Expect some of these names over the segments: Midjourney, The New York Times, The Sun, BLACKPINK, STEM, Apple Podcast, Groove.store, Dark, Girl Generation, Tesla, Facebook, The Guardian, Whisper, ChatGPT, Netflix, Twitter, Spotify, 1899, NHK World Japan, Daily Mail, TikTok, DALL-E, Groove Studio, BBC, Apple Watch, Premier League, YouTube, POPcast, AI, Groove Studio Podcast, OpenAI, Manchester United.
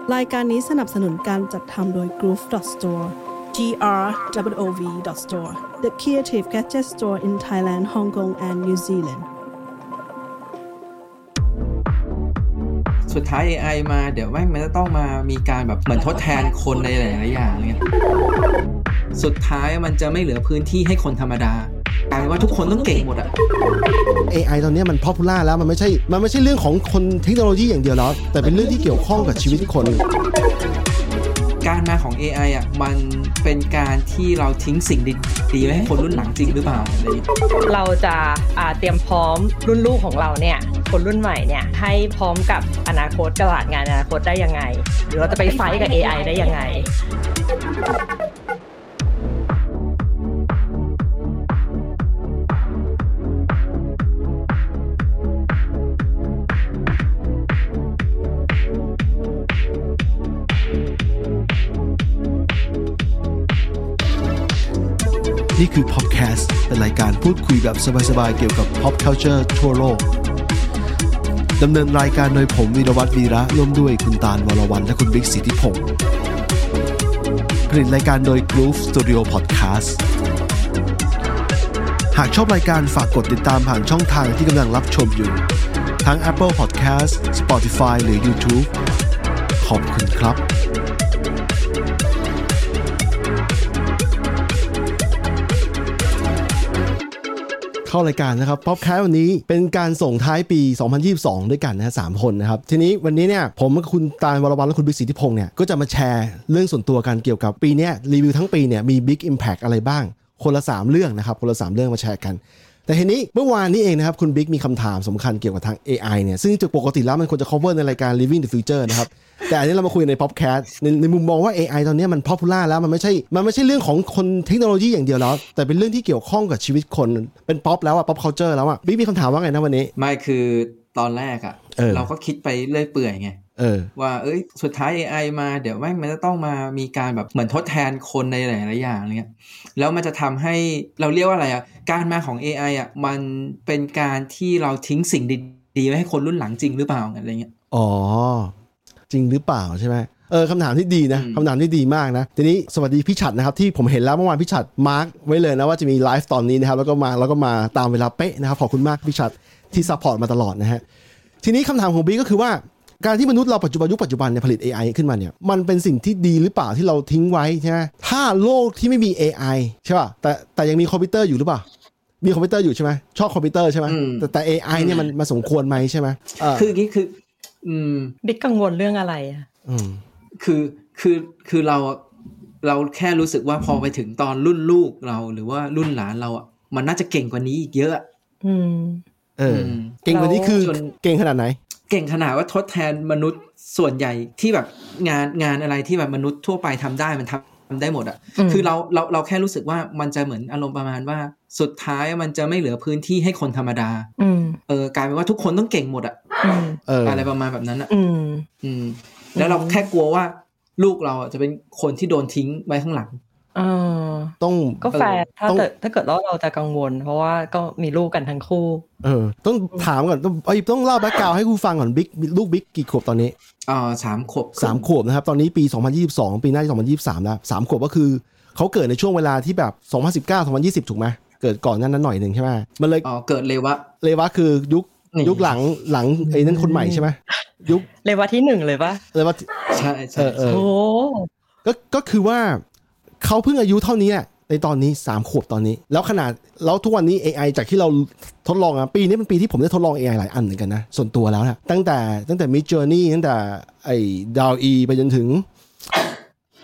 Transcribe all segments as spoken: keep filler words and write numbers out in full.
รายการนี้สนับสนุนการจัดทำโดย Groove.store จี อาร์ โอ วี ดอท สโตร์ The Creative Gadget Store in Thailand, Hong Kong and New Zealand สุดท้าย เอ ไอ มาเดี๋ยวแม่งมันจะต้องมามีการแบบเหมือนทดแทนคนในหลายๆอย่างเนี่ยสุดท้ายมันจะไม่เหลือพื้นที่ให้คนธรรมดากลายเป็นว่าทุกคนต้องเก่งหมดอะ เอ ไอ ตอนนี้มัน popular แล้วมันไม่ใช่มันไม่ใช่เรื่องของคนเทคโนโลยีอย่างเดียวแล้วแต่เป็นเรื่องที่เกี่ยวข้องกับชีวิตคนการมาของ เอ ไอ อ่ะมันเป็นการที่เราทิ้งสิ่งดีๆไว้ให้คนรุ่นหลังจริงหรือเปล่าเราจะอ่าเตรียมพร้อมรุ่นลูกของเราเนี่ยคนรุ่นใหม่เนี่ยให้พร้อมกับอนาคตตลาดงานอนาคตได้ยังไงหรือเราจะไปไฟท์กับ เอ ไอ ได้ยังไงนี่คือ Podcast เป็นรายการพูดคุยแบบสบายๆเกี่ยวกับ Pop Culture ทั่วโลกดำเนินรายการโดยผมวินวัฒน์วีระร่วมด้วยคุณตาลวรวรรณและคุณบิ๊กสิทธิพงศ์ผลิตรายการโดย Groove Studio Podcast หากชอบรายการฝากกดติดตามผ่านช่องทางที่กำลังรับชมอยู่ทั้ง Apple Podcast, Spotify หรือ YouTube ขอบคุณครับเข้ารายการนะครับป๊อปแคสต์วันนี้เป็นการส่งท้ายปีสองพันยี่สิบสองด้วยกันนะฮะสามคนนะครับทีนี้วันนี้เนี่ยผมกับคุณตาลวรวรรณและคุณบิ๊กสิทธิพงศ์เนี่ยก็จะมาแชร์เรื่องส่วนตัวกันเกี่ยวกับปีเนี้ยรีวิวทั้งปีเนี่ยมี Big Impact อะไรบ้างคนละสามเรื่องนะครับคนละสามเรื่องมาแชร์กันแต่ทีนี้เมื่อวานนี้เองนะครับคุณบิ๊กมีคำถามสำคัญเกี่ยวกับทาง เอ ไอ เนี่ยซึ่งจากปกติแล้วมันควรจะ cover ในรายการ Living the Future นะครับ แต่อันนี้เรามาคุยใน Podcast ใน, ในมุมมองว่า เอ ไอ ตอนนี้มัน popular แล้วมันไม่ใช่มันไม่ใช่เรื่องของคนเทคโนโลยีอย่างเดียวแล้วแต่เป็นเรื่องที่เกี่ยวข้องกับชีวิตคนเป็น pop แล้วอะ pop culture แล้วอะบิ๊กมีคำถามว่าไงนะวันนี้ไม่คือตอนแรกอะเออเราก็คิดไปเรื่อยเปื่อยไงเออว่าเอ้ยสุดท้าย เอ ไอ มาเดี๋ยวแม่งมันจะต้องมามีการแบบเหมือนทดแทนคนในหลายๆอย่างเงี้ยแล้วมันจะทำให้เราเรียกว่าอะไรอ่ะการมาของ เอ ไอ อ่ะมันเป็นการที่เราทิ้งสิ่งดีๆไว้ให้คนรุ่นหลังจริงหรือเปล่าอะไรเงี้ยอ๋อจริงหรือเปล่าใช่ไหมเออคำถามที่ดีนะคำถามที่ดีมากนะทีนี้สวัสดีพี่ฉัตรนะครับที่ผมเห็นแล้วเมื่อวานพี่ฉัตรมาร์คไว้เลยนะว่าจะมีไลฟ์ตอนนี้นะครับแล้วก็มาแล้วก็มาตามเวลาเป๊ะนะครับขอบคุณมากพี่ฉัตรที่ซัพพอร์ตมาตลอดนะฮะทีนี้คำถามของบีก็คือว่าการที่มนุษย์เราปัจจุบันยุคปัจจุบันเนี่ยผลิต เอ ไอ ขึ้นมาเนี่ยมันเป็นสิ่งที่ดีหรือเปล่าที่เราทิ้งไว้ใช่ไหมถ้าโลกที่ไม่มี เอ ไอ ใช่ป่ะแต่แต่ยังมีคอมพิวเตอร์อยู่หรือเปล่ามีคอมพิวเตอร์อยู่ใช่ไหมชอบคอมพิวเตอร์ใช่ไหมแต่แต่ เอ ไอ เนี่ยมันมาสมควรไหมใช่ไหมคืออย่างนี้คืออืมบิ๊กกังวลเรื่องอะไรอ่ะอืมคือคือคือเราเราแค่รู้สึกว่าพอไปถึงตอนรุ่นลูกเราหรือว่ารุ่นหลานเราอ่ะมันน่าจะเก่งกว่านี้อีกเยอะอืมเออเก่งกว่านี้คือเก่งขนาดไหนเก่งขนาดว่าทดแทนมนุษย์ส่วนใหญ่ที่แบบงานงานอะไรที่แบบมนุษย์ทั่วไปทำได้มันทำได้หมดอ่ะคือเราเราเราแค่รู้สึกว่ามันจะเหมือนอารมณ์ประมาณว่าสุดท้ายมันจะไม่เหลือพื้นที่ให้คนธรรมดาเออกลายเป็นว่าทุกคนต้องเก่งหมดอ่ะอะไรประมาณแบบนั้นอ่ะแล้วเราแค่กลัวว่าลูกเราจะเป็นคนที่โดนทิ้งไว้ข้างหลังต้องก็แฟร์ถ้าเกิดถ้าเกิดเราเราจะกังวลเพราะว่าก็มีลูกกันทั้งคู่เออต้องถามก่อนต้องไอ้ต้องเล่าแบ็คกราวด์ให้คุณฟังก่อนบิ๊กลูกบิ๊กกี่ขวบตอนนี้อ่าสามขวบสามขวบนะครับตอนนี้ปีสองพันยี่สิบสองปีหน้าสองพันยี่สิบสามแล้วสามขวบก็คือเขาเกิดในช่วงเวลาที่แบบสองพันสิบเก้า สองพันยี่สิบถูกมั้ยเกิดก่อนนั้นหน่อยนึงใช่มั้ยมันเลยอ๋อเกิดเลวะเลวะคือยุคยุคหลังหลังไอ้นั่นคนใหม่ใช่มั้ยยุคเลวะที่หนึ่งเลยป่ะเลวะใช่ๆโอ้ก็ก็คือว่าเขาเพิ่งอายุเท่านี้ในตอนนี้สามขวบตอนนี้แล้วขนาดแล้วทุกวันนี้ เอ ไอ จากที่เราทดลองอ่ะปีนี้เป็นปีที่ผมได้ทดลอง เอ ไอ หลายอันเหมือนกันนะส่วนตัวแล้วนะตั้งแต่ตั้งแต่ Midjourney ตั้งแต่ไอ้ ดอล อี ไปจนถึง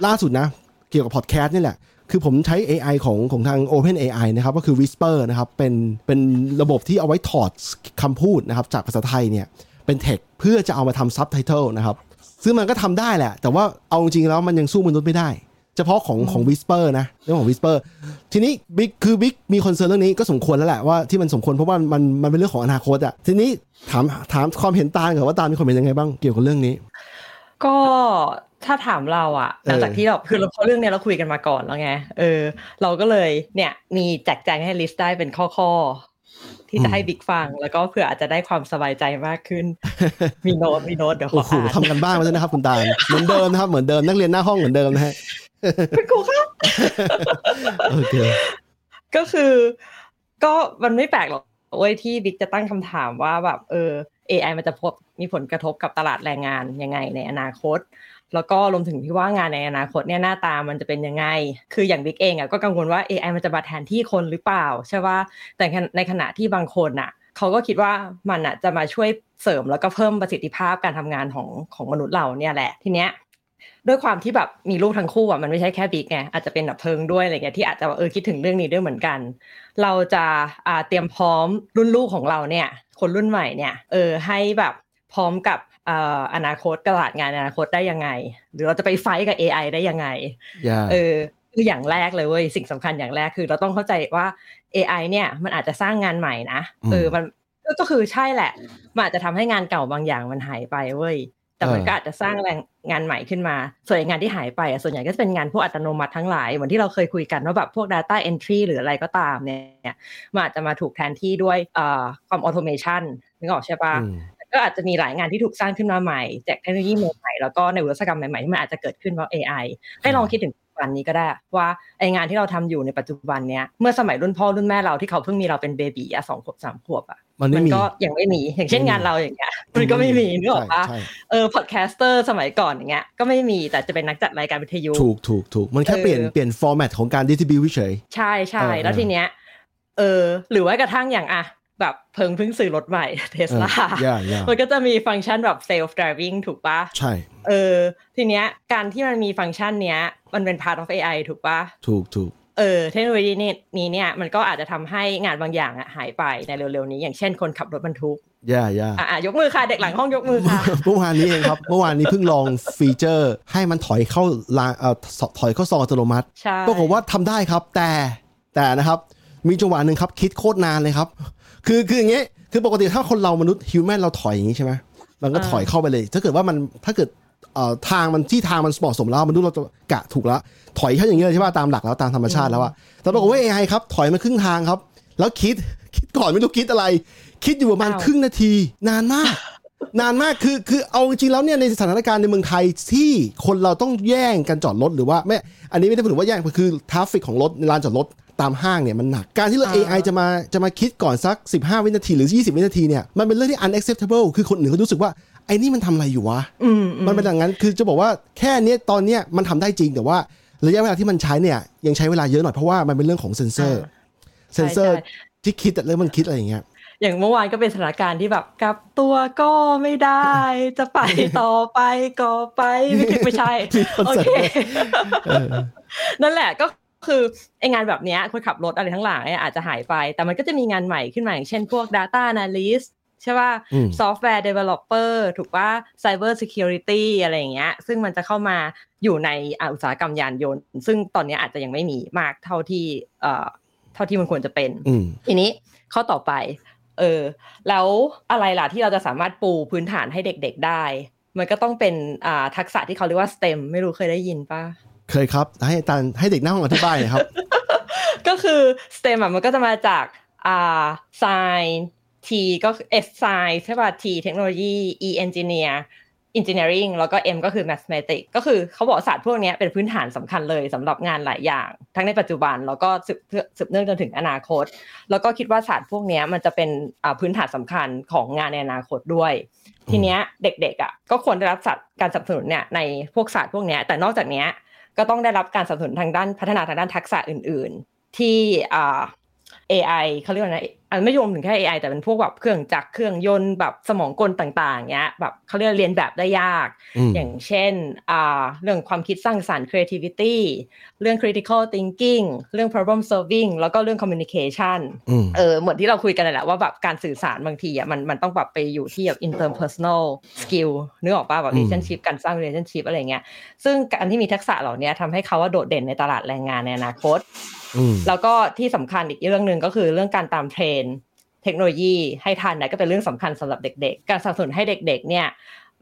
ล่าสุดนะเกี่ยวกับ Podcast นี่แหละคือผมใช้ เอ ไอ ของของทาง OpenAI นะครับก็คือ Whisper นะครับเป็นเป็นระบบที่เอาไว้ถอดคำพูดนะครับจากภาษาไทยเนี่ยเป็น text เพื่อจะเอามาทำ Subtitle นะครับซึ่งมันก็ทำได้แหละแต่ว่าเอาจริงแล้วมันยังสู้มนุษย์ไม่ได้เฉพาะของของ Whisper นะเรื่องของ Whisper ทีนี้ Big คือ Big มีคอนเซิร์นเรื่องนี้ก็สมควรแล้วแหละว่าที่มันสมควรเพราะว่ามันมันเป็นเรื่องของอนาคตอ่ะทีนี้ถามถามความเห็นตาลกับว่าตาลมีความเห็นยังไงบ้างเกี่ยวกับเรื่องนี้ก็ถ้าถามเราอ่ะหลังจากที่เราคือเราพอเรื่องเนี้ยเราคุยกันมาก่อนแล้วไงเออเราก็เลยเนี่ยมีแจกแจงให้ลิสต์ได้เป็นข้อๆ ที่จะให้บิ๊กฟังแล้วก็เผื่ออาจจะได้ความสบายใจมากขึ้นมีโน้ตมีโน้ตเดี๋ยวขออ่านทำกันบ้างมาแล้วนะครับคุณตาลเหมือนเดิมนะครับเหมือนเดิมนักเรียนหน้าห้องเหมือนเดิมนะฮะคุณครูครับโอเคก็คือก็มันไม่แปลกหรอกโอ้ยที่บิ๊กจะตั้งคำถามว่าแบบเออ เอ ไอ มันจะพบมีผลกระทบกับตลาดแรงงานยังไงในอนาคตแล้วก็รวมถึงที่ว่างานในอนาคตเนี่ยหน้าตามันจะเป็นยังไงคืออย่างบิ๊กเองอ่ะก็กังวลว่า เอ ไอ มันจะมาแทนที่คนหรือเปล่าใช่ป่ะแต่ในขณะที่บางคนน่ะเขาก็คิดว่ามันน่ะจะมาช่วยเสริมแล้วก็เพิ่มประสิทธิภาพการทำงานของของมนุษย์เราเนี่ยแหละทีเนี้ยด้วยความที่แบบมีลูกทั้งคู่อ่ะมันไม่ใช่แค่บิ๊กไงอาจจะเป็นแบบเพิงด้วยอะไรเงี้ยที่อาจจะเออคิดถึงเรื่องนี้ด้วยเหมือนกันเราจะอ่าเตรียมพร้อมรุ่นลูกของเราเนี่ยคนรุ่นใหม่เนี่ยเออให้แบบพร้อมกับเอ่ออนาคตตลาดงานอนาคตได้ยังไงหรือเราจะไปไฟท์กับ เอ ไอ ได้ยังไง yeah. เออคืออย่างแรกเลยเว้ยสิ่งสำคัญอย่างแรกคือเราต้องเข้าใจว่า เอ ไอ เนี่ยมันอาจจะสร้างงานใหม่นะ mm. เออมันก็คือใช่แหละมันอาจจะทำให้งานเก่าบางอย่างมันหายไปเว้ยแต่มันก็อาจจะสร้างแรงงานใหม่ขึ้นมาส่วนงานที่หายไปอ่ะส่วนใหญ่ก็จะเป็นงานพวกอัตโนมัติทั้งหลายเหมือนที่เราเคยคุยกันว่าแบบพวก data entry หรืออะไรก็ตามเนี่ยมันอาจจะมาถูกแทนที่ด้วยเอ่อความ automation นึกออกใช่ป่ะก็อาจจะมีหลายงานที่ถูกสร้างขึ้นมาใหม่จากเทคโนโลยีใหม่ๆแล้วก็ในอุตสาหกรรมใหม่ๆที่มันอาจจะเกิดขึ้นเพราะ เอ ไอ ให้ลองคิดถึงวันนี้ก็ได้ว่าไอ้งานที่เราทำอยู่ในปัจจุบันเนี้ยเมื่อสมัยรุ่นพ่อรุ่นแม่เราที่เขาเพิ่งมีเราเป็นเบบี้อ่ะสองขวบสามขวบอ่ะมันก็ยังไม่มีอย่างเช่นงานเราอย่างเงี้ยมันก็ไม่มีนึกออกป่ะเออพอดแคสเตอร์สมัยก่อนอย่างเงี้ยก็ไม่มีแต่จะเป็นนักจัดรายการวิทยุถูกๆๆมันแค่เปลี่ยนเปลี่ยนฟอร์แมตของการดิสทริบิวเฉยใช่ๆแล้วทีเนี้ยเออหรือว่ากระทั่งอย่างอ่ะแบบเพิ่งเพิ่งซื้อรถใหม่ Tesla มันก็จะมีฟังก์ชันแบบ self driving ถูกป่ะใช่เออทีเนี้ยการที่มันมีฟังก์ชันเนี้ยมันเป็น part of เอ ไอ ถูกป่ะถูกๆเออเทคโนโลยีนี้เนี่ยมันก็อาจจะทำให้งานบางอย่างอ่ะหายไปในเร็วๆนี้อย่างเช่นคนขับรถบรรทุกย่าๆอ่ะยกมือค่ะเด็กหลังห้องยกมือค่ะเมื่อวานนี้เองครับเมื่อวานนี้เพิ่งลองฟีเจอร์ให้มันถอยเข้าเอ่อถอยเข้าซองอัตโนมัติปรากฏว่าทำได้ครับแต่แต่นะครับมีจังหวะนึงครับคิดโคตรนานเลยครับคือคืออย่างงี้คือปกติถ้าคนเรามนุษย์ฮิวแมนเราถอยอย่างงี้ใช่มั้ยมันก็ถอยเข้าไปเลยถ้าเกิดว่ามันถ้าเกิดเอ่อทางมันที่ทางมันเหมาะสมแล้วมันดูเรากะถูกแล้วถอยเข้าอย่างเงี้ยใช่ป่ะตามหลักแล้วตามธรรมชาติแล้วอ่ะแต่ปรากฏว่า เอ ไอ ครับถอยมาครึ่งทางครับแล้วคิดคิดก่อนไม่รู้คิดอะไรคิดอยู่ประมาณครึ่งนาทีนานมากนานมากคือคือเอาจริงๆแล้วเนี่ยในสถานการณ์ในเมืองไทยที่คนเราต้องแย่งกันจอดรถหรือว่าไม่อันนี้ไม่ได้พูดว่าแย่งคือทราฟฟิกของรถในลานจอดรถตามห้างเนี่ยมันหนักการที่เรา เอ ไอ จะมาจะมาคิดก่อนสักสิบห้าวินาทีหรือยี่สิบวินาทีเนี่ยมันเป็นเรื่องที่ unacceptable คือคนอื่นเขารู้สึกว่าไอ้นี่มันทำอะไรอยู่วะ ม, มันเป็นอย่างนั้นคือจะบอกว่าแค่นี้ตอนเนี้ยมันทำได้จริงแต่ว่าระยะเวลาที่มันใช้เนี่ยยังใช้เวลาเยอะหน่อยเพราะว่ามันเป็นเรื่องของเซนเซอร์เซนเซอร์ที่คิดแต่เรื่องมันคิดอะไรอย่างเงี้ยอย่างเมื่อวานก็เป็นสถานการณ์ที่แบบกลับตัวก็ไม่ได้จะไปต่อไปก็ไปไม่ถึงไม่ใช่โอเคนั่นแหละก็คือไอ้งานแบบเนี้ยคนขับรถอะไรทั้งหลายอาจจะหายไปแต่มันก็จะมีงานใหม่ขึ้นมาอย่างเช่นพวก data analyst ใช่ป่ะ software developer ถูกป่ะ cyber security อะไรอย่างเงี้ยซึ่งมันจะเข้ามาอยู่ในอุตสาหกรรมยานยนต์ซึ่งตอนนี้อาจจะยังไม่มีมากเท่าที่เอ่อเท่าที่มันควรจะเป็นทีนี้ข้อต่อไปเออแล้วอะไรล่ะที่เราจะสามารถปูพื้นฐานให้เด็กๆได้มันก็ต้องเป็นอ่าทักษะที่เขาเรียกว่า เอส ที อี เอ็ม ไม่รู้เคยได้ยินป่ะเคยครับให้อาจารย์ให้เด็กหน้าห้องอธิบายหน่อยครับก็คือ เอส ที อี เอ็ม อ่ะมันก็จะมาจากอ่า Science T ก็ S Science ใช่ป่ะ T Technology E Engineer Engineering แล้วก็ M ก็คือ Mathematics ก็คือเขาบอกศาสตร์พวกนี้เป็นพื้นฐานสำคัญเลยสำหรับงานหลายอย่างทั้งในปัจจุบันแล้วก็สืบเนื่องจนถึงอนาคตแล้วก็คิดว่าศาสตร์พวกนี้มันจะเป็นอ่าพื้นฐานสำคัญของงานในอนาคตด้วยทีเนี้ยเด็กๆอ่ะก็ควรได้รับศาสตร์การสนับสนุนเนี่ยในพวกศาสตร์พวกนี้แต่นอกจากเนี้ยก็ต้องได้รับการสนับสนุนทางด้านพัฒนาทางด้านทักษะอื่นๆที่อ่า เอ ไอ เขาเรียกว่าไงไม่รวมถึงแค่ เอ ไอ แต่เป็นพวกแบบเครื่องจักรเครื่องยนต์แบบสมองกลต่างๆเงี้ยแบบเขาเรียกเรียนแบบได้ยากอย่างเช่นอ่าเรื่องความคิดสร้างสรรค์ creativity เรื่อง critical thinking เรื่อง problem solving แล้วก็เรื่อง communication เออเหมือนที่เราคุยกันแหละว่าแบบการสื่อสารบางทีอ่ะมันมันต้องแบบไปอยู่ที่แบบ interpersonal skill นึกออกป่ะแบบ relationship การสร้าง relationship อะไรเงี้ยซึ่งการที่มีทักษะเหล่านี้ทำให้เขาว่าโดดเด่นในตลาดแรงงานในอนาคตแล้วก็ที่สำคัญอีกเรื่องนึงก็คือเรื่องการตามเทรนเทคโนโลยีให้ทันนะก็เป็นเรื่องสำคัญสำหรับเด็กๆการสนับสนุนให้เด็กๆเนี่ย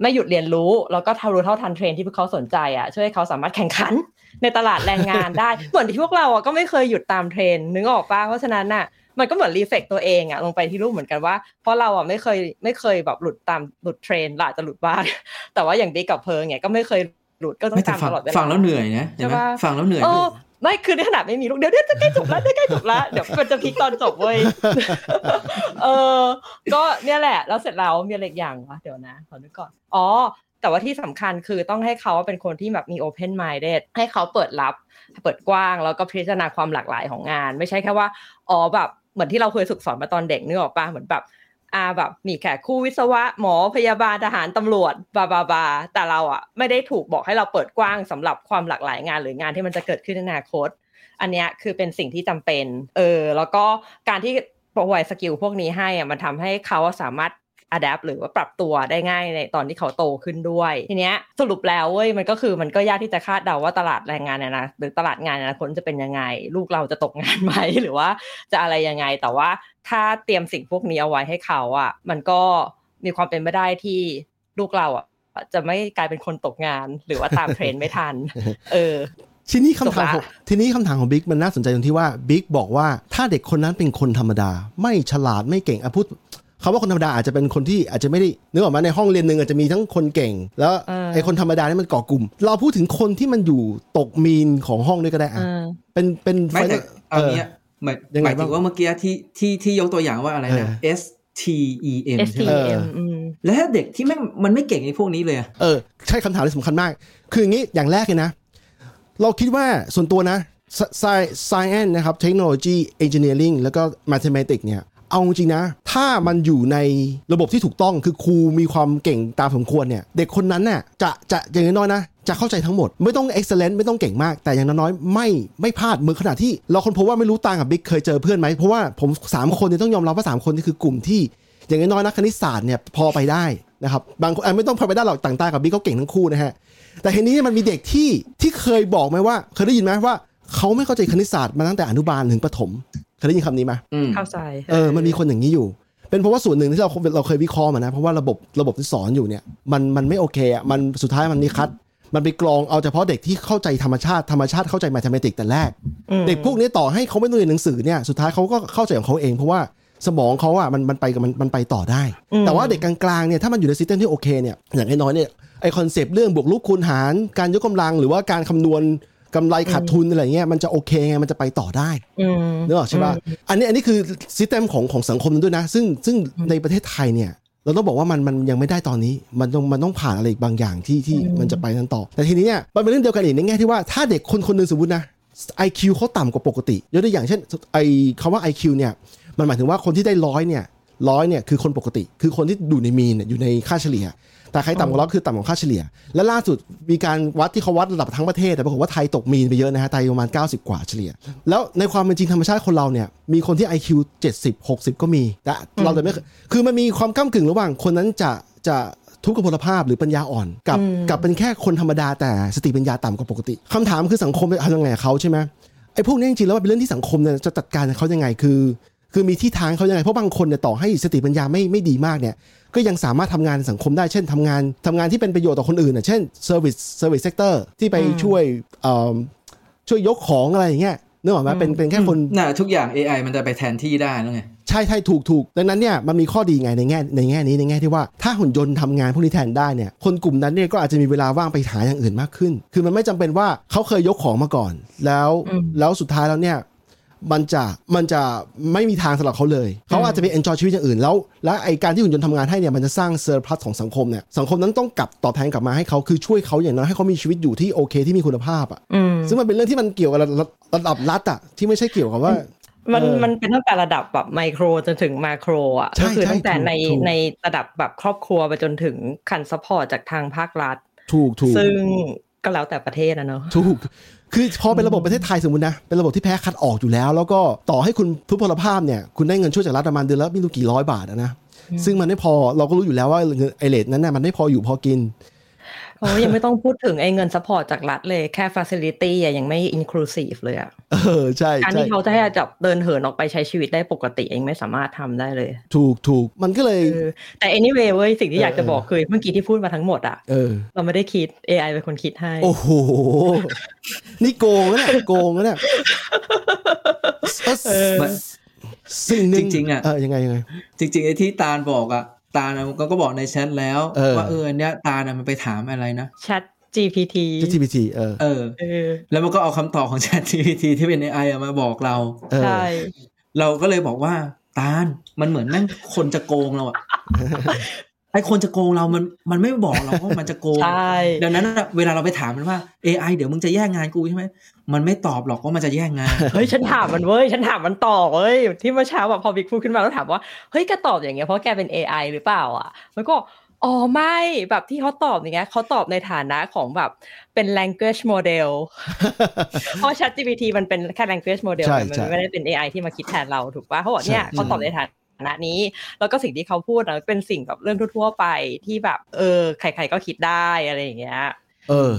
ไม่หยุดเรียนรู้แล้วก็ทำรู้เท่าทันเทรนที่พวกเขาสนใจอ่ะช่วยให้เขาสามารถแข่งขันในตลาดแรงงานได้เหมือนที่พวกเราอ่ะก็ไม่เคยหยุดตามเทรนนึกออกป่ะเพราะฉะนั้นน่ะ มันก็เหมือนรีเฟกตัวเองอ่ะลงไปที่รูปเหมือนกันว่าเพราะเราอ่ะไม่เคยไม่เคยแบบหลุดตามหลุดเทรนด์ล่ะจะหลุดบ้างแต่ว่าอย่างดีกับเพิงเนี่ยก็ไม่เคยหลุดก็ต้องตามตลอดเวลาฟังแล้วเหนื่อยนะใช่ป่ะฟังแล้วเหนื่อยไม่คือในขณะไม่มีลูกเดี๋ยวเดี๋ยวจะใกล้จบแล้วใกล้จบแล้วเดี๋ยวมันจะพีคตอนจบเว้ยเออก็เนี่ยแหละแล้วเสร็จแล้วมีอะไรอย่างวะเดี๋ยวนะขอนึกก่อนอ๋อแต่ว่าที่สำคัญคือต้องให้เขาเป็นคนที่แบบมี open minded ให้เขาเปิดรับเปิดกว้างแล้วก็พิจารณาความหลากหลายของงานไม่ใช่แค่ว่าอ๋อแบบเหมือนที่เราเคยฝึกสอนมาตอนเด็กนึกออกป่ะเหมือนแบบอ่าแบบมีแขกคู่วิศวะหมอพยาบาลทหารตำรวจบาบาบาแต่เราอ่ะไม่ได้ถูกบอกให้เราเปิดกว้างสำหรับความหลากหลายงานหรืองานที่มันจะเกิดขึ้นในอนาคตอันเนี้ยคือเป็นสิ่งที่จำเป็นเออแล้วก็การที่ปล่อยสกิลพวกนี้ให้อ่ะมันทำให้เขาสามารถadapt หรือว่าปรับตัวได้ง่ายในตอนที่เขาโตขึ้นด้วยทีเนี้ยสรุปแล้วเว้ยมันก็คือมันก็ยากที่จะคาดเดาว่าตลาดแรงงานเนี่ยนะหรือตลาดงานอนาคตจะเป็นยังไงลูกเราจะตกงานไหมหรือว่าจะอะไรยังไงแต่ว่าถ้าเตรียมสิ่งพวกนี้เอาไว้ให้เขาอ่ะมันก็มีความเป็นไปได้ที่ลูกเราอ่ะจะไม่กลายเป็นคนตกงานหรือว่าตามเทรนด์ไม่ทันเออทีนี้คำถามทีนี้คำถามของบิ๊กมันน่าสนใจตรงที่ว่าบิ๊กบอกว่าถ้าเด็กคนนั้นเป็นคนธรรมดาไม่ฉลาดไม่เก่งอ่ะพูดเขาว่าคนธรรมดาอาจจะเป็นคนที่อาจจะไม่ได้นึกออกมาในห้องเรียนนึงอาจจะมีทั้งคนเก่งแล้วไอ้คนธรรมดานี่มันก่อกลุ่มเราพูดถึงคนที่มันอยู่ตกมีนของห้องด้วยก็ได้อ่ะเป็นเป็นไม่แต่เอาเนี้ยหมายหมายถึงว่าเมื่อกี้ที่ที่ที่ยกตัวอย่างว่าอะไรนะ S T E M ใช่ไหมแล้วเด็กที่แม่งมันไม่เก่งในพวกนี้เลยเออใช่คำถามที่สำคัญมากคืออย่างนี้อย่างแรกเลยนะเราคิดว่าส่วนตัวนะ Science นะครับ Technology Engineering แล้วก็ Mathematics เนี่ยเอาจริงนะถ้ามันอยู่ในระบบที่ถูกต้องคือครูมีความเก่งตามสมควรเนี่ยเด็กคนนั้นน่ะจะจะอย่างน้อยนะจะเข้าใจทั้งหมดไม่ต้อง excellent ไม่ต้องเก่งมากแต่อย่างน้อยๆไม่ไม่พลาดมือขนาดที่เราคนพบว่าไม่รู้ตังกับบิ๊กเคยเจอเพื่อนไหมเพราะว่าผมสามคนเนี่ยต้องยอมรับว่าสามคนนี่คือกลุ่มที่อย่างน้อยๆนะคณิตศาสตร์เนี่ยพอไปได้นะครับบางคนไม่ต้องพอไปได้หรอกต่างตากับบิ๊กเขาเก่งทั้งคู่นะฮะแต่ทีนี้มันมีเด็กที่ที่เคยบอกไหมว่าเคยได้ยินไหมว่าเขาไม่เข้าใจคณิตศาสตร์มาตั้งแต่อนุบาลถึงประถมเคยได้ยินคำนี้มั้ยเข้าใจเออมันมีคนอย่างนี้อยู่เป็นเพราะว่าส่วนหนึ่งที่เราเราเคยวิเคราะห์มานะเพราะว่าระบบระบบที่สอนอยู่เนี่ยมันมันไม่โอเคอ่ะมันสุดท้ายมันมีคัดมันไปกรองเอาเฉพาะเด็กที่เข้าใจธรรมชาติธรรมชาติเข้าใจแมทแมติกแต่แรกเด็กพวกนี้ต่อให้เขาไม่ต้องเรียนหนังสือเนี่ยสุดท้ายเขาก็เข้าใจของเขาเองเพราะว่าสมองเขาอ่ะมันมันไปกับมันมันไปต่อได้แต่ว่าเด็กกลางๆเนี่ยถ้ามันอยู่ในซิสเต็มที่โอเคเนี่ยอย่างน้อยๆเนี่ยไอคอนเซปต์เรื่องบวกลบคูณหารการยกกำลังหรือว่าการคำนวณกำไรขาดทุนอะไรเงี้ยมันจะโอเคไงมันจะไปต่อได้นึกออกใช่ป่ะอันนี้อันนี้คือซิสเต็มของของสังคมนั้นด้วยนะซึ่งซึ่งในประเทศไทยเนี่ยเราต้องบอกว่ามันมันยังไม่ได้ตอนนี้มันต้องมันต้องผ่านอะไรอีกบางอย่างที่ที่มันจะไปนั้นต่อแต่ทีนี้เนี่ยมันเป็นเรื่องเดียวกันอีกในแง่ที่ว่าถ้าเด็กคนคนนึงสมมุตินะ ไอ คิว เขาต่ำกว่าปกติยกตัวอย่างเช่นไอคำว่า ไอ คิว เนี่ยมันหมายถึงว่าคนที่ได้ร้อยเนี่ยร้อยเนี่ยคือคนปกติคือคนที่อยู่ในมีนอยู่ในค่าเฉลี่ยแต่ใครต่ำกว่าร้อยคือต่ำกว่าค่าเฉลี่ยและล่าสุดมีการวัดที่เขาวัดระดับทั้งประเทศแต่ปรากฏว่าไทยตกมีนไปเยอะนะฮะไทยประมาณเก้าสิบกว่าเฉลี่ยแล้วในความเป็นจริงธรรมชาติคนเราเนี่ยมีคนที่ ไอ คิว เจ็ดสิบ หกสิบก็มีแต่เราแต่ไม่คือมันมีความก้ำกึ่งระหว่างคนนั้นจะจะทุกขพลภาพหรือปัญญาอ่อนกับกับเป็นแค่คนธรรมดาแต่สติปัญญาต่ำกว่าปกติคำถามคือสังคมจะทำยังไงเขาใช่ไหมไอ้พวกนี้จริงๆแล้วเป็นเรื่องที่สังคมเนี่ยจะจัดการเขายังไงคือคือมีที่ทางเขายังไงเพราะบางคนเนี่ยต่อให้สติปัญญาไม่ไม่ดีมากเนี่ยก็ยังสามารถทำงานสังคมได้เช่นทำงานทำงานที่เป็นประโยชน์ต่อคนอื่นอ่ะเช่น service service sector ที่ไปช่วยเอ่อช่วยยกของอะไรอย่างเงี้ยนึกออกมั้ยเป็นเป็นแค่คนน่ะทุกอย่าง เอ ไอ มันจะไปแทนที่ได้แล้วไงใช่ๆถูกๆดังนั้นเนี่ยมันมีข้อดีไงในแง่ในแง่นี้ในแง่ที่ว่าถ้าหุ่นยนต์ทำงานพวกนี้แทนได้เนี่ยคนกลุ่มนั้นเนี่ยก็อาจจะมีเวลาว่างไปหาอย่างอื่นมากขึ้นคือมันไม่จำเป็นว่าเขาเคยยกของมาก่อนแล้วแล้วสุดท้ายแล้วเนี่ยมันจะมันจะไม่มีทางสำหรับเขาเลยเขาอาจจะไป enjoy ชีวิตอย่างอื่นแล้วและไอการที่หุ่นยนต์ทำงานให้เนี่ยมันจะสร้าง surplus ของสังคมเนี่ยสังคมนั้นต้องกลับตอบแทนกลับมาให้เขาคือช่วยเขาอย่างน้อยให้เขามีชีวิตอยู่ที่โอเคที่มีคุณภาพอ่ะซึ่งมันเป็นเรื่องที่มันเกี่ยวกับระดับรัฐอ่ะที่ไม่ใช่เกี่ยวกับว่ามันมันเป็นตั้งแต่ระดับแบบไมโครจนถึงมาโครอ่ะก็คือตั้งแต่ในในระดับแบบครอบครัวไปจนถึงคันซัพพอร์ตจากทางภาครัฐถูกถูกซึ่งก็แล้วแต่ประเทศนะเนาะถูกคือพอเป็นระบบประเทศไทยสมมุตินะเป็นระบบที่แพ้คัดออกอยู่แล้วแล้วก็ต่อให้คุณทุพพลภาพเนี่ยคุณได้เงินช่วยจากรัฐประมาณเดือนละไม่รู้กี่ร้อยบาทนะซึ่งมันไม่พอเราก็รู้อยู่แล้วว่าไอ้เรทนั้นน่ะมันไม่พออยู่พอกินโอ้ยังไม่ต้องพูดถึงไอ้เงินซัพพอร์ตจากรัฐเลยแค่ facility อ่ะยังไม่ inclusive เลยอ่ะเออใช่ๆการที่เขาจะให้จับเดินเหินออกไปใช้ชีวิตได้ปกติเองไม่สามารถทำได้เลยถูกๆมันก็เลยแต่ anyway เว้ยสิ่งที่อยากจะบอกคือเมื่อกี้ที่พูดมาทั้งหมดอ่ะเออเราไม่ได้คิด เอ ไอ เป็นคนคิดให้โอ้โหนี่โกงนะโกงนะ สิ่งนึงจริงๆอ่ะเออยังไงยังไงจริงๆไอ้ที่ตาลบอกอ่ะตาลมันก็บอกในแชทแล้วว่าเออเนี่ยตาลมันไปถามอะไรนะ ChatGPT ChatGPT เออเออเออแล้วมันก็เอาคำตอบของ ChatGPT ที่เป็น เอ ไอ อ่ะมาบอกเราใช่เราก็เลยบอกว่าตาลมันเหมือนแม่งคนจะโกงเราอ่ะไอ้คนจะโกงเรามันมันไม่บอกเราว่ามันจะโกงดังนั้นเวลาเราไปถามมันว่า เอ ไอ เดี๋ยวมึงจะแย่งงานกูใช่ไหมมันไม่ตอบหรอกว่ามันจะแย่งงานเฮ้ยฉันถามมันเว้ยฉันถามมันต่อเว้ยที่เมื่อเช้าแบบพอบิ๊กพูดขึ้นมาแล้วถามว่าเฮ้ยแกตอบอย่างเงี้ยเพราะแกเป็น เอ ไอ หรือเปล่าอ่ะมันก็อ๋อไม่แบบที่เขาตอบอย่างเงี้ยเขาตอบในฐานะของแบบเป็น language model เพราะ ChatGPT มันเป็นแค่ language model มันไม่ได้เป็น เอ ไอ ที่มาคิดแทนเราถูกป่ะเขาบอกเนี่ยเขาตอบในฐานะนะนี้แล้วก็สิ่งที่เขาพูดนะเป็นสิ่งแบบเรื่องทั่วๆไปที่แบบเออใครๆก็คิดได้อะไรอย่างเงี้ยเออ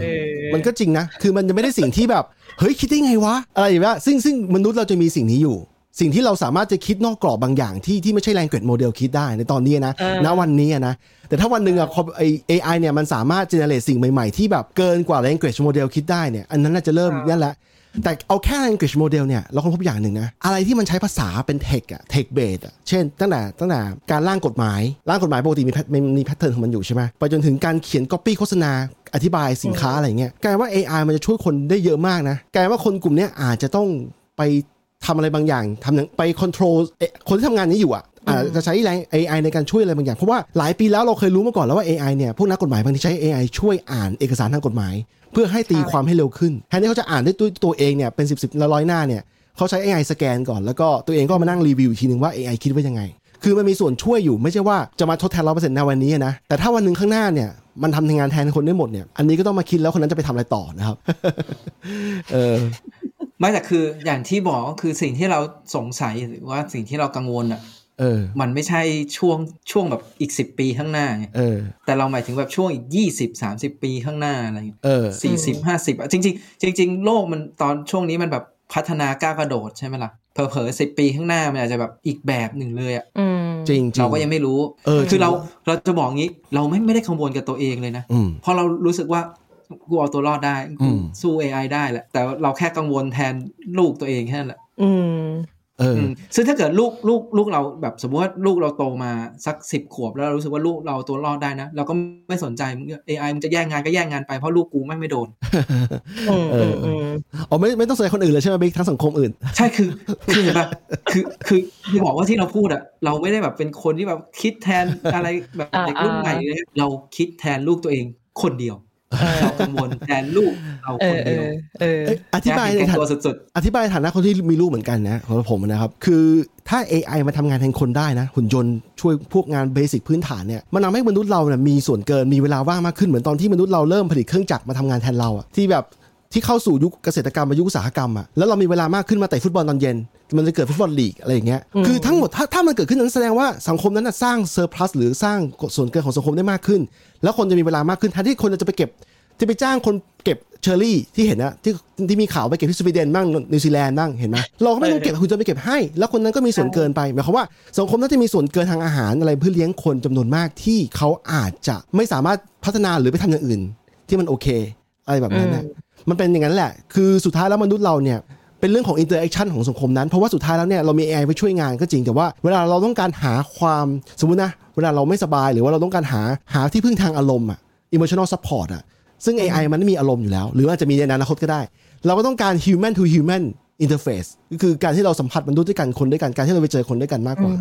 มันก็จริงนะคือมันจะไม่ได้สิ่งที่แบบเฮ้ยคิดได้ไงวะอะไรอย่างเงี้ยซึ่งซึ่งมนุษย์เราจะมีสิ่งนี้อยู่สิ่งที่เราสามารถจะคิดนอกกรอบบางอย่างที่ที่ไม่ใช่ language model คิดได้ในตอนนี้นะณวันนี้นะแต่ถ้าวันนึงอ่ะไอ้ เอ ไอ เนี่ยมันสามารถ generate สิ่งใหม่ๆที่แบบเกินกว่า language model คิดได้เนี่ยอันนั้นน่าจะเริ่มนั่นแหละแต่เอาแค่ language model เนี่ยเราค้นพบอย่างหนึ่งนะอะไรที่มันใช้ภาษาเป็น text อ่ะ text based อ่ะเช่นตั้งแต่ตั้งแต่การร่างกฎหมายร่างกฎหมายปกติมีมีแพทเทิร์นของมันอยู่ใช่ไหมไปจนถึงการเขียน copy โฆษณาอธิบายสินค้าอะไรเงี้ยกลายว่า เอ ไอ มันจะช่วยคนได้เยอะมากนะกลายว่าคนกลุ่มนี้อาจจะต้องไปทำอะไรบางอย่างทำไป control คนที่ทำงานนี้อยู่อ่ะอาจจะใช้ เอ ไอ ในการช่วยอะไรบางอย่างเพราะว่าหลายปีแล้วเราเคยรู้มาก่อนแล้วว่า เอ ไอ เนี่ยพวกนักกฎหมายบางทีใช้ เอ ไอ ช่วยอ่านเอกสารทางกฎหมายเพื่อให้ตีความให้เร็วขึ้นแทนที่เขาจะอ่านด้วยตัวเองเนี่ยเป็นสิบสิบละร้อยหน้าเนี่ยเขาใช้ เอ ไอ สแกนก่อนแล้วก็ตัวเองก็มานั่งรีวิวอีกทีนึงว่า เอ ไอ คิดว่ายังไงคือมันมีส่วนช่วยอยู่ไม่ใช่ว่าจะมาทดแทน หนึ่งร้อยเปอร์เซ็นต์ ในวันนี้นะแต่ถ้าวันนึงข้างหน้าเนี่ยมันทำงานแทนคนได้หมดเนี่ยอันนี้ก็ต้องมาคิดแล้วคนนั้นจะไปทำอะไรต่อนะครับเออไม่แต่คืออย่างที่บอกคือสิ่งที่เราสงสัยหรือว่าสิ่งที่เรากังวลอ่ะเออมันไม่ใช่ช่วงช่วงแบบอีกสิบปีข้างหน้าไงเออแต่เราหมายถึงแบบช่วงอีกยี่สิบ สามสิบปีข้างหน้าอะไรเออสี่สิบ ห้าสิบอ่ะจริงๆจริงๆโลกมันตอนช่วงนี้มันแบบพัฒนาก้าวกระโดดใช่มั้ยล่ะเผลอๆสิบปีข้างหน้ามันอาจจะแบบอีกแบบหนึ่งเลยอ่ะอืมจริงๆเราก็ยังไม่รู้เออคือเราเราจะบอกงี้เราไม่ไม่ได้กังวลกับตัวเองเลยนะเพราะเรารู้สึกว่ากูเอาตัวรอดได้กูสู้ เอ ไอ ได้แหละแต่เราแค่กังวลแทนลูกตัวเองแค่นั้นแหละอืมเออซึ่งถ้าเกิดลูกลูกลูกเราแบบสมมติว่าลูกเราโตมาสักสิบขวบแล้วเรารู้สึกว่าลูกเราตัวรอดได้นะเราก็ไม่สนใจมึง เอ ไอ มึงจะแย่งงานก็แย่งงานไปเพราะลูกกูไม่ไม่โดนเออเอออ๋อไม่ไม่ต้องใส่คนอื่นเลยใช่ไหมบิ๊กทั้งสังคมอื่นใช่คือคือเห็นป่ะคือคือที่บอกว่าที่เราพูดอะเราไม่ได้แบบเป็นคนที่แบบคิดแทนอะไรแบบเด็กรุ่นใหม่เลยเราคิดแทนลูกตัวเองคนเดียวเรากังวลแทนลูกเราคนเดียวอธิบายในฐานะอธิบายในฐานะคนที่มีลูกเหมือนกันนะของผมนะครับคือถ้า เอ ไอ มาทำงานแทนคนได้นะหุ่นยนต์ช่วยพวกงานเบสิกพื้นฐานเนี่ยมันทำให้มนุษย์เราเนี่ยมีส่วนเกินมีเวลาว่างมากขึ้นเหมือนตอนที่มนุษย์เราเริ่มผลิตเครื่องจักรมาทำงานแทนเราอะที่แบบที่เข้าสู่ยุคเกษตรกรรมยุคอุตสาหกรรมอะแล้วเรามีเวลามากขึ้นมาเตะฟุตบอลตอนเย็นมันจะเกิดฟุตบอลลีกอะไรอย่างเงี้ยคือทั้งหมดถ้าถ้ามันเกิดขึ้นนั้นแสดงว่าสังคมนั้นสร้างเซอร์พลัสหรือสร้างส่วนเกินของสังคมได้มากขึ้นแล้วคนจะมีเวลามากขึ้นแทนที่คนจะไปเก็บจะไปจ้างคนเก็บเชอร์รี่ที่เห็นนะที่ที่มีข่าวไปเก็บที่สวีเดนบ้างนิวซีแลนด์บ้างเห็นไหมเราก็ไม่ต้องเก็บคุณจะไปเก็บให้แล้วคนนั้นก็มีส่วนเกินไปหมายความว่าสังคมน่าจะมีส่วนเกินทางอาหารอะไรเพื่อเลี้ยงคนจำนวนมากที่เขาอาจจะไม่สามารถพัฒนาหรือไปทำอย่างอื่นที่มันโอเคอะไรแบบนั้นนะมันเป็นอย่างนั้นแหละคือสุดท้ายแล้วมนุษย์เราเนี่ยเป็นเรื่องของอินเตอร์แอคชั่นของสังคมนั้นเพราะว่าสุดท้ายแล้วเนี่ยเรามี เอ ไอ ไปช่วยงานก็จริงแต่ว่าเวลาเราต้องการหาความสมมตินะเวลาเราไม่สบายหรือว่าเราต้องการหาหาที่พึ่งทางอารมณ์อ่ะ emotional support อ่ะซึ่ง เอ ไอ มันไม่มีอารมณ์อยู่แล้วหรืออาจจะมีในอนาคตก็ได้เราก็ต้องการ human to human interface ก็คือการที่เราสัมผัสมนุษย์ด้วยกันคนด้วยกันการที่เราไปเจอคนด้วยกันมากกว่า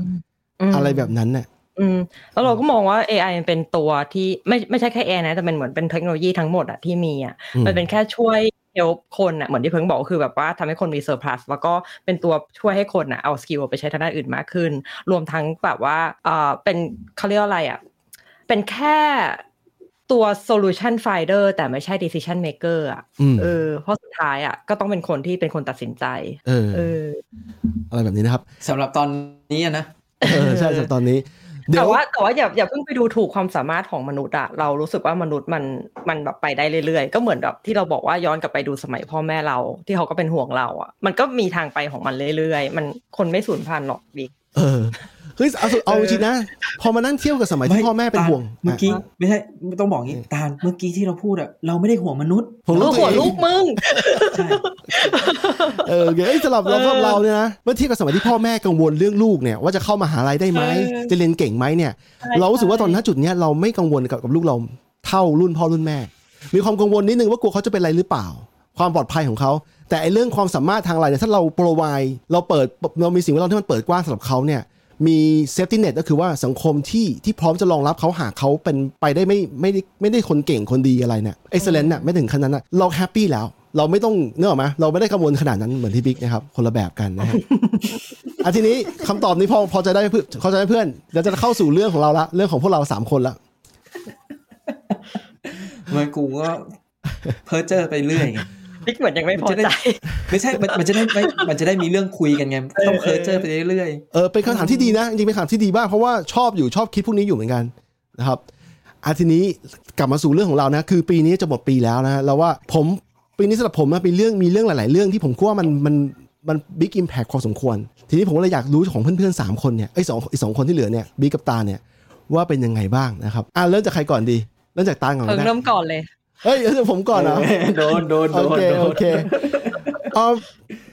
อ, อะไรแบบนั้นน่ะอืมแล้วเราก็มองว่า เอ ไอ มันเป็นตัวที่ไม่ไม่ใช่แค่ เอ ไอ นะแต่มันเหมือนเป็นเทคโนโลยีทั้งหมดอะที่มีอะมันเป็นแค่ช่วยเฮลป์คนอะเหมือนที่เพิ่งบอกคือแบบว่าทำให้คนมีเซอร์ไพรส์แล้วก็เป็นตัวช่วยให้คนอะเอาสกิลไปใช้ทางด้านอื่นมากขึ้นรวมทั้งแบบว่าเอ่อเป็นเขาเรียกอะไรอะเป็นแค่ตัว solution finder แต่ไม่ใช่ decision maker อ่ะเออเพราะสุดท้ายอ่ะก็ต้องเป็นคนที่เป็นคนตัดสินใจเออเอออะไรแบบนี้นะครับสำหรับตอนนี้นะเออใช่สำหรับตอนนี้แต่ว่าแต่ว่าอย่าอย่าเพิ่งไปดูถูกความสามารถของมนุษย์อะเรารู้สึกว่ามนุษย์มันมันแบบไปได้เรื่อยๆก็เหมือนแบบที่เราบอกว่าย้อนกลับไปดูสมัยพ่อแม่เราที่เขาก็เป็นห่วงเราอ่ะมันก็มีทางไปของมันเรื่อยๆมันคนไม่สูญพันธุ์หรอกบิ๊กเออ คือเอาเอาจริงนะพอมานั่งเที่ยวกับสมัยที่พ่อแม่เป็นห่วงเมื่อกี้ไม่ใช่ต้องบอกงี้ตาลเมื่อกี้ที่เราพูดอะเราไม่ได้ห่วงมนุษย์ผมก็ห่วงลูกมึงใช่เออเอ้ยสำหรับเราครับเราเนี่ยนะเมื่อเทียบกับสมัยที่พ่อแม่กังวลเรื่องลูกเนี่ยว่าจะเข้ามหาลัยได้ไหมจะเรียนเก่งไหมเนี่ยเรารู้สึกว่าตอนนั้นจุดเนี้ยเราไม่กังวลกับลูกเราเท่ารุ่นพ่อรุ่นแม่มีความกังวลนิดนึงว่ากลัวเขาจะเป็นอะไรหรือเปล่าความปลอดภัยของเขาแต่ไอ้เรื่องความสามารถทางอะไรเนี่ยถ้าเราโปรไวด์เราเปิดเรามีสิ่งแวดล้อมที่มันเปิดกว้างสำหรับเขาเนี่ยมีเซฟตี้เน็ตก็คือว่าสังคมที่ที่พร้อมจะรองรับเขาหากเขาเป็นไปได้ไม่ไม่ได้ไม่ได้คนเก่งคนดีอะไรเนี่ยเอ็กเซลเลนต์น่ะไม่ถึงขนาดนั้นเราแฮปปี้แล้วเราไม่ต้องเนอะมั้ยเราไม่ได้กังวลขนาดนั้นเหมือนที่บิ๊กนะครับคนละแบบกันนะฮะ อ่ะทีนี้คำตอบนี้พอพอจะได้เข้าใจเพื่อนเดี๋ยวจะเข้าสู่เรื่องของเราละเรื่องของพวกเราสามคนละมันกูก็เพ้อเจ้อไปเรื่อยบิ๊กเหมือนยังไม่พอใจไม่ใช่มันมันจะได้มันจะได้มีเรื่องคุยกันไงต้องเพ้อเจ้อไปเรื่อยเออเป็นคำถามที่ดีนะจริงๆเป็นคำถามที่ดีมากเพราะว่าชอบอยู่ชอบคิดพวกนี้อยู่เหมือนกันนะครับอ่ะทีนี้กลับมาสู่เรื่องของเรานะคือปีนี้จะหมดปีแล้วนะแล้วว่าผมปีนี้สำหรับผมนะเป็นเรื่องมีเรื่องหลายๆเรื่องที่ผมคิดว่ามันมันมันบิ๊กอิมแพคพอสมควรทีนี้ผมก็เลยอยากรู้ของเพื่อนๆสามคนเนี่ยไอ้สองอีกสองคนที่เหลือเนี่ยบิ๊กกับตาเนี่ยว่าเป็นยังไงบ้างนะครับอ่ะเริ่มจากใครก่อนดีเริ่มจากตาก่อนนะเริ่มก่อนเลยเฮ้ยผมก่อนนะโดนโดนโดนโอเคโอเคเอ่อ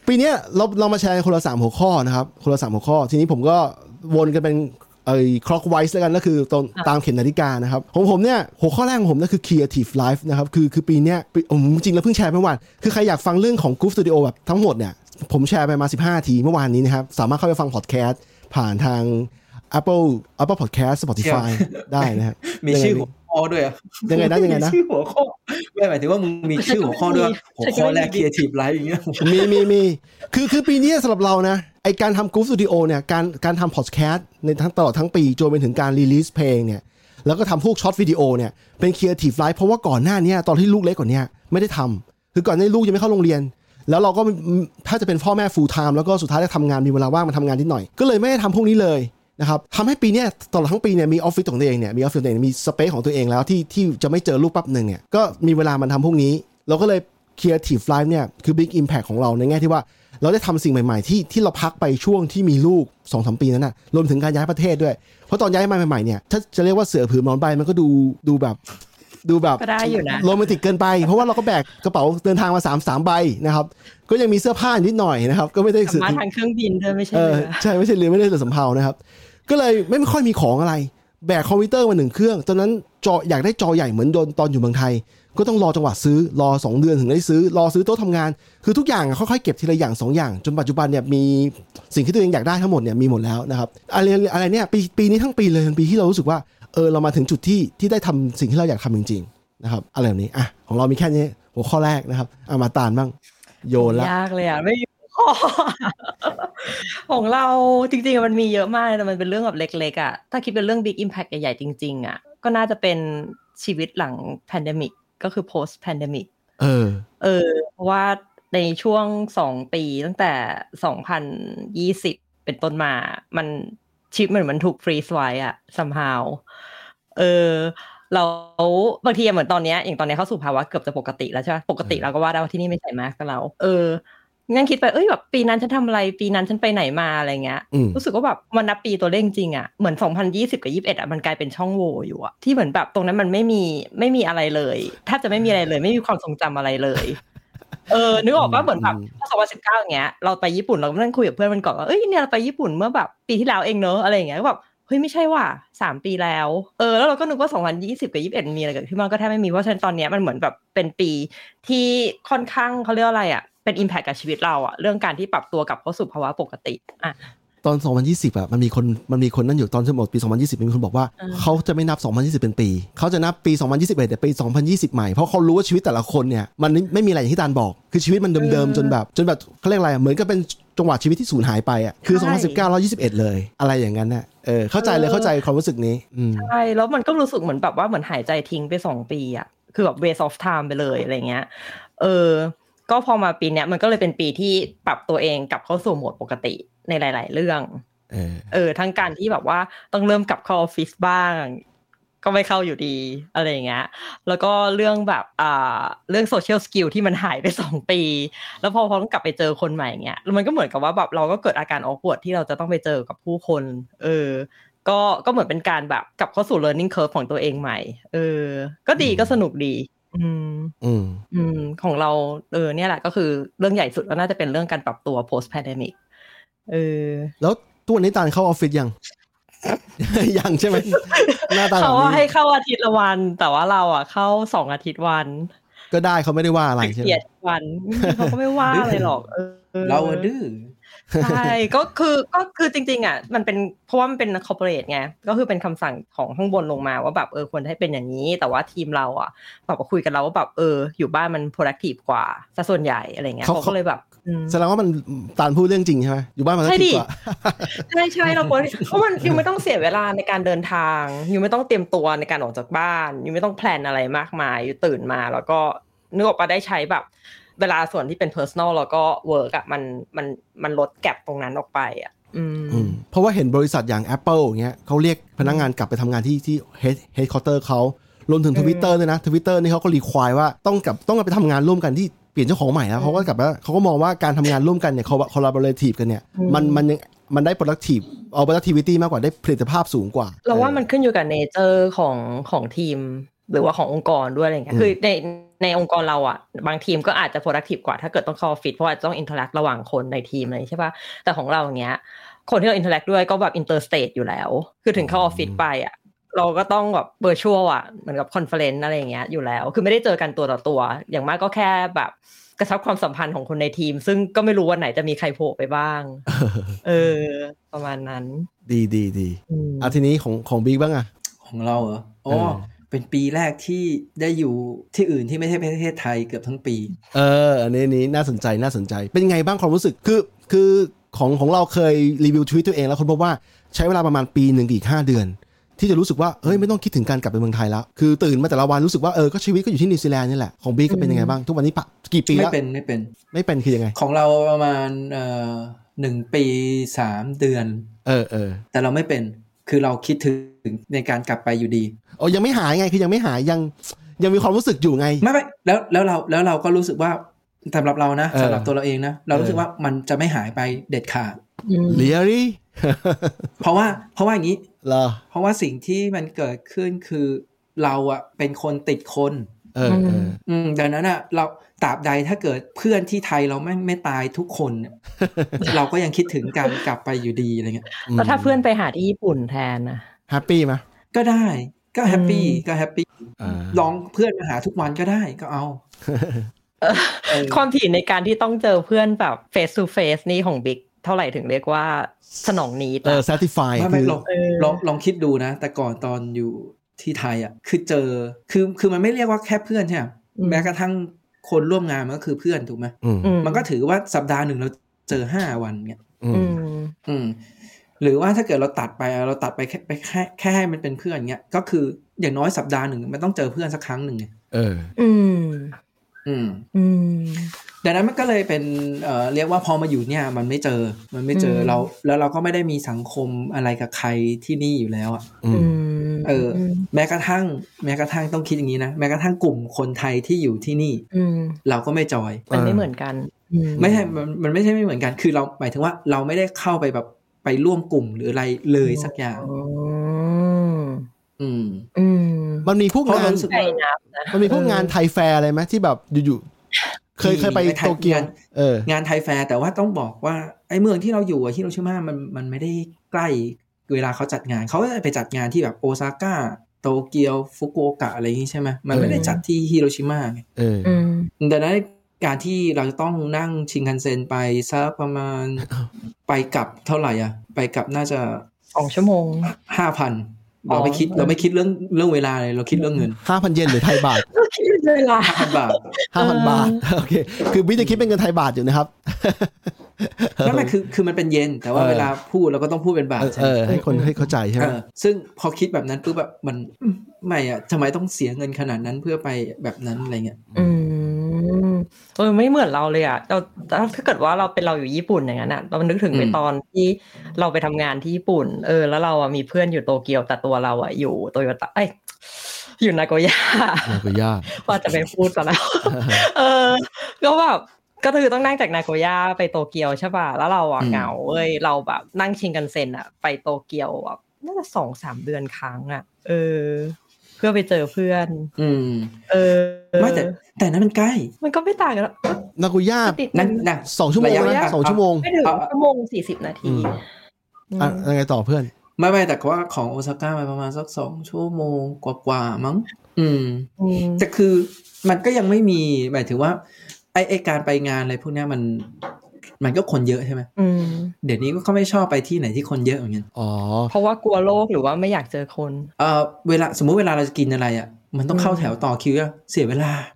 ปีนี้เราเรามาแชร์คนละสามหัวข้อนะครับคนละสามหัวข้อทีนี้ผมก็วนกันเป็นไอ้ clockwise แล้วกันก็คือตรงตามเข็มนาฬิกานะครับของผมเนี่ยหัวข้อแรกของผมนั่นคือ creative life นะครับคือคือปีเนี้ยผมจริงแล้วเพิ่งแชร์เมื่อวานคือใครอยากฟังเรื่องของ Groove Studio แบบทั้งหมดเนี่ยผมแชร์ไปมาสิบห้าทีเมื่อวานนี้นะครับสามารถเข้าไปฟัง podcast ผ่านทาง Apple Apple Podcast Spotify ได้นะฮะมีชื่อหัวข้อด้วยยังไงนะยังไงนะชื่อหัวข้อไม่หมายถึงว่ามึงมีชื่อหัวข้อด้วยหัวข้อแรก creative life อย่างเงี้ยมีมีๆคือคือปีเนี้ยสำหรับเรานะไอการทำ Groove Studio เนี่ยการการทำ podcast ในทั้งตลอดทั้งปีจนไปถึงการรีลีสเพลงเนี่ยแล้วก็ทำพวกช็อตวิดีโอเนี่ยเป็น Creative Life เพราะว่าก่อนหน้านี้ตอนที่ลูกเล็กกว่านี้ไม่ได้ทำคือก่อนหน้าลูกยังไม่เข้าโรงเรียนแล้วเราก็ถ้าจะเป็นพ่อแม่ full time แล้วก็สุดท้ายได้ทำงานมีเวลาว่างมาทำงานนิดหน่อยก็เลยไม่ได้ทำพวกนี้เลยนะครับทำให้ปีนี้ตลอดทั้งปีเนี่ยมีออฟฟิศของตัวเองเนี่ยมีออฟฟิศตัวเองมีสเปซของตัวเองแล้วที่ที่จะไม่เจอลูกปั๊บนึงเนี่ยก็มีเวลามันทำพวกนี้เราก็เลย Creative Life เนี่ยคือ Big Impact ของเราในแง่ที่ว่าเราได้ทำสิ่งใหม่ๆที่ที่เราพักไปช่วงที่มีลูก สองถึงสาม ปีนั้นน่ะรวมถึงการย้ายประเทศด้วยเพราะตอนย้ายมาใหม่ๆเนี่ยถ้าจะเรียกว่าเสือผืนหมอนใบมันก็ดูดูแบบดูแบบโรแมนติกเกินไปเพราะว่าเราก็แบกกระเป๋าเดินทางมาสาม สามใบนะครับก็ยังมีเสื้อผ้านิดหน่อยนะครับก็ไม่ได้สื่อมาทางเครื่องบินด้วยไม่ใช่เออใช่ไม่ใช่เรือไม่ได้เรือสำเภานะครับก็เลยไม่ค่อยมีของอะไรแบกคอมพิวเตอร์มาหนึ่งเครื่องตอนนั้นจออยากได้จอใหญ่เหมือนตอนอยู่เมืองไทยก็ต้องรอจังหวะซื้อรอสองเดือนถึงได้ซื้อรอซื้อโต๊ะทำงานคือทุกอย่างค่อยๆเก็บทีละอย่างสองอย่างจนปัจจุบันเนี่ยมีสิ่งที่ตัวเองอยากได้ทั้งหมดเนี่ยมีหมดแล้วนะครับอะไรอะไรเนี่ยปีปีนี้ทั้งปีเลยเป็นปีที่เรารู้สึกว่าเออเรามาถึงจุดที่ที่ได้ทำสิ่งที่เราอยากทำจริงๆนะครับอะไรแบบนี้อ่ะของเรามีแค่นี้หัวข้อแรกนะครับเอามาตานบ้างโยนละยากเลยอ่ะไม่ของเราจริงๆมันมีเยอะมากแต่มันเป็นเรื่องแบบเล็กๆอ่ะถ้าคิดเป็นเรื่อง Big Impact ใหญ่ๆจริงๆอ่ะก็น่าจะเป็นชีวิตหลัง pandemicก็คือ post pandemic เออเออเพราะว่าในช่วงสองปีตั้งแต่สองพันยี่สิบเป็นต้นมามันชีวิตเหมือนมันถูก freeze ไว้อะ somehow เออเราบางทีเหมือนตอนเนี้ยอย่างตอนนี้เข้าสู่ภาวะเกือบจะปกติแล้วใช่ป่ะปกติเราก็ว่าได้ว่าที่นี่ไม่ใส่มาสก์เราเอองั้นคิดไปเอ้ยแบบปีนั้นฉันทำอะไรปีนั้นฉันไปไหนมาอะไรเงี้ยรู้สึกว่าแบบมันนับปีตัวเลขจริงอ่ะเหมือนสองพันยี่สิบกับยี่สิบเอ็ดอ่ะมันกลายเป็นช่องโหว่อยู่อ่ะที่เหมือนแบบตรงนั้นมันไม่มีไม่มีอะไรเลยแทบจะไม่มีอะไรเลยไม่มีความทรงจำอะไรเลยเออนึกออกป่ะเหมือนแบบสองพันสิบเก้าอย่างเงี้ยเราไปญี่ปุ่นเราก็นั่งคุยกับเพื่อนมันก่อนว่าเอ้ยเนี่ยเราไปญี่ปุ่นเมื่อแบบปีที่แล้วเองเนอะอะไรอย่างเงี้ยก็แบบเฮ้ยไม่ใช่ว่ะสามปีแล้วเออแล้วเราก็นึกว่าสองพันยี่สิบกับยี่สิบเอ็ดมีอะไรเกิดขึ้นมาก็แทบไม่มีเพราะฉะนั้นตอนเนี้ยมันเหมือนแบบเป็นปีที่ค่อนข้างเค้าเรียกอะไรอ่ะเป็น impact กับชีวิตเราอะเรื่องการที่ปรับตัวกับเข้าสู่ภาวะปกติอะตอนสองพันยี่สิบอะมันมีคนมันมีคนนั่นอยู่ตอนสมมติปีสองพันยี่สิบมีคนบอกว่าเขาจะไม่นับสองพันยี่สิบเป็นปีเขาจะนับปีสองพันยี่สิบเอ็ดแต่ปีสองพันยี่สิบใหม่เพราะเขารู้ว่าชีวิตแต่ละคนเนี่ยมันไม่มีอะไรอย่างที่ตาลบอกคือชีวิตมันเดิมๆจนแบบจนแบบเขาเรียกอะไรเหมือนกับเป็นจังหวะชีวิตที่สูญหายไปอะคือสองพันสิบเก้าแล้วยี่สิบเอ็ดเลยอะไรอย่างนั้นน่ะเออเข้าใจเลยเข้าใจความรู้สึกนี้ใช่แล้วมันก็รู้สึกเหมือนแบบว่าเหมือนหายใจทิ้งไปสองปีอะคือแบบ waste of time ไปเลยอะไรเงี้ยเออก็พอมาปีนี้มันก็เลยเป็นปีที่ปรับตัวเองกลับเข้าสู่โหมดปกติในหลายๆเรื่องเออทั้งการที่แบบว่าต้องเริ่มกลับเข้าออฟฟิศบ้าง ก็ไม่เข้าอยู่ดีอะไรอย่างเงี้ยแล้วก็เรื่องแบบอ่าเรื่องโซเชียลสกิลที่มันหายไปสองปีแล้วพอพอต้องกลับไปเจอคนใหม่เงี้ยมันก็เหมือนกับว่าแบบเราก็เกิดอาการออกวดที่เราจะต้องไปเจอกับผู้คนเออก็ก็เหมือนเป็นการแบบกลับเข้าสู่ learning curve ของตัวเองใหม่เออก็ดีก็สนุกดีอืมอืมอืมของเราเออเนี่ยแหละก็คือเรื่องใหญ่สุดก็น่าจะเป็นเรื่องการปรับตัว post pandemic เออแล้วตัวนี้ตานเข้าออฟฟิศยังยังใช่ไหมหน้าตาแบบนี้เขาให้เข้าอาทิตย์ละวันแต่ว่าเราอ่ะเข้าสองอาทิตย์วันก็ได้เขาไม่ได้ว่าอะไรใช่ไหมเกียรติวันเขาก็ไม่ว่าอะไรหรอกเราดื้อใช่ก็คือก็คือจริงๆอ่ะมันเป็นเพราะว่ามันเป็นคอร์ปอเรทไงก็คือเป็นคำสั่งของข้างบนลงมาว่าแบบเออควรให้เป็นอย่างนี้แต่ว่าทีมเราอ่ะแบบคุยกันแล้วว่าแบบเอออยู่บ้านมัน productive กว่าซะส่วนใหญ่อะไรเงี้ยเขาก็เลยแบบแสดงว่ามันตานพูดเรื่องจริงใช่ไหมอยู่บ้านมันก็ดีกว่าใช่ใช่เราเพราะมันยูไม่ต้องเสียเวลาในการเดินทางยูไม่ต้องเตรียมตัวในการออกจากบ้านยูไม่ต้องแพลนอะไรมากมายยูตื่นมาแล้วก็นึกออกมาได้ใช้แบบเวลาส่วนที่เป็น personal แล้วก็ work อ่ะมันมันมันลดแก็ปตรงนั้นออกไปอ่ะอืมเพราะว่าเห็นบริษัทอย่าง Apple อย่างเงี้ยเขาเรียกพนักงานกลับไปทำงานที่ที่ head headquarter เขารวมถึง Twitter ด้วยนะ Twitter นี่เขาก็ require ว่าต้องกลับต้องไปทำงานร่วมกันที่เปลี่ยนเจ้าของใหม่แล้วเขาก็กลับว่าเขาก็มองว่าการทำงานร่วมกันเนี่ย collaborative กันเนี่ยมันมันยังมันได้ productive เอา productivity มากกว่าได้ผลิตภาพสูงกว่าเราว่ามันขึ้นอยู่กับ nature ของของทีมหรือว่าขององค์กรด้วยอะไรเงี้ยคือในในองค์กรเราอ่ะบางทีมก็อาจจะ productive กว่าถ้าเกิดต้องเข้าออฟฟิศเพราะว่าต้อง interact ระหว่างคนในทีมอะไรใช่ป่ะแต่ของเราอย่างเงี้ยคนที่เรา interact ด้วยก็แบบ interstate อยู่แล้วคือถึงเข้าออฟฟิศไปอ่ะเราก็ต้องแบบ virtual อ่ะเหมือนกับ conference อะไรอย่างเงี้ยอยู่แล้วคือไม่ได้เจอกันตัวต่อตัวอย่างมากก็แค่แบบกระชับความสัมพันธ์ของคนในทีมซึ่งก็ไม่รู้วันไหนจะมีใครโผล่ไปบ้างเออประมาณนั้นดีๆๆเอาทีนี้ของของบิ๊กบ้างอ่ะของเราเหรออ๋อเป็นปีแรกที่ได้อยู่ที่อื่นที่ไม่ใช่ประเทศไทยเกือบทั้งปีเอออันนี้นี้น่าสนใจน่าสนใจเป็นไงบ้างความรู้สึกคือคือของของเราเคยรีวิวทวิตตัวเองแล้วคนพบว่าใช้เวลาประมาณปีหนึ่งอีกห้าเดือนที่จะรู้สึกว่าเอ้ยไม่ต้องคิดถึงการกลับไปเมืองไทยแล้วคือตื่นมาแต่ละวันรู้สึกว่าเออก็ชีวิตก็อยู่ที่นิวซีแลนด์นี่แหละของบีก็เป็นยังไงบ้างทุกวันนี้ปะกี่ปีแล้วไม่เป็นไม่เป็นไม่เป็นคือยังไงของเราประมาณเอ่อหนึ่งปีสามเดือนเออเออแต่เราไม่เป็นคือเราคิดถึงในการกลับไปอยู่ดีอ๋อยังไม่หายไงคือยังไม่หายยังยังมีความรู้สึกอยู่ไงไม่ไม่แล้วแล้วเราแล้วเราก็รู้สึกว่าสำหรับเรานะสำหรับตัวเราเองนะเรารู้สึกว่ามันจะไม่หายไปเด็ดขาดreally เพราะว่าเพราะว่าอย่างนี้เพราะว่าสิ่งที่มันเกิดขึ้นคือเราอะเป็นคนติดคนเอออืมดังนั้นอะเราตราบใดถ้าเกิดเพื่อนที่ไทยเราไม่ไม่ตายทุกคนเราก็ยังคิดถึงการกลับไปอยู่ดีอะไรเงี้ยแล้วถ้าเพื่อนไปหาที่ญี่ปุ่นแทนนะแฮปปี้มั้ยก็ได้ก็แฮปปี้ก็แฮปปี้ลองเพื่อนมาหาทุกวันก็ได้ก็เอาความถี่ในการที่ต้องเจอเพื่อนแบบเฟซทูเฟซนี่ของบิ๊กเท่าไหร่ถึงเรียกว่าสนองนี้เออ satisfy คือลองลองลองคิดดูนะแต่ก่อนตอนอยู่ที่ไทยอ่ะคือเจอคือคือมันไม่เรียกว่าแค่เพื่อนใช่ไหมแม้กระทั่งคนร่วมงานมันก็คือเพื่อนถูกไหมมันก็ถือว่าสัปดาห์หนึ่งเราเจอห้าวันเงี้ยอืมหรือว่าถ้าเกิดเราตัดไปเราตัดไปแค่แค่แค่ให้มันเป็นเพื่อนเงี้ยก็คืออย่างน้อยสัปดาห์หนึ่งมันต้องเจอเพื่อนสักครั้งหนึ่งเอออืมอืมอืมดังนั้นมันก็เลยเป็น เอ่อ เรียกว่าพอมาอยู่เนี่ยมันไม่เจอมันไม่เจอเราแล้วเราก็ไม่ได้มีสังคมอะไรกับใครที่นี่อยู่แล้วอ่ะเออแม้กระทั่งแม้กระทั่งต้องคิดอย่างนี้นะแม้กระทั่งกลุ่มคนไทยที่อยู่ที่นี่เราก็ไม่จอยมันไม่เหมือนกันไม่ใช่มันไม่ใช่ไม่เหมือนกันคือเราหมายถึงว่าเราไม่ได้เข้าไปแบบไปร่วมกลุ่มหรืออะไรเลยสักอย่างอืมอืมมันมีพวกงานมันมีพวกงานไทยแฟร์อะไรไหมที่แบบอยู่เคยเคยไปโตเกียวงานไทยแฟร์แต่ว่าต้องบอกว่าไอ้เมืองที่เราอยู่อะฮิโรชิมามันมันไม่ได้ใกล้เวลาเขาจัดงานเขาจะไปจัดงานที่แบบโอซาก้าโตเกียวฟุกุโอกะอะไรอย่างนี้ใช่ไหมมันไม่ได้จัดที่ฮิโรชิมาไงดังนั้นการที่เราจะต้องนั่งชินคันเซ็นไปสักประมาณไปกลับเท่าไหร่อะไปกลับน่าจะสองชั่วโมงห้าพันเราไม่คิดเราไม่คิดเรื่องเรื่องเวลาเลยเราคิดเรื่องเงิน ห้าพัน เยนหรือไทยบาทเราคิดเวลา ห้าพัน บาท ห้าพัน บาทโอเคคือพี่จะคิดเป็นเงินไทยบาทอยู่นะครับนั่นแหละคือคือมันเป็นเยนแต่ว่าเวลาพูดเราก็ต้องพูดเป็นบาทเออให้คนให้เข้าใจใช่มั้ยซึ่งพอคิดแบบนั้นปุ๊บแบบมันไม่อ่ะทำไมต้องเสียเงินขนาดนั้นเพื่อไปแบบนั้นอะไรเงี้ยอืม อไม่เหมือนเราเลยอ่ะเราถ้าเกิดว่าเราเป็นเราอยู่ญี่ปุ่นอย่างนั้นอ่ะเรานึกถึงไปตอนที่เราไปทำงานที่ญี่ปุ่นเออแล้วเราอ่ะมีเพื่อนอยู่โตเกียวแต่ตัวเราอ่ะอยู่โตโยต้าเอ้ยอยู่นาโกย่านาโกย่าว่าจะไปพูดซะแล้วเออก็แบบก็คือต้องนั่งจากนาโกย่าไปโตเกียวใช่ป่ะแล้วเราอ่ะเหงาเว้ยเราแบบนั่งชินคันเซ็นอ่ะไปโตเกียวอ่ะน่าจะ สองถึงสาม เดือนครั้งอ่ะเออเพื่อไปเจอเพื่อนอืมเออไม่แต่แต่นั้นมันใกล้มันก็ไม่ต่างกันนาโกย่านั่นน่ะสองชั่วโมงนะสองชั่วโมงไม่ถึงชั่วโมงสี่สิบนาทีอ่ะยังไงต่อเพื่อนไม่ไม่แต่ว่าของโอซาก้ามันประมาณสักสองชั่วโมงกว่าๆมั้งอืมแต่คือมันก็ยังไม่มีหมายถึงว่าไอ้ไอ้การไปงานอะไรพวกนี้มันมันก็คนเยอะใช่ไหมอืมเดี๋ยวนี้ก็เขาไม่ชอบไปที่ไหนที่คนเยอะอย่างเงี้ยอ๋อเพราะว่ากลัวโรคหรือว่าไม่อยากเจอคนเอ่อเวลาสมมุติเวลาเราจะกินอะไรอ่ะมันต้องเข้าแถวต่อคิวเสียเวลา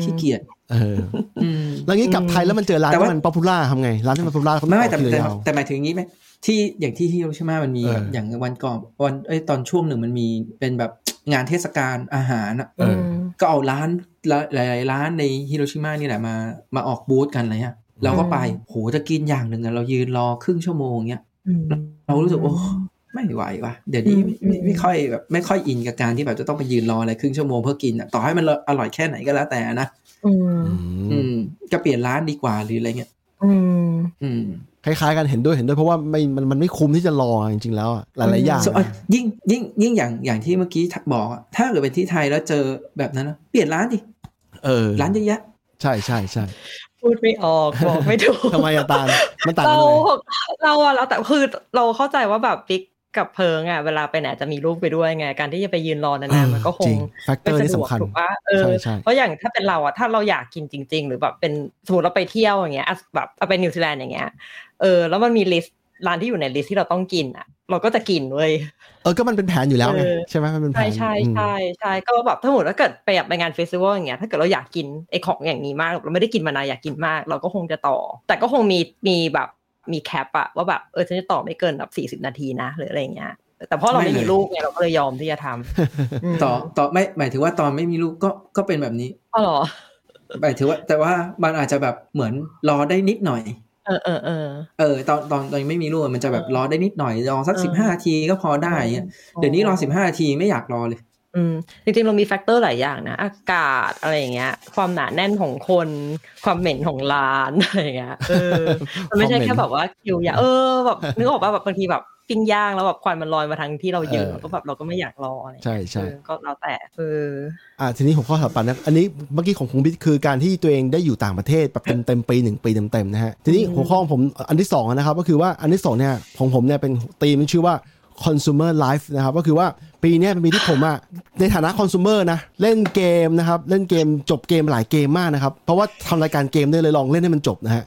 ขี้เกียจเอออืมแล้วงี้กลับไทยแล้วมันเจอร้านที่มันป๊อปปูล่าทำไงร้านที่มันป๊อปปูล่าไม่ไม่แต่แต่หมายถึงอย่างงี้ไหมที่อย่างที่ฮิโรชิมามันมีแบบอย่างวันก่อนวันไอ้ตอนช่วงหนึ่งมันมีเป็นแบบงานเทศกาลอาหารอ่ะก็เอาร้านหลายๆร้านในฮิโรชิมานี่แหละมามาออกบูธกันอะไรเงี้ยเราก็ไปโหจะกินอย่างหนึ่งเรายืนรอครึ่งชั่วโมงเงี้ยเรารู้สึกโอ้ไม่ไหวว่ะเดี๋ยวนี้ไม่ไม่ค่อยแบบไม่ค่อยอินกับการที่แบบจะต้องไปยืนรออะไรครึ่งชั่วโมงเพื่อกินต่อให้มันอร่อยแค่ไหนก็แล้วแต่นะอืมจะเปลี่ยนร้านดีกว่าหรืออะไรเงี้ยอืมอืมคล้ายๆกันเห็นด้วยเห็นด้วยเพราะว่าไม่มันมันไม่คุ้มที่จะรอจริงๆแล้วอ่ะหลายๆอย่างยิ่งยิ่งยิ่งอย่างอย่างที่เมื่อกี้บอกอ่ะถ้าเกิดเป็นที่ไทยแล้วเจอแบบนั้นนะเปลี่ยนร้านดิเออร้านเยอะแยะใช่ใช่ใช่พูดไม่ออกบอกไม่ถูกทำไมอ่ะตาลมันต่างกันเลยเราอ่ะเราแต่คือเราเข้าใจว่าแบบปิ๊กกับเพิงอ่ะเวลาไปไหนจะมีลูกไปด้วยไงการที่จะไปยืนรอนานๆมันก็คงเป็นสะดวกถูกป่ะเออเพราะอย่างถ้าเป็นเราอ่ะถ้าเราอยากกินจริงๆหรือแบบเป็นสมมติเราไปเที่ยวอย่างเงี้ยแบบไปนิวซีแลนด์อย่างเงี้ยเออแล้วมันมีลิสต์ร้านที่อยู่ในลิสต์ที่เราต้องกินอ่ะเราก็จะกินเว้ยเออก็มันเป็นแผนอยู่แล้วไงใช่ไหมมันเป็นแผนใช่ใช่ใช่ก็แบบถ้าหมดถ้าเกิดไปแบบไปงานเฟสติวัลอย่างเงี้ยถ้าเกิดเราอยากกินไอของอย่างนี้มากเราไม่ได้กินมานานอยากกินมากเราก็คงจะต่อแต่ก็คงมีมีแบบมีแคปอะว่าแบบเออฉันจะต่อไม่เกินแบบสี่สิบนาทีนะหรืออะไรเงี้ยแต่เพราะเราไม่มีลูกไงเราก็เลยยอมที่จะทำต่อต่อไม่หมายถึงว่าตอนไม่มีลูกก็ก็เป็นแบบนี้อ๋อเหรอหมายถึงว่าแต่ว่ามันอาจจะแบบเหมือนรอได้นิดหน่อยเออเออเออเออตอนตอนตอนไม่มีลูกมันจะแบบรอได้นิดหน่อยรอสักสิบห้านาทีก็พอได้เดี๋ยวนี้รอสิบห้านาทีไม่อยากรอเลยอืมจริงๆเรามีแฟกเตอร์หลายอย่างนะอากาศอะไรอย่างเงี้ยความหนาแน่นของคนความเหม็นของร้านอะไรอย่างเงี้ยเออมันไม่ใช่แค่แบบว่าคิวอย่างเออแบบนึกออกป่ะแบบบางทีแบบปิ้งย่างแล้วแบบควันมันลอยมาทางที่เรายืนก็แบบเราก็ไม่อยากรออะไรใช่ใช่ก็แล้วแต่เอออ่าทีนี้ของข้อถัดไปนะอันนี้เมื่อกี้ของคุณบิ๊กคือการที่ตัวเองได้อยู่ต่างประเทศแบบเต็มเต็มปีหนึ่งปีเต็มๆนะฮะทีนี้หัวข้อผมอันที่สองนะครับก็คือว่าอันที่สองเนี่ยของผมเนี่ยเป็นธีมที่ชื่อว่าconsumer life นะครับก็คือว่าปีนี้เป็นปีที่ผมอ่ะในฐานะ consumer นะเล่นเกมนะครับเล่นเกมจบเกมหลายเกมมากนะครับเพราะว่าทำรายการเกมด้วยเลยลองเล่นให้มันจบนะฮะ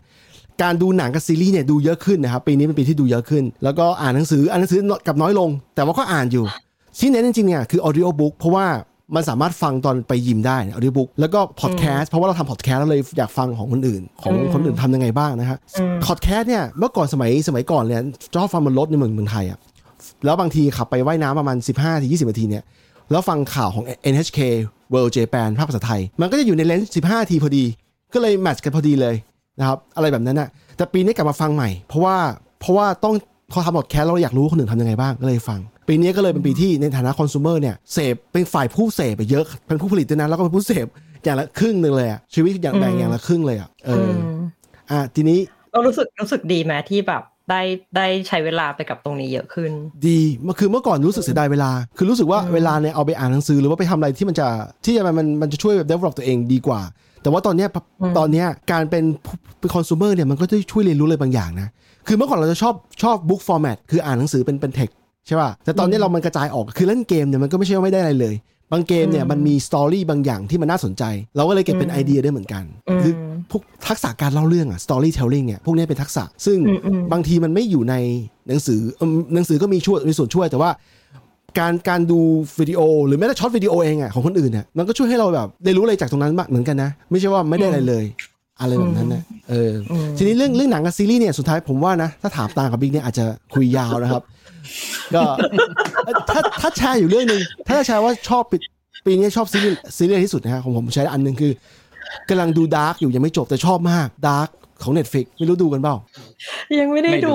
การดูหนังกับซีรีส์เนี่ยดูเยอะขึ้นนะครับปีนี้เป็นปีที่ดูเยอะขึ้นแล้วก็อ่านหนังสืออ่านหนังสือกับน้อยลงแต่ว่าก็อ่านอยู่ที่เน้นจริงๆเนี่ยคือ audio book เพราะว่ามันสามารถฟังตอนไปยิมได้ audio book แล้วก็ podcast เพราะว่าเราทำ podcast แล้วเลยอยากฟังของคนอื่นของคนอื่นทำยังไงบ้างนะฮะ podcast เนี่ยเมื่อก่อนสมัยสมัยก่อนเนี่ยชอบฟังบนรถในเมืองเมืองไทยอ่ะแล้วบางทีขับไปว่ายน้ำประมาณ สิบห้าถึงยี่สิบ นาทีเนี่ยแล้วฟังข่าวของ เอ็น เอช เค World Japan ภาคภาษาไทยมันก็จะอยู่ในเลนส์สิบห้า นาทีพอดีก็เลยแมทช์กันพอดีเลยนะครับอะไรแบบนั้นนะแต่ปีนี้กลับมาฟังใหม่เพราะว่าเพราะว่าต้องเขาทำพอดแคสต์เราอยากรู้คนอื่นทำยังไงบ้างก็เลยฟังปีนี้ก็เลยเป็นปีที่ในฐานะคอน sumer เนี่ยเสพเป็นฝ่ายผู้เสพไปเยอะเป็นผู้ผลิตด้วยนะแล้วก็เป็นผู้เสพอย่างละครึ่งนึงเลยชีวิตอย่างแบ่งอย่างละครึ่งเลยอ่ะเอออ่ะทีนี้เรารู้สึกรู้สึกดีไหมที่แบบได้ได้ใช้เวลาไปกับตรงนี้เยอะขึ้นดีมันคือเมื่อก่อนรู้สึกเสียดายเวลาคือรู้สึกว่าเวลาเนี่ยเอาไปอ่านหนังสือหรือว่าไปทำอะไรที่มันจะที่มันมันมันจะช่วยแบบ develop ตัวเองดีกว่าแต่ว่าตอนเนี้ยตอนเนี้ยการเป็นเป็น consumer เนี่ยมันก็จะช่วยเรียนรู้อะไรบางอย่างนะคือเมื่อก่อนเราจะชอบชอบ book format คืออ่านหนังสือเป็นเป็น text ใช่ป่ะแต่ตอนนี้เรามันกระจายออกคือเล่นเกมเนี่ยมันก็ไม่ใช่ว่าไม่ได้อะไรเลยบางเกมเนี่ยมันมีสตอรี่บางอย่างที่มันน่าสนใจเราก็เลยเก็บเป็นไอเดียได้เหมือนกันคือพวกทักษะการเล่าเรื่องอ่ะ storytelling เนี่ยพวกนี้เป็นทักษะซึ่งบางทีมันไม่อยู่ในหนังสือหนังสือก็มีช่วยมีส่วนช่วยแต่ว่าการการดูวิดีโอหรือแม้แต่ช็อตวิดีโอเองอ่ะของคนอื่นเนี่ยมันก็ช่วยให้เราแบบได้รู้อะไรจากตรงนั้นมากเหมือนกันนะไม่ใช่ว่าไม่ได้อะไรเลยอะไรแบบนั้นนะเออทีนี้เรื่องเรื่องหนังกับซีรีส์เนี่ยสุดท้ายผมว่านะถ้าถามตากับบิ๊กเนี่ยอาจจะคุยยาวนะครับก็ถ้าถ้าแชร์อยู่เรื่องนึงถ้าแชร์ว่าชอบปีนี้ชอบซีรีส์ซีรีส์ที่สุดนะฮะของผมแชร์อันนึงคือ กำลังดูดาร์กอยู่ยังไม่จบแต่ชอบมากดาร์กของ Netflix ไม่รู้ดูกันเปล่ายังไม่ได้ดู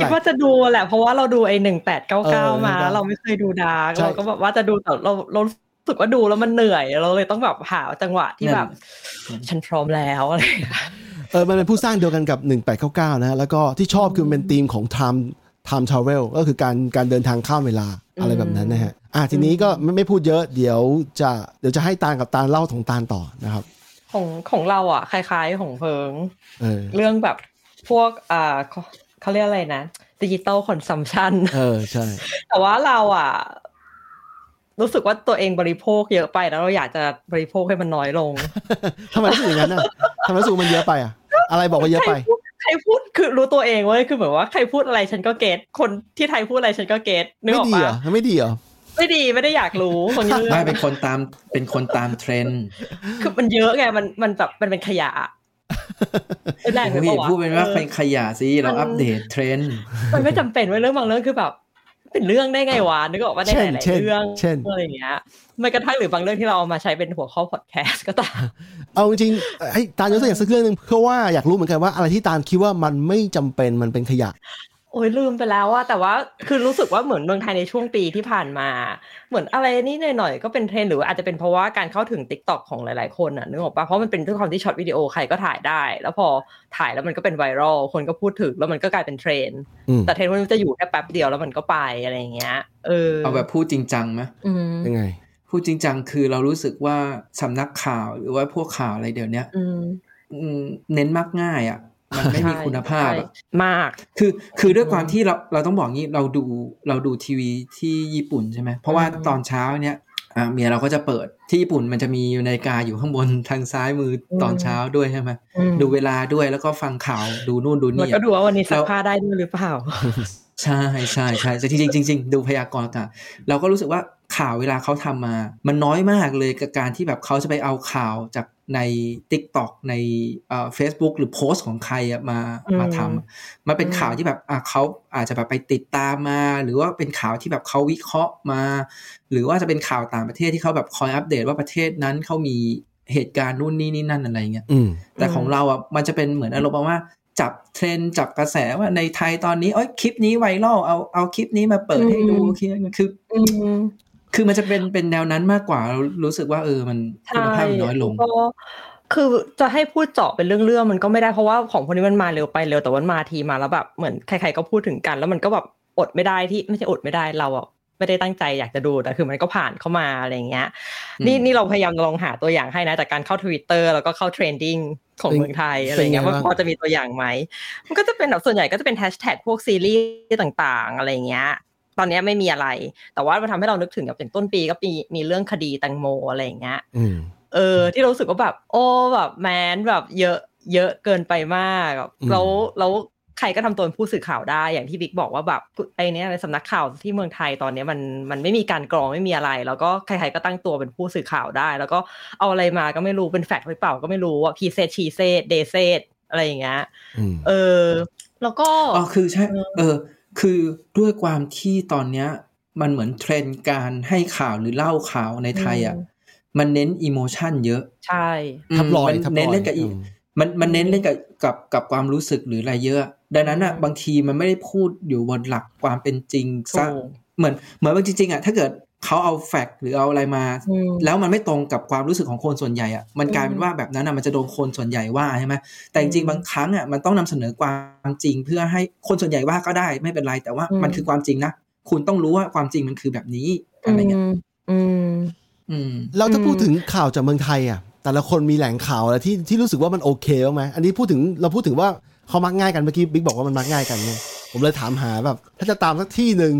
คิดว่าจะดูแหละเพราะว่าเราดูไอ้หนึ่งแปดเก้าเก้ามาเราไม่เคยดูดาร์กเราก็แบบว่าจะดูแต่เราเรารู้สึกว่าดูแล้วมันเหนื่อยเราเลยต้องแบบหาจังหวะที่แบบฉันพร้อมแล้วอะไรเออมันเป็นผู้สร้างเดียวกันกับหนึ่งแปดเก้าเก้านะแล้วก็ที่ชอบคือเป็นธีมของ time time travel ก็คือการการเดินทางข้ามเวลาอะไรแบบนั้นนะฮะอ่ะทีนี้ก็ไม่ไม่พูดเยอะเดี๋ยวจะเดี๋ยวจะให้ตาลกับตาลเล่าของตาลต่อนะครับของของเราอ่ะคล้ายๆของเพิง เ, เรื่องแบบพวกอ่าเขาเรียกอะไรนะดิจิตอลคอนซัมชันเออใช่แต่ว่าเราอ่ะรู้สึกว่าตัวเองบริโภคเยอะไปแล้วเราอยากจะบริโภคให้มันน้อยลง ทำไมรู้สึกอย่างนั้นอ่ะทำไมรู้สึกมันเยอะไปอ่ะอะไรบอกว่าเยอะไปใครพูดคือรู้ตัวเองเว้ยคือเหมือนว่าใครพูดอะไรฉันก็เก็ทคนที่ไทยพูดอะไรฉันก็เก็ทนึกออกปะไม่ดีเหรอไม่ดีไม่ได้อยากรู้คนเยอะไม่เป็นคนตามเป็นคนตามเทรนด์คือมันเยอะไงมันมันแบบมันเป็นขยะแรงไปป่ะวะพูดเป็นว่าเป็นขยะสิเราอัปเดตเทรนด์มันไม่จำเป็นว่าเรื่องบางเรื่องคือแบบเป็นเรื่องได้ไงวะนึกออกว่าได้หลายเรื่องอะไรอย่างเงี้ยไม่กระทั่งหรือบางเรื่องที่เราเอามาใช้เป็นหัวข้อพอดแคสต์ก็ตามเอาจริงไอ้ตาลยกตัวอย่างสักเรื่องนึงเพราะว่าอยากรู้เหมือนกันว่าอะไรที่ตาลคิดว่ามันไม่จำเป็นมันเป็นขยะโอ้ยลืมไปแล้วว่าแต่ว่าคือรู้สึกว่าเหมือนเมืองไทยในช่วงปีที่ผ่านมาเหมือนอะไรนี่หน่อยๆก็เป็นเทรนหรืออาจจะเป็นเพราะว่าการเข้าถึง TikTok ของหลายๆคนน่ะนึกออกป่ะเพราะมันเป็นด้วยความที่ช็อตวิดีโอใครก็ถ่ายได้แล้วพอถ่ายแล้วมันก็เป็นไวรัลคนก็พูดถึงแล้วมันก็กลายเป็นเทรนแต่เทรนมันจะอยู่แค่แป๊บเดียวแล้วมันก็ไปอะไรอย่างเงี้ยเออเอาแบบพูดจริงจังมั้ยยังไงพูดจริงจังคือเรารู้สึกว่าสำนักข่าวหรือว่าพวกข่าวอะไรเดี๋ยวนี้เน้นมากง่ายอ่ะมันไม่มีคุณภาพมากคือคือด้วยความที่เราเราต้องบอกงี้เราดูเราดูทีวีที่ญี่ปุ่นใช่ไหมเพราะว่าตอนเช้าเนี้ยอ่าเมียเราก็จะเปิดที่ญี่ปุ่นมันจะมีนาฬิกาอยู่ข้างบนทางซ้ายมือตอนเช้าด้วยใช่ไหมดูเวลาด้วยแล้วก็ฟังข่าวดูนู่นดูนี่แล้วก็ดูว่าวันนี้สัมภาษณ์ได้ด้วยหรือเปล่าใช่ใช่ใช่จริงจริงจริงดูพยากรณ์อากาศเราก็รู้สึกว่าข่าวเวลาเขาทำมามันน้อยมากเลยกับการที่แบบเขาจะไปเอาข่าวจากใน TikTok ในเอ่อ Facebook หรือโพสต์ของใครอ่ะมามาทำมันเป็นข่าวที่แบบอ่ะเขาอาจจะแบบไปติดตามมาหรือว่าเป็นข่าวที่แบบเขาวิเคราะห์มาหรือว่าจะเป็นข่าวต่างประเทศที่เขาแบบคอยอัปเดตว่าประเทศนั้นเขามีเหตุการณ์นู่นนี่นี่นั่นอะไรเงี้ยแต่ของเราอ่ะมันจะเป็นเหมือนอารมณ์ว่าจับเทรนด์จับกระแสว่าในไทยตอนนี้เอ้ยคลิปนี้ไวรัลเอาเอาคลิปนี้มาเปิดให้ดูคือคือคือมันจะเป็นเป็นแนวนั้นมากกว่าเรารู้สึกว่าเออมันคุณภาพน้อยลงคือจะให้พูดเจาะเป็นเรื่องๆมันก็ไม่ได้เพราะว่าของพวกนี้มันมาเร็วไปเร็วแต่วันมาทีมาแล้วแบบเหมือนใครๆก็พูดถึงกันแล้วมันก็แบบอดไม่ได้ที่ไม่ใช่อดไม่ได้เราอ่ะไม่ได้ตั้งใจอยากจะดูแต่คือมันก็ผ่านเข้ามาอะไรอย่างเงี้ยนี่นี่เราพยายามลองหาตัวอย่างให้นะจากการเข้า Twitter แล้วก็เข้าเทรนดิ้งของเมืองไทยอะไรเงี้ยว่าพอจะมีตัวอย่างไหมมันก็จะเป็นแบบส่วนใหญ่ก็จะเป็นแฮชแท็กพวกซีรีส์ต่างๆอะไรเงี้ยตอนนี้ไม่มีอะไรแต่ว่ามันทำให้เรานึกถึงแบบอย่างต้นปีก็มีมีเรื่องคดีแตงโมอะไรอย่างเงี้ยเออที่เรารู้สึกว่าแบบโอ้แบบแมนแบบเยอะเยอะเกินไปมากแล้วแล้วใครก็ทำตัวเป็นผู้สื่อข่าวได้อย่างที่บิ๊กบอกว่าแบบไอ้นี่ในสำนักข่าวที่เมืองไทยตอนนี้มันมันไม่มีการกรองไม่มีอะไรแล้วก็ใครๆก็ตั้งตัวเป็นผู้สื่อข่าวได้แล้วก็เอาอะไรมาก็ไม่รู้เป็นแฟกต์หรือเปล่าก็ไม่รู้ว่าพีเซชีเซเดเซอะไรอย่างเงี้ยเออแล้วก็อ๋อคือใช่เออคือด้วยความที่ตอนนี้มันเหมือนเทรนด์การให้ข่าวหรือเล่าข่าวในไทยอ่ะมันเน้นอีโมชั่นเยอะใช่ทับลอยมันเน้นเล่นกับมันมันเน้นเล่นกับกับกับความรู้สึกหรืออะไรเยอะดังนั้นอ่ะบางทีมันไม่ได้พูดอยู่บนหลักความเป็นจริงซะเหมือนเหมือนว่าจริงๆอ่ะถ้าเกิดเขาเอาแฟกต์หรือเอาอะไรมาแล้วมันไม่ตรงกับความรู้สึกของคนส่วนใหญ่อ่ะมันกลายเป็นว่าแบบนั้นอ่ะมันจะโดนคนส่วนใหญ่ว่าใช่ไหมแต่จริงๆบางครั้งอ่ะมันต้องนำเสนอความจริงเพื่อให้คนส่วนใหญ่ว่าก็ได้ไม่เป็นไรแต่ว่ามันคือความจริงนะคุณต้องรู้ว่าความจริงมันคือแบบนี้อะไรเงี้ยแล้วถ้าพูดถึงข่าวจากเมืองไทยอ่ะแต่ละคนมีแหล่งข่าวอะไรที่ที่รู้สึกว่ามันโอเคบ้างไหมอันนี้พูดถึงเราพูดถึงว่าเขามักง่ายกันเมื่อกี้บิ๊กบอกว่ามันมักง่ายกันเนี่ยผมเลยถามหาแบบถ้าจะตามสักที่นึง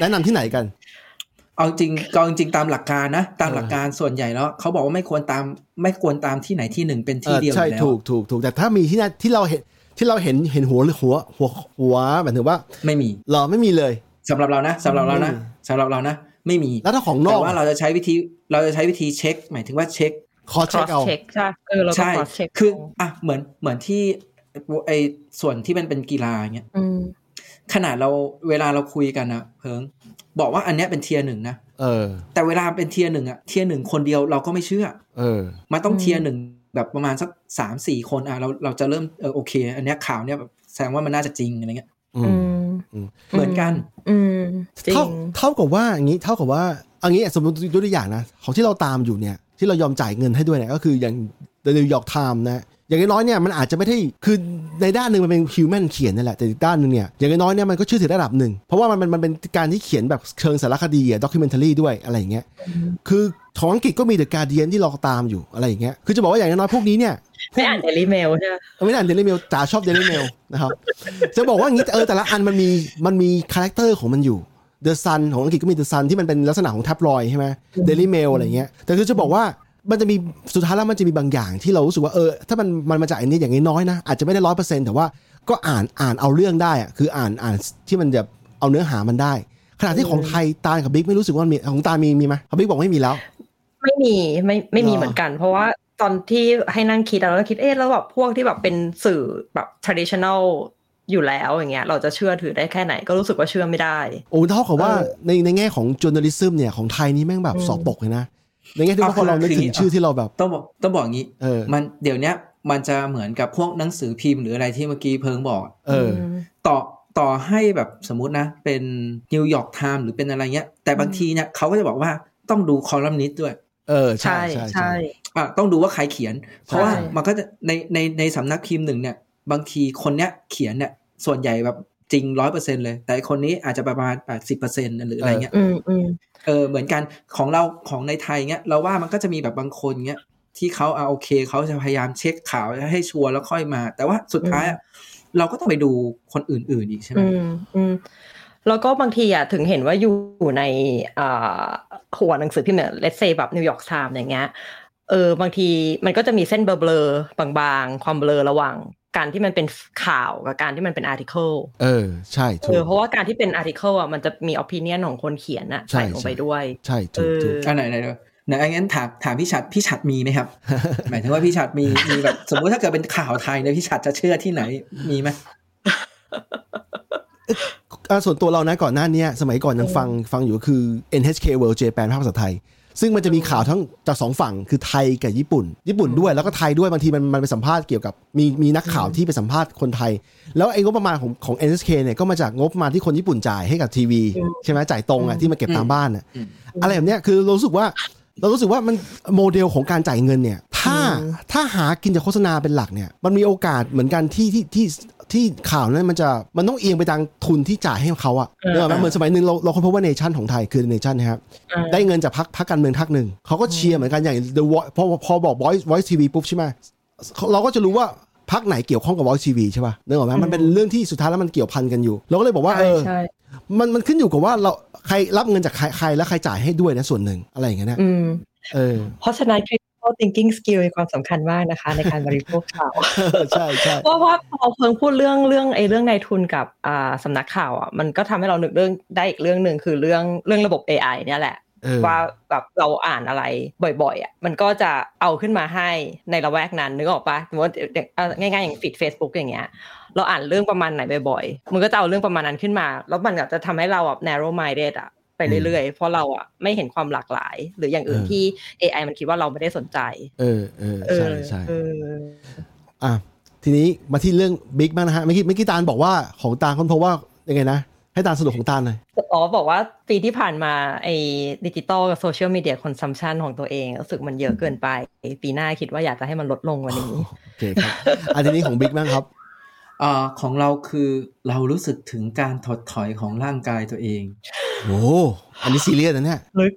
แนะนำที่ไหนกันเอาจริงก็จริงตามหลักการนะตามหลักการส่วนใหญ่แล้วเขาบอกว่าไม่ควรตามไม่ควรตามที่ไหนที่หนึ่งเป็นที่เดียวแล้วใช่ถูกถูกถูกแต่ถ้ามีที่นั่นที่เราเห็นที่เราเห็นเห็นหัวหรือหัวหัวหัวหมายถึงว่าไม่มีเราไม่มีเลยสำหรับเรานะสำหรับเรานะสำหรับเรานะไม่มีแล้วถ้าของนอกแต่ว่าเราจะใช้วิธีเราจะใช้วิธีเช็คหมายถึงว่าเช็คคอสเช็คเอาใช่เออเราก็คอสเช็คคืออ่ะเหมือนเหมือนที่ไอ้ส่วนที่มันเป็นกีฬาเงี้ยขนาดเราเวลาเราคุยกันนะเพิ่งบอกว่าอันเนี้ยเป็นเทียร์หนึ่งนะแต่เวลาเป็นเทียร์หนึ่งอะเทียร์หนึ่งคนเดียวเราก็ไม่เชื่อมันต้องเทียร์หนึ่ง แบบประมาณสัก สามถึงสี่ คนอ่ะเราเราจะเริ่มเออโอเคอันเนี้ยข่าวเนี้ยแสดงว่ามันน่าจะจริงอะไรเงี้ยอืมเหมือนกันอืมเท่าเท่ากับว่าอย่างงี้เท่ากับว่าอันนี้สมมุติยกตัวอย่างนะของที่เราตามอยู่เนี่ยที่เรายอมจ่ายเงินให้ด้วยเนี่ยก็คืออย่าง The New York Times นะอย่างน้อยเนี่ยมันอาจจะไม่ได้คือในด้านนึงมันเป็นฮิวแมนเขียนนั่นแหละแต่อีกด้านนึงเนี่ยอย่างน้อยเนี่ยมันก็ชื่อถือระดับหนึ่งเพราะว่ามันเป็นมันเป็นการที่เขียนแบบเชิงสารคดีอ่ะด็อกิวเมนทารีด้วยอะไรอย่างเงี้ยคือของอังกฤษก็มี The Guardian ที่เราตามอยู่อะไรอย่างเงี้ยคือจะบอกว่าอย่างน้อยพวกนี้เนี่ยไม่อ่าน Daily Mail ใช่ป่ะไม่อ่าน Daily Mail จ๋าชอบ Daily Mail นะครับจะบอกว่าอย่างงี้เออแต่ละอันมันมีมันมีคาแรคเตอร์ของมันอยู่The Sun ของอังกฤษก็มี The Sun ที่มันเป็นลักษณะของแท็บลอยด์ใช่มั้ย Daily Mail อะไรเงี้ยแต่คือจะบอกว่ามันจะมีสุดท้ายแล้วมันจะมีบางอย่างที่เรารู้สึกว่าเออถ้ามันมันมาจากอันนี้อย่างน้อยๆนะอาจจะไม่ได้ หนึ่งร้อยเปอร์เซ็นต์ แต่ว่าก็อ่านอ่านเอาเรื่องได้อ่ะคืออ่านอ่านที่มันจะเอาเนื้อหามันได้ขณะที่ของไทยตาลกับบิ๊กไม่รู้สึกว่ามีของตาลมีมีมั้ยของบิ๊กบอกไม่มีแล้วไม่มีไม่ไม่มีเหมือนกันเพราะว่าตอนที่ให้นั่งคิดแล้วก็คิดเอ๊ะแล้วแบบพวกที่แบบเป็นสื่อแบบ traditionalอยู่แล้วอย่างเงี้ยเราจะเชื่อถือได้แค่ไหนก็รู้สึกว่าเชื่อไม่ได้โอ้เท่ากับว่าในในแง่ของ journalism เนี่ยของไทยนี่แม่งแบบสอบตกเลยนะในแง่ที่ว่าพอเรานึกถึงชื่อที่เราแบบต้องบอกต้องบอกอย่างงี้มันเดี๋ยวนี้มันจะเหมือนกับพวกหนังสือพิมพ์หรืออะไรที่เมื่อกี้เพิงบอกเออต่อต่อให้แบบสมมุตินะเป็น New York Times หรือเป็นอะไรเงี้ยแต่บางทีเนี่ยเขาก็จะบอกว่าต้องดู columnist ด้วยเออใช่ใช่อ่ะต้องดูว่าใครเขียนเพราะว่ามันก็จะในในในสำนักพิมพ์หนึ่งเนี่ยบางทีคนเนี้ยเขียนเนี่ยส่วนใหญ่แบบจริง หนึ่งร้อยเปอร์เซ็นต์ เลยแต่คนนี้อาจจะประมาณ แปดสิบเปอร์เซ็นต์ หรืออะไรเงี้ยเออเออเหมือนกันของเราของในไทยเงี้ยเราว่ามันก็จะมีแบบบางคนเงี้ยที่เค้าอ่ะโอเคเค้าจะพยายามเช็คข่าวให้ชัวร์แล้วค่อยมาแต่ว่าสุดท้ายเราก็ต้องไปดูคนอื่นๆอีกใช่มั้ยอืมแล้วก็บางทีอ่ะถึงเห็นว่าอยู่ในอ่าหัวหนังสือพิมพ์เนี่ย let's say แบบ New York Times อย่างเงี้ยเออบางทีมันก็จะมีเส้นเบลอบางๆความเบลอระหว่างการที่มันเป็นข่าวกับการที่มันเป็นอาร์ติเคิลเออใช่ถูกเพราะว่าการที่เป็นอาร์ติเคิลอ่ะมันจะมีออปิเนียนของคนเขียนน่ะใส่ลงไปด้วยใช่ถูกถูกอันไหนไหนไหนงั้นถามถามพี่ฉัตรพี่ฉัตรมีไหมครับหมายถึงว่าพี่ฉัตรมีมีแบบสมมุติถ้าเกิดเป็นข่าวไทยเนี่ยพี่ฉัตรจะเชื่อที่ไหนมีไหมส่วนตัวเรานะก่อนหน้านี้สมัยก่อนยังฟังฟังอยู่คือ เอ็น เอช เค World Japan ภาษาไทยซึ่งมันจะมีข่าวทั้งจากสองฝั่งคือไทยกับญี่ปุ่นญี่ปุ่นด้วยแล้วก็ไทยด้วยบางทีมันมันไปสัมภาษณ์เกี่ยวกับมีมีนักข่าวที่ไปสัมภาษณ์คนไทยแล้วไอ้งบประมาณของของ เอ็น เอช เค เนี่ยก็มาจากงบประมาณที่คนญี่ปุ่นจ่ายให้กับทีวีใช่ไหมจ่ายตรงอ่ะที่มาเก็บตามบ้านอ่ะอะไรแบบเนี้ยคือรู้สึกว่าเรารู้สึกว่ามันโมเดลของการจ่ายเงินเนี่ยถ้าถ้าหากินจากโฆษณาเป็นหลักเนี่ยมันมีโอกาสเหมือนกันที่ที่ที่ที่ข่าวนั้นมันจะมันต้องเอียงไปทางทุนที่จ่ายให้เขาอ่ะเนอะเหมือนสมัยนึงเราเราค้นพบว่าเนชั่นของไทยคือเนชั่นนะครับได้เงินจากพรรคพรรคการเมืองพรรคนึงเขาก็เชียร์เหมือนกันอย่าง The Voice พอพอบอก Voice Voice ที วี ปุ๊บใช่ไหมเราก็จะรู้ว่าพรรคไหนเกี่ยวข้องกับ Voice ที วี ใช่ป่ะนึกออกมั้ยมันเป็นเรื่องที่สุดท้ายแล้วมันเกี่ยวพันกันอยู่เราก็เลยบอกว่าเออมันมันขึ้นอยู่กับว่าเราใครรับเงินจากใครใครและใครจ่ายให้ด้วยนะส่วนนึงอะไรอย่างเงี้ยนะเออเพราะฉะนั้นthinking skill มีความสำคัญมากนะคะในการบริโภคข่าวใช่ๆเพราะว่าพอเพิ่งพูดเรื่องเรื่องไอ้เรื่องนายทุนกับอ่าสำนักข่าวอ่ะมันก็ทำให้เรานึกเรื่องได้อีกเรื่องนึงคือเรื่องเรื่องระบบ เอ ไอ เนี่ยแหละว่าแบบเราอ่านอะไรบ่อยๆอ่ะมันก็จะเอาขึ้นมาให้ในละแวกนั้นนึกออกป่ะสมมุติง่ายๆอย่างฟีด Facebook อย่างเงี้ยเราอ่านเรื่องประมาณไหนบ่อยๆมันก็จะเอาเรื่องประมาณนั้นขึ้นมาแล้วมันก็จะทำให้เราแบบ narrow minded อ่ะไปเรื่อยๆเพราะเราอ่ะไม่เห็นความหลากหลายหรืออย่างอื่นที่ เอ ไอ มันคิดว่าเราไม่ได้สนใจเออเออใช่ใช่อ่ะทีนี้มาที่เรื่องบิ๊กบ้างนะฮะเมื่อกี้เมื่อกี้ตาลบอกว่าของตาลค้นพบว่ายังไงนะให้ตาลสรุปของตาลหน่อยอ๋อบอกว่าปีที่ผ่านมาไอ้ดิจิตอลกับโซเชียลมีเดียคอนซัมชันของตัวเองรู้สึกมันเยอะเกินไปปีหน้าคิดว่าอยากจะให้มันลดลงกว่านี้โอเคครับอ่ะทีนี้ของบิ๊กบ้างครับอ่าของเราคือเรารู้สึกถึงการถดถอยของร่างกายตัวเองโอ้อันนี้ซีเรียสนะเนี่ยลึก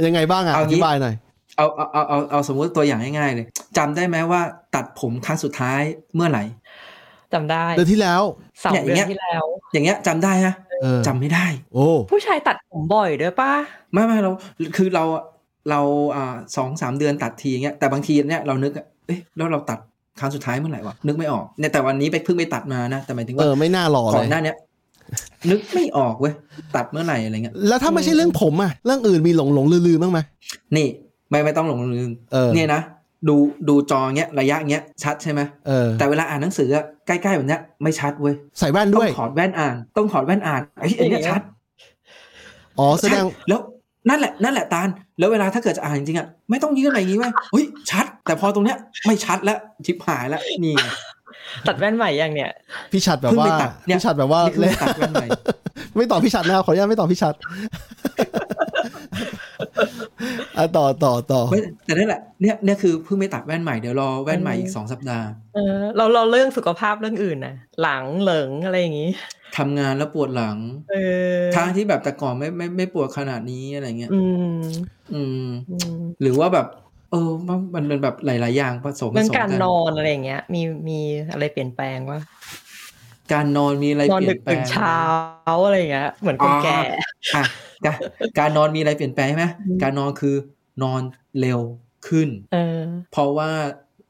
ยังไงบ้างอ่ะอธิบายหน่อยเอาเอาเอาเอาเอาสมมติตัวอย่างง่ายๆเลยจำได้ไหมว่าตัดผมครั้งสุดท้ายเมื่อไหร่จำได้เดือนที่แล้วสองเดือนที่แล้วอย่างเงี้ยจำได้ฮะจำไม่ได้โอ้ผู้ชายตัดผมบ่อยด้วยป่ะไม่ไม่เราคือเราเราอ่าสองสามเดือนตัดทีอย่างเงี้ยแต่บางทีเนี่ยเรานึกเอ๊ะแล้วเราตัดครั้งสุดท้ายเมื่อไหร่วะนึกไม่ออกเนี่ยแต่วันนี้ไปเพิ่งไปตัดมานะแต่หมายถึงว่าเออไม่น่ารอเลยก่อนหน้าเนี้ยนึกไม่ออกเว้ยตัดเมื่อไหร่อะไรเงี้ยแล้วถ้าไม่ใช่เรื่องผมอะเรื่องอื่นมีหลงหลงลืมๆบ้างไหมนี่ไม่ไม่ต้องหลงลืมเนี่ยนะดูดูจอเงี้ยระยะเงี้ยชัดใช่ไหมแต่เวลาอ่านหนังสือใกล้ๆแบบเนี้ยไม่ชัดเว้ยใส่แว่นด้วยต้องถอดแว่นอ่านต้องถอดแว่นอ่านไอ้ไอ้เนี้ยชัดอ๋อแสดงแล้วนั่นแหละนั่นแหละตาลแล้วเวลาถ้าเกิดจะอ่านจริงๆอะไม่ต้องยื่นอะไรงี้เว้ยเฮ้ยชัด แต่พอตรงเนี้ยไม่ชัดแล้วชิบหายแล้วนี่ตัดแว่นใหม่ยังเนี่ยพี่ชัดแบบว่าพี่ชัดแบบว่าเลยตัดแว่นใหม่ไม่ตอบพี่ชัดแล้วขออนุญาตไม่ตอบพี่ชัดอ่ะต่อต่อต่อแต่นั่นแหละเนี่ยเนี่ยคือเพิ่งไม่ตัดแว่นใหม่เดี๋ยวรอแว่นใหม่อีกสองสัปดาห์เออเราเราเรื่องสุขภาพเรื่องอื่นนะหลังเหลิงอะไรอย่างงี้ทำงานแล้วปวดหลังเออทางที่แบบแต่ก่อนไม่ไม่ไม่ปวดขนาดนี้อะไรเงี้ยอืมอืมหรือว่าแบบเออมันเป็นแบบหลายๆอย่างผสมผสมกันเรื่องการนอนอะไรอย่างเงี้ยมีมีอะไรเปลี่ยนแปลงวะการนอนมีอะไรเปลี่ยนแปลงนอนดึกๆเช้าอะไรอย่างเงี้ยเหมือนคนแก่อ่ะการนอนมีอะไรเปลี่ยนแปลงใช่ไหมการนอนคือนอนเร็วขึ้นเออเพราะว่า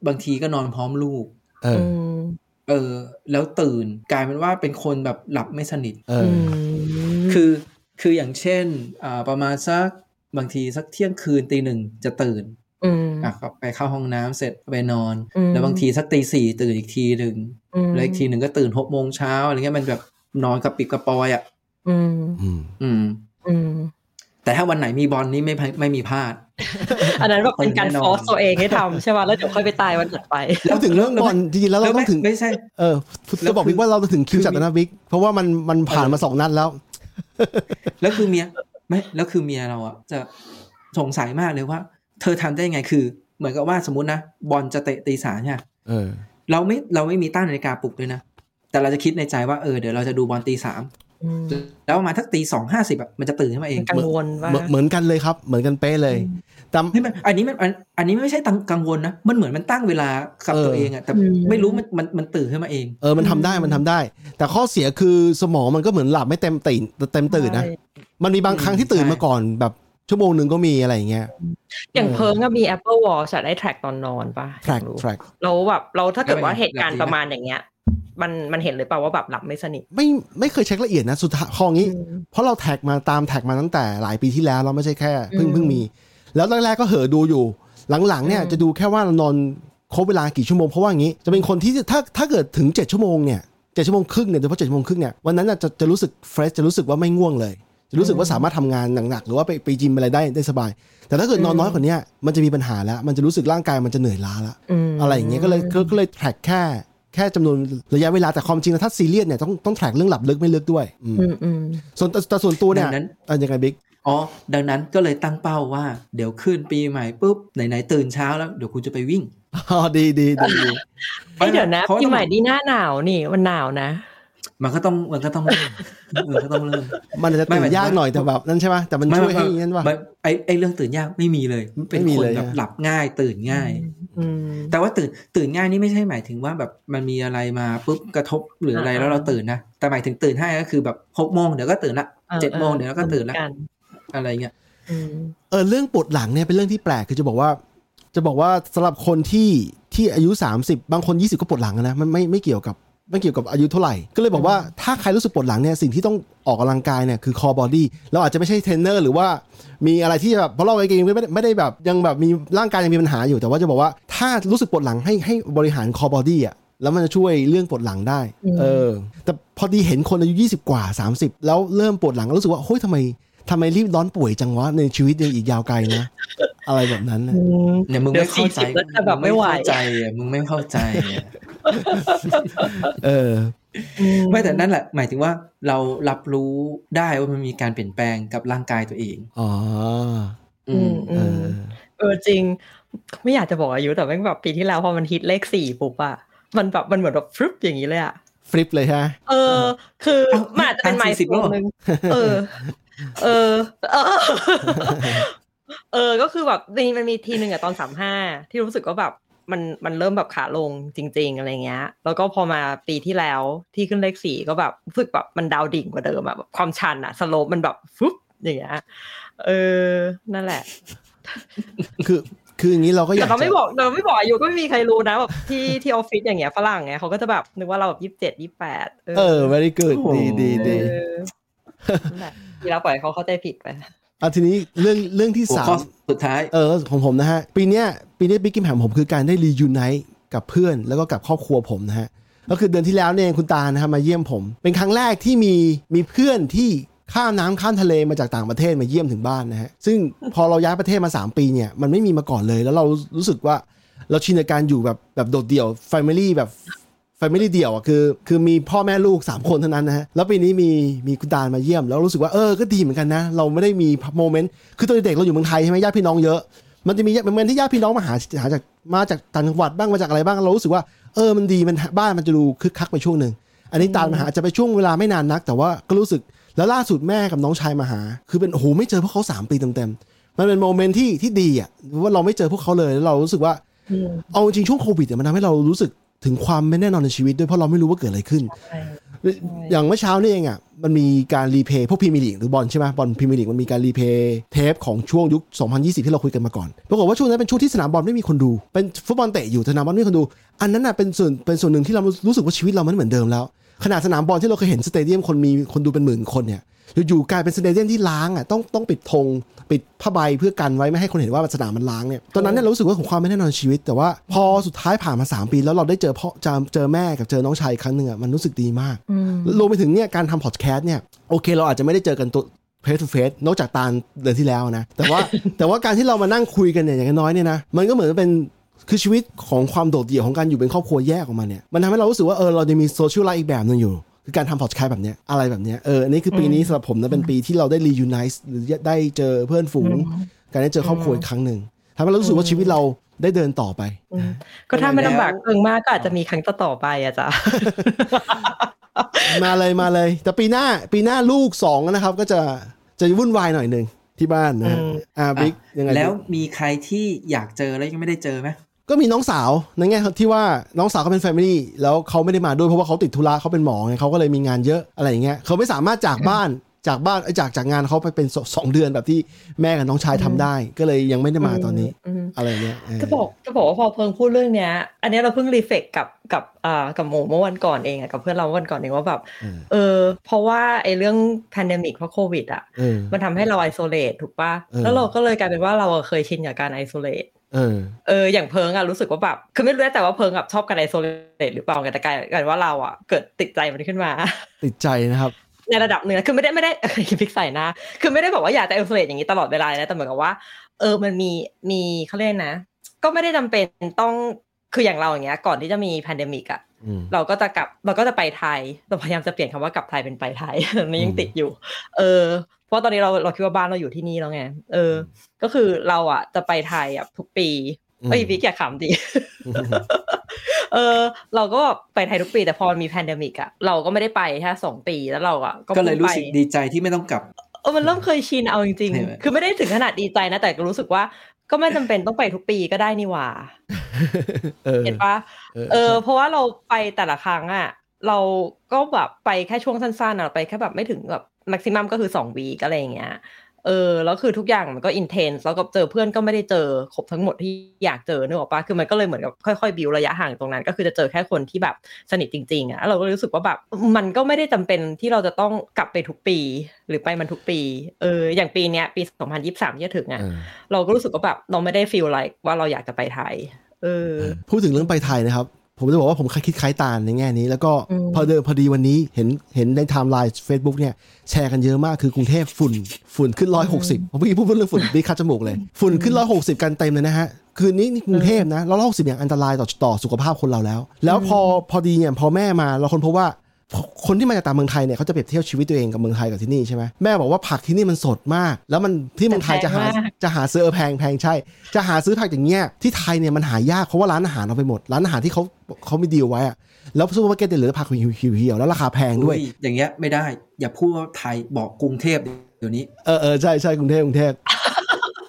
บางทีก็นอนพร้อมลูกเออเออแล้วตื่นกลายเป็นว่าเป็นคนแบบหลับไม่สนิทเออคือคืออย่างเช่นอ่าประมาณสักบางทีสักเที่ยงคืนตีหนึ่งจะตื่นอ่ะไปเข้าห้องน้ำเสร็จไปนอนแล้วบางทีสักตีสี่ตื่นอีกทีหนึ่งแล้วอีกทีหนึ่งก็ตื่นหกโมงเช้าอะไรเงี้ยมันแบบนอนกระปิดกระปอยอ่ะอืมอืมอืมแต่ถ้าวันไหนมีบอลนี่ไม่ไม่มีพลาดอันนั้นแบบเป็นการฟอร์สตัวเองให้ทำใช่ป่ะแล้วเดี๋ยวค่อยไปตายวันถัดไปแล้วถึงเรื่องบอลจริงๆแล้วเราต้องถึงไม่ใช่เออจะบอกบิ๊กว่าเราจะถึงคิวจัดนะบิ๊กเพราะว่ามันมันผ่านมาสองนัดแล้วแล้วคือเมียไม่แล้วคือเมียเราอ่ะจะสงสัยมากเลยว่าเธอทำได้ไงคือเหมือนกับว่าสมมุตินะบอลจะเตะตีสามใช่ไหมเออเราไม่เราไม่มีตั้งนาฬิกาปลุกด้วยนะแต่เราจะคิดในใจว่าเออเดี๋ยวเราจะดูบอลตีสามแล้วประมาณทักตีสองห้าสิบแบบมันจะตื่นขึ้นมาเองกังวลว่าเหมือนกันเลยครับเหมือนกันเป๊ะเลยจำนี่มันอันนี้มันอันนี้ไม่ใช่กังวลนะมันเหมือนมันตั้งเวลากับตัวเองอะแต่ไม่รู้มันมันมันตื่นขึ้นมาเองเออมันทำได้มันทำได้แต่ข้อเสียคือสมองมันก็เหมือนหลับไม่เต็มตื่นเต็มตื่นนะมันมีบางครั้งที่ตื่นมาก่อนแบบชั่วโมงนึงก็มีอะไรอย่างเงี้ยอย่างเพิ่งก็มี Apple Watch ได้ track ตอนนอนป่ะ track track เราแบบเราถ้าเกิดว่าเหตุการณ์ประมาณอย่างเงี้ยมันมันเห็นเลยป่ะว่าแบบหลับไม่สนิทไม่ไม่เคยเช็คละเอียดนะสุดท้ายข้อนี้เพราะเราแท็กมาตามแท็กมาตั้งแต่หลายปีที่แล้วเราไม่ใช่แค่เพิ่งเพิ่งมีแล้วแรกๆก็เหอดูอยู่หลังๆเนี่ยจะดูแค่ว่าเรานอนครบเวลากี่ชั่วโมงเพราะว่าอย่างงี้จะเป็นคนที่ถ้าถ้าเกิดถึงเจ็ดชั่วโมงเนี่ยเจ็ดชั่วโมงครึ่งเนี่ยโดยเฉพาะเจ็ดชั่วโมงครึ่งเนี่ยวันนั้นน่ะจะจะรู้สึกเฟรชจะรู้สึกว่าไม่ง่วงเลยรู้สึกว่าสามารถทำงานหนักๆหรือว่าไปไปยิมอะไรได้ได้สบายแต่ถ้าเกิดนอนน้อยกว่านี้มันจะมีปัญหาแล้วมันจะรู้สึกร่างกายมันจะเหนื่อยล้าแล้วอะไรอย่างเงี้ยก็เลยก็เลยแทร็กแค่แค่จำนวนระยะเวลาแต่ความจริงแล้วถ้าซีเรียสเนี่ยต้องต้องแทร็กเรื่องหลับลึกไม่ลึกด้วยส่วนแต่ส่วนตัวเนี่ยอันยังไงบิ๊กอ๋อดังนั้นก็เลยตั้งเป้าว่าเดี๋ยวขึ้นปีใหม่ปุ๊บไหนๆตื่นเช้าแล้วเดี๋ยวคุณจะไปวิ่งอ๋อดีดีดีไอเดี๋ยวนะปีใหม่นี่หน้าหนาวนี่มันหนาวนะมันก็ต้องมันก็ต้องเริ่มมันก็ต้องเริ่มมันจะตื่นยากหน่อยแต่แบบนั่นใช่ป่ะแต่มันช่วยให้งั้นว่าไอ้ไอ้เรื่องตื่นยากไม่มีเลยเป็นคนแบบหลับง่ายตื่นง่ายแต่ว่าตื่นตื่นง่ายนี่ไม่ใช่หมายถึงว่าแบบมันมีอะไรมาปุ๊บกระทบหรืออะไรแล้วเราตื่นนะแต่หมายถึงตื่นให้ก็คือแบบหกโมงเดี๋ยวก็ตื่นละเจ็ดโมงเดี๋ยวก็ตื่นละอะไรเงี้ยเออเรื่องปวดหลังเนี่ยเป็นเรื่องที่แปลกคือจะบอกว่าจะบอกว่าสำหรับคนที่ที่อายุสามสิบบางคนยี่สิบก็ปวดหลังนะมันไม่ไม่เกี่ยวกับไม่เกี่ยวกับอายุเท่าไหร่ก็เลยบอกว่าถ้าใครรู้สึกปวดหลังเนี่ยสิ่งที่ต้องออกกำลังกายเนี่ยคือคอบอดี้เราอาจจะไม่ใช่เทรนเนอร์หรือว่ามีอะไรที่แบบเพราะเราเองไม่ไม่ได้แบบยังแบบมีร่างกายยังมีปัญหาอยู่แต่ว่าจะบอกว่าถ้ารู้สึกปวดหลังให้ให้บริหารคอบอดี้อ่ะแล้วมันจะช่วยเรื่องปวดหลังได้เออแต่พอดีเห็นคนอายุยี่สิบกว่าสามสิบแล้วเริ่มปวดหลังรู้สึกว่าโอ๊ยทำไมทำไมรีบร้อนป่วยจังวะในชีวิตยังอีกยาวไกลนะอะไรแบบนั้นเนี่ยมึงไม่เข้าใจแบบไม่เข้าใจอ่ะมึงไม่เข้าใจเออไม่แต่นั่นแหละหมายถึงว่าเรารับรู้ได้ว่ามันมีการเปลี่ยนแปลงกับร่างกายตัวเองอ๋ออืมเออเออจริงไม่อยากจะบอกอายุแต่แม่งแบบปีที่แล้วพอมันฮิตเลขสี่ปุ๊บอ่ะมันแบบมันเหมือนแบบฟลุปอย่างนี้เลยอ่ะฟลิปเลยฮะเออคือมันอาจจะเป็นไมค์ตัวนึงเออเออเออก็คือแบบนี่มันมีทีนึงอะตอนสามสิบห้าที่รู้สึกว่าแบบมันมันเริ่มแบบขาลงจริงๆอะไรเงี้ยแล้วก็พอมาปีที่แล้วที่ขึ้นเลขสี่ก็แบบรู้สึกแบบมันดาวดิ่งกว่าเดิมอะแบบความชันอะสโลปมันแบบฟึบอย่างเงี้ยเออนั่นแหละคือคืออย่างนี้เราก็อยากแต่เราไม่บอกเราไม่บอกอายุก็ไม่มีใครรู้นะแบบที่ที่ออฟฟิศอย่างเงี้ยฝรั่งไงเขาก็จะแบบนึกว่าเราแบบยี่สิบเจ็ด ยี่สิบแปดเออเออ very good ดีๆๆแล้วปล่อยเขาเข้าใจผิดไปอ่ะทีนี้เรื่องเรื่องที่สามสุดท้ายเออของผมนะฮะปีเนี้ยปีนี้บิ๊กกิมแฮมผมคือการได้รียูไนท์กับเพื่อนแล้วก็กับครอบครัวผมนะฮะก็คือเดือนที่แล้วเนี่ยคุณตานะฮะมาเยี่ยมผมเป็นครั้งแรกที่มีมีเพื่อนที่ข้ามน้ำข้ามทะเลมาจากต่างประเทศมาเยี่ยมถึงบ้านนะฮะซึ่งพอเราย้ายประเทศมาสามปีเนี่ยมันไม่มีมาก่อนเลยแล้วเรารู้สึกว่า เราชินกับการอยู่แบบแบบโดดเดี่ยว family แบบ family เดี่ยวอ่ะคือคือมีพ่อแม่ลูกสามคนเท่านั้นนะฮะแล้วปีนี้มีมีคุณตามาเยี่ยมแล้วรู้สึกว่าเออก็ดีเหมือนกันนะเราไม่ได้มีโมเมนต์คือตอนเด็กเราอยู่เมืองไทยใช่มั้ยญาติพี่น้องเยอะมันจะมีโมเมนต์ที่ญาติพี่น้องมาหาหาจากมาจากต่างจังหวัดบ้างมาจากอะไรบ้างเรารู้สึกว่าเออมันดีมันบ้านมันจะดูคึกคักไปช่วงนึงอันนี้ตามาหาจะไปช่วงเวลาไม่นานนักแต่ว่าก็รู้สึกแล้วล่าสุดแม่กับน้องชายมาหาคือเป็นโอ้โหไม่เจอพวกเขาสามปีเต็มๆมันเป็นโมเมนต์ที่ที่ดีอ่ะว่าเราไม่เจอพวกเขาเลยแล้วเรารู้สึกว่าเอาจริงช่วงโควิดเนี่ยมันทำให้เรารู้สึกถึงความไม่แน่นอนในชีวิตด้วยเพราะเราไม่รู้ว่าเกิดอะไรขึ้นอย่างเมื่อเช้านี่เองอ่ะมันมีการรีเพย์พวกพรีเมียร์ลีกหรือบอลใช่ไหมบอลพรีเมียร์ลีกมันมีการรีเพย์เทปของช่วงยุคสองพันยี่สิบที่เราคุยกันมาก่อนปรากฏว่าช่วงนั้นเป็นช่วงที่สนามบอลไม่มีคนดูเป็นฟุตบอลเตะอยู่สนามบอลไม่มีคนดูอันนั้นน่ะเป็นส่วนเป็นส่วนหนึ่งที่เรารู้สึกว่าชีวิตเรามันเหมือนเดิมแล้วขนาดสนามบอลที่เราเคยเห็นสเตเดียมคนมีคนดูเป็นหมื่นคนเนี่ยอยู่ๆกลายเป็นสเตเดียมที่ล้างอ่ะต้องต้องปิดธงปิดผ้าใบเพื่อกันไว้ไม่ให้คนเห็นว่าสนามมันล้างเนี่ยตอนนั้นเนี่ยเรารู้สึกว่าของความไม่แน่นอนชีวิตแต่ว่าพอสุดท้ายผ่านมาสามปีแล้วเราได้เจอพ่อเจอแม่กับเจอน้องชายครั้งนึงอ่ะมันรู้สึกดีมากรวมไปถึงเนี่ยการทำพอดแคสต์เนี่ยโอเคเราอาจจะไม่ได้เจอกันตัวface to face นอกจากตอนเดือนที่แล้วนะแต่ว่า แต่ว่าการที่เรามานั่งคุยกันเนี่ยอย่างน้อยเนี่ยนะมันก็เหมือนเป็นคือชีวิตของความโดดเดี่ยวของการอยู่เป็นครอบครัวแยกออกมาเนี่ยมันทำให้เรารู้สึกว่าเออเราจะมีโซเชียลไลฟ์อีกแบบนึงอยู่คือการทำพอดแคสต์แบบเนี้ยอะไรแบบเนี้ยเอออันนี้คือปีนี้สำหรับผมนะเป็นปีที่เราได้ reunite หรือได้เจอเพื่อนฝูงการได้เจอครอบครัวอีกครั้งนึงทำให้เรารู้สึกว่าชีวิตเราได้เดินต่อไปก็ถ้าไม่ลำบากเกินมากก็อาจจะมีครั้งต่อไปอ่ะจ้ะมาเลยมาเลยแต่ปีหน้าปีหน้าลูกสองนะครับก็จะจะวุ่นวายหน่อยนึงที่บ้านนะอ่าบิ๊กยังไงแล้วมีใครที่อยากเจอแล้วยังไม่ได้เจอไหมก็มีน้องสาวในแง่ที่ว่าน้องสาวเขาเป็นแฟมิลี่แล้วเขาไม่ได้มาด้วยเพราะว่าเขาติดธุระเขาเป็นหมอไงเขาก็เลยมีงานเยอะอะไรอย่างเงี้ยเขาไม่สามารถจากบ้านจากบ้านจากจากงานเขาไปเป็นสองเดือนแบบที่แม่กับน้องชายทำได้ก็เลยยังไม่ได้มาตอนนี้อะไรเงี้ยจะบอกจะบอกว่าพอเพิ่งพูดเรื่องเนี้ยอันนี้เราเพิ่งรีเฟกกับกับอ่ากับหมูเมื่อวันก่อนเองอ่ะกับเพื่อนเราวันก่อนเองว่าแบบเออเพราะว่าไอ้เรื่องแพนเดมิกเพราะโควิดอ่ะมันทำให้เราไอโซเลตถูกป่ะแล้วเราก็เลยกลายเป็นว่าเราเคยชินกับการไอโซเลตเออเอออย่างเพิงอ่ะรู้สึกว่าแบบคือไม่รู้แต่ว่าเพิงกับชอบการไอโซเลตหรือเปล่ากันแต่กันว่าเราอ่ะเกิดติดใจมันขึ้นมาติดใจนะครับในระดับนึงนะคือไม่ได้ไม่ได้คิดพิกใส่นะคือไม่ได้บอกว่าอยากจะไอโซเลตอย่างนี้ตลอดเวลานะแต่เหมือนกับว่าเออมันมีมีเขาเรียกนะก็ไม่ได้จำเป็นต้องคืออย่างเราอย่างเงี้ยก่อนที่จะมีแพนเดมิกอ่ะเราก็จะกลับเราก็จะไปไทยเราพยายามจะเปลี่ยนคำว่ากลับไทยเป็นไปไทยมันยังติดอยู่เออเพราะตอนนี้เราเราคิดว่าบ้านเราอยู่ที่นี่แล้วไงเออก็คือเราอ่ะจะไปไทยอ่ะทุกปีเอ้ยพี่แกขำดิเออเราก็ไปไทยทุกปีแต่พอมีแพนเดมิกอ่ะเราก็ไม่ได้ไปแค่สองปีแล้วเราอ่ะก็เลยรู้สึกดีใจที่ไม่ต้องกลับเออมันเริ่มเคยชินเอาจริงๆคือไม่ได้ถึงขนาดดีใจนะแต่ก็รู้สึกว่าก็ไม่จำเป็นต้องไปทุกปีก็ได้นี่หว่าเห็นปะเออเพราะว่าเราไปแต่ละครั้งอ่ะเราก็แบบไปแค่ช่วงสั้นๆเราไปแค่แบบไม่ถึงแบบแม็กซิมัมก็คือสองวีคอะไรอย่างเงี้ยเออแล้วคือทุกอย่างมันก็อินเทนส์แล้วก็เจอเพื่อนก็ไม่ได้เจอครบทั้งหมดที่อยากเจอนึกออกปะคือมันก็เลยเหมือนกับค่อยๆบิวระยะห่างตรงนั้นก็คือจะเจอแค่คนที่แบบสนิทจริงๆอ่ะเราก็รู้สึกว่าแบบมันก็ไม่ได้จำเป็นที่เราจะต้องกลับไปทุกปีหรือไปมันทุกปีเอออย่างปีเนี้ยปีสองพันยี่สิบสามที่จะถึงอ่ะเราก็รู้สึกว่าแบบเราไม่ได้ฟีลไลค์ว่าเราอยากจะไปไทยเออพูดถึงเรื่องไปไทยนะครับผมจะบอกว่าผมคิดคล้ายตาลในแง่นี้แล้วก็พอเดิมพอดีวันนี้เห็นเห็นในไทม์ไลน์ Facebook เนี่ยแชร์กันเยอะมากคือกรุงเทพฝุ่นฝุ่นขึ้นหนึ่งร้อยหกสิบผมเมื่อกี้พูดเรื่องฝุ่นบิ๊กคัดจมูกเลยฝุ่นขึ้นหนึ่งร้อยหกสิบกันเต็มเลยนะฮะคืนนี้กรุงเทพนะหนึ่งร้อยหกสิบอย่างอันตรายต่อต่อสุขภาพคนเราแล้วแล้วพอพอดีเนี่ยพอแม่มาเราคนพบว่าคนที่มาจากต่างเมืองไทยเนี่ยเขาจะเปรียบเทียบชีวิตตัวเองกับเมืองไทยกับที่นี่ใช่ไหมแม่บอกว่าผักที่นี่มันสดมากแล้วมันที่เมืองไทยจะหาจะหาซื้อแพงแพงใช่จะหาซื้อผักอย่างเงี้ยที่ไทยเนี่ยมันหายากเพราะว่าร้านอาหารเอาไปหมดร้านอาหารที่เขาเขาไม่ดีลไว้อะแล้วซูเปอร์มาร์เก็ตเหลือผักเหี่ยวๆแล้วราคาแพงด้วยอย่างเงี้ยไม่ได้อย่าพูดว่าไทยบอกกรุงเทพเดี๋ยวนี้เออเออใช่ใช่กรุงเทพกรุงเทพ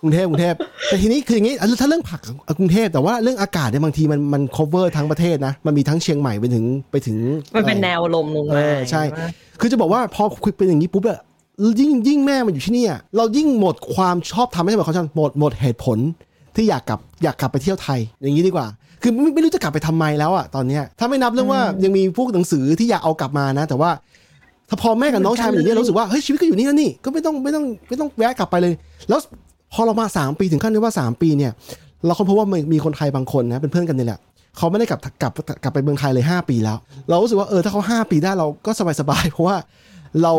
กรุงเทพกรุงเทพแต่ทีนี้คืออย่างงี้ถ้าเรื่องผักกรุงเทพแต่ว่าเรื่องอากาศเนี่ยบางทีมันมัน cover ทั้งประเทศนะมันมีทั้งเชียงใหม่ไปถึงไปถึงมันเป็นแนวลมลงมาใช่คือจะบอกว่าพอคุยเป็นอย่างนี้ปุ๊บอะยิ่งยิ่งแม่มาอยู่ที่นี่เรายิ่งหมดความชอบทำไม่ใช่แบบเขาชอบหมดหมดเหตุผลที่อยากกลับอยากกลับไปเที่ยวไทยอย่างนี้ดีกว่าคือไม่ไม่รู้จะกลับไปทำไมแล้วอะตอนเนี้ยถ้าไม่นับเรื่องว่ายังมีพวกหนังสือที่อยากเอากลับมานะแต่ว่าถ้าพอแม่กับน้องชายมาอยู่นี่รู้สึกว่าเฮ้ยชีวิตก็อยู่นี่แล้วนี่ก็ไม่ต้องไม่ต้องไม่ต้องแวะกลับไปเลยแล้วพอเรามาสามปีถึงขั้นที่ว่าสามปีเนี่ยเราค้นพบว่ามีคนไทยบางคนนะเป็นเพื่อนกันนี่แหละเขาไม่ได้กลับกลับกลับไปเมืองไทยเลยห้าปีแล้วเรารู้สึกว่าเออถ้าเขาห้าปีได้เราก็สบายๆเพราะว่าเรา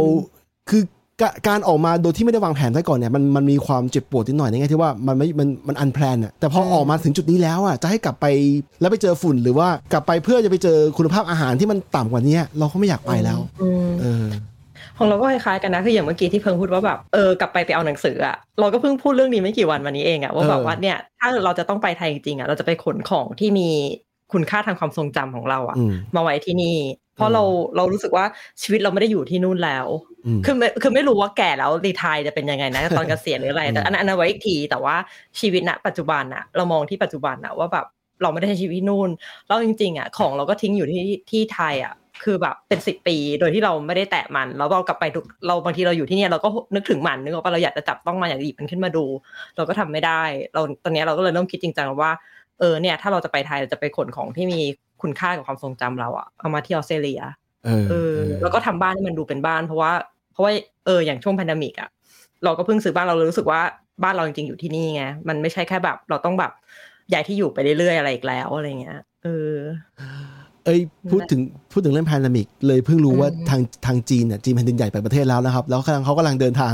คือ การออกมาโดยที่ไม่ได้วางแผนไว้ก่อนเนี่ยมันมันมีความเจ็บปวดนิดหน่อยในแง่ที่ว่ามันไม่มันมันอันแพลนน่ะแต่พอออกมาถึงจุดนี้แล้วอ่ะจะให้กลับไปแล้วไปเจอฝุ่นหรือว่ากลับไปเพื่อจะไปเจอคุณภาพอาหารที่มันต่ำกว่านี้เราก็ไม่อยากไปแล้วเออของเราก็คล้ายๆกันนะคืออย่างเมื่อกี้ที่เพิ่งพูดว่าแบบเออกลับไปไปเอาหนังสืออ่ะเราก็เพิ่งพูดเรื่องนี้ไม่กี่วันวันนี้เองอ่ะว่าแบบว่าเนี่ยถ้าเราจะต้องไปไทยจริงๆอ่ะเราจะไปขนของที่มีคุณค่าทางความทรงจำของเราอ่ะมาไว้ที่นี่เพราะเราเรารู้สึกว่าชีวิตเราไม่ได้อยู่ที่นู่นแล้วคือไม่คือไม่รู้ว่าแก่แล้วรีไทร์จะเป็นยังไงนะตอนเกษียณหรืออะไรแต่อันนั้นไว้อีกทีแต่ว่าชีวิตณปัจจุบันน่ะเรามองที่ปัจจุบันน่ะว่าแบบเราไม่ได้ใช้ชีวิตนู่นเราจริงๆอ่ะของเราก็ทิ้งอยู่ที่ที่ไทยอ่ะคือแบบเป็นสิบปีโดยที่เราไม่ได้แตะมันแล้วเรากลับไปเราบางทีเราอยู่ที่เนี่ยเราก็นึกถึงมันนึกออกป่ะเราอยากจะจับต้องมันอยากหยิบมันขึ้นมาดูเราก็ทำไม่ได้เราตอนนี้เราก็เลยเริ่มคิดจริงจังว่าเออเนี่ยถ้าเราจะไปไทยเราจะไปขนของที่มีคุณค่ากับความทรงจำเราอะเอามาที่ออสเตรเลียเออเออแล้วก็ทำบ้านให้มันดูเป็นบ้านเพราะว่าเพราะว่าเอออย่างช่วงแพนดามิกอะเราก็เพิ่งซื้อบ้านเราเลยรู้สึกว่าบ้านเราจริงๆอยู่ที่นี่ไงมันไม่ใช่แค่แบบเราต้องแบบย้ายที่อยู่ไปเรื่อยๆอะไรอีกแล้วอะไรเงี้ยเออเอ้ยพูดถึงพูดถึงเรื่องแพนดามิกเลยเพิ่งรู้ว่าทางทางจีนเนี่ยจีนแผ่นดินใหญ่ไปประเทศแล้วนะครับแล้วกำลังเขากำลังเดินทาง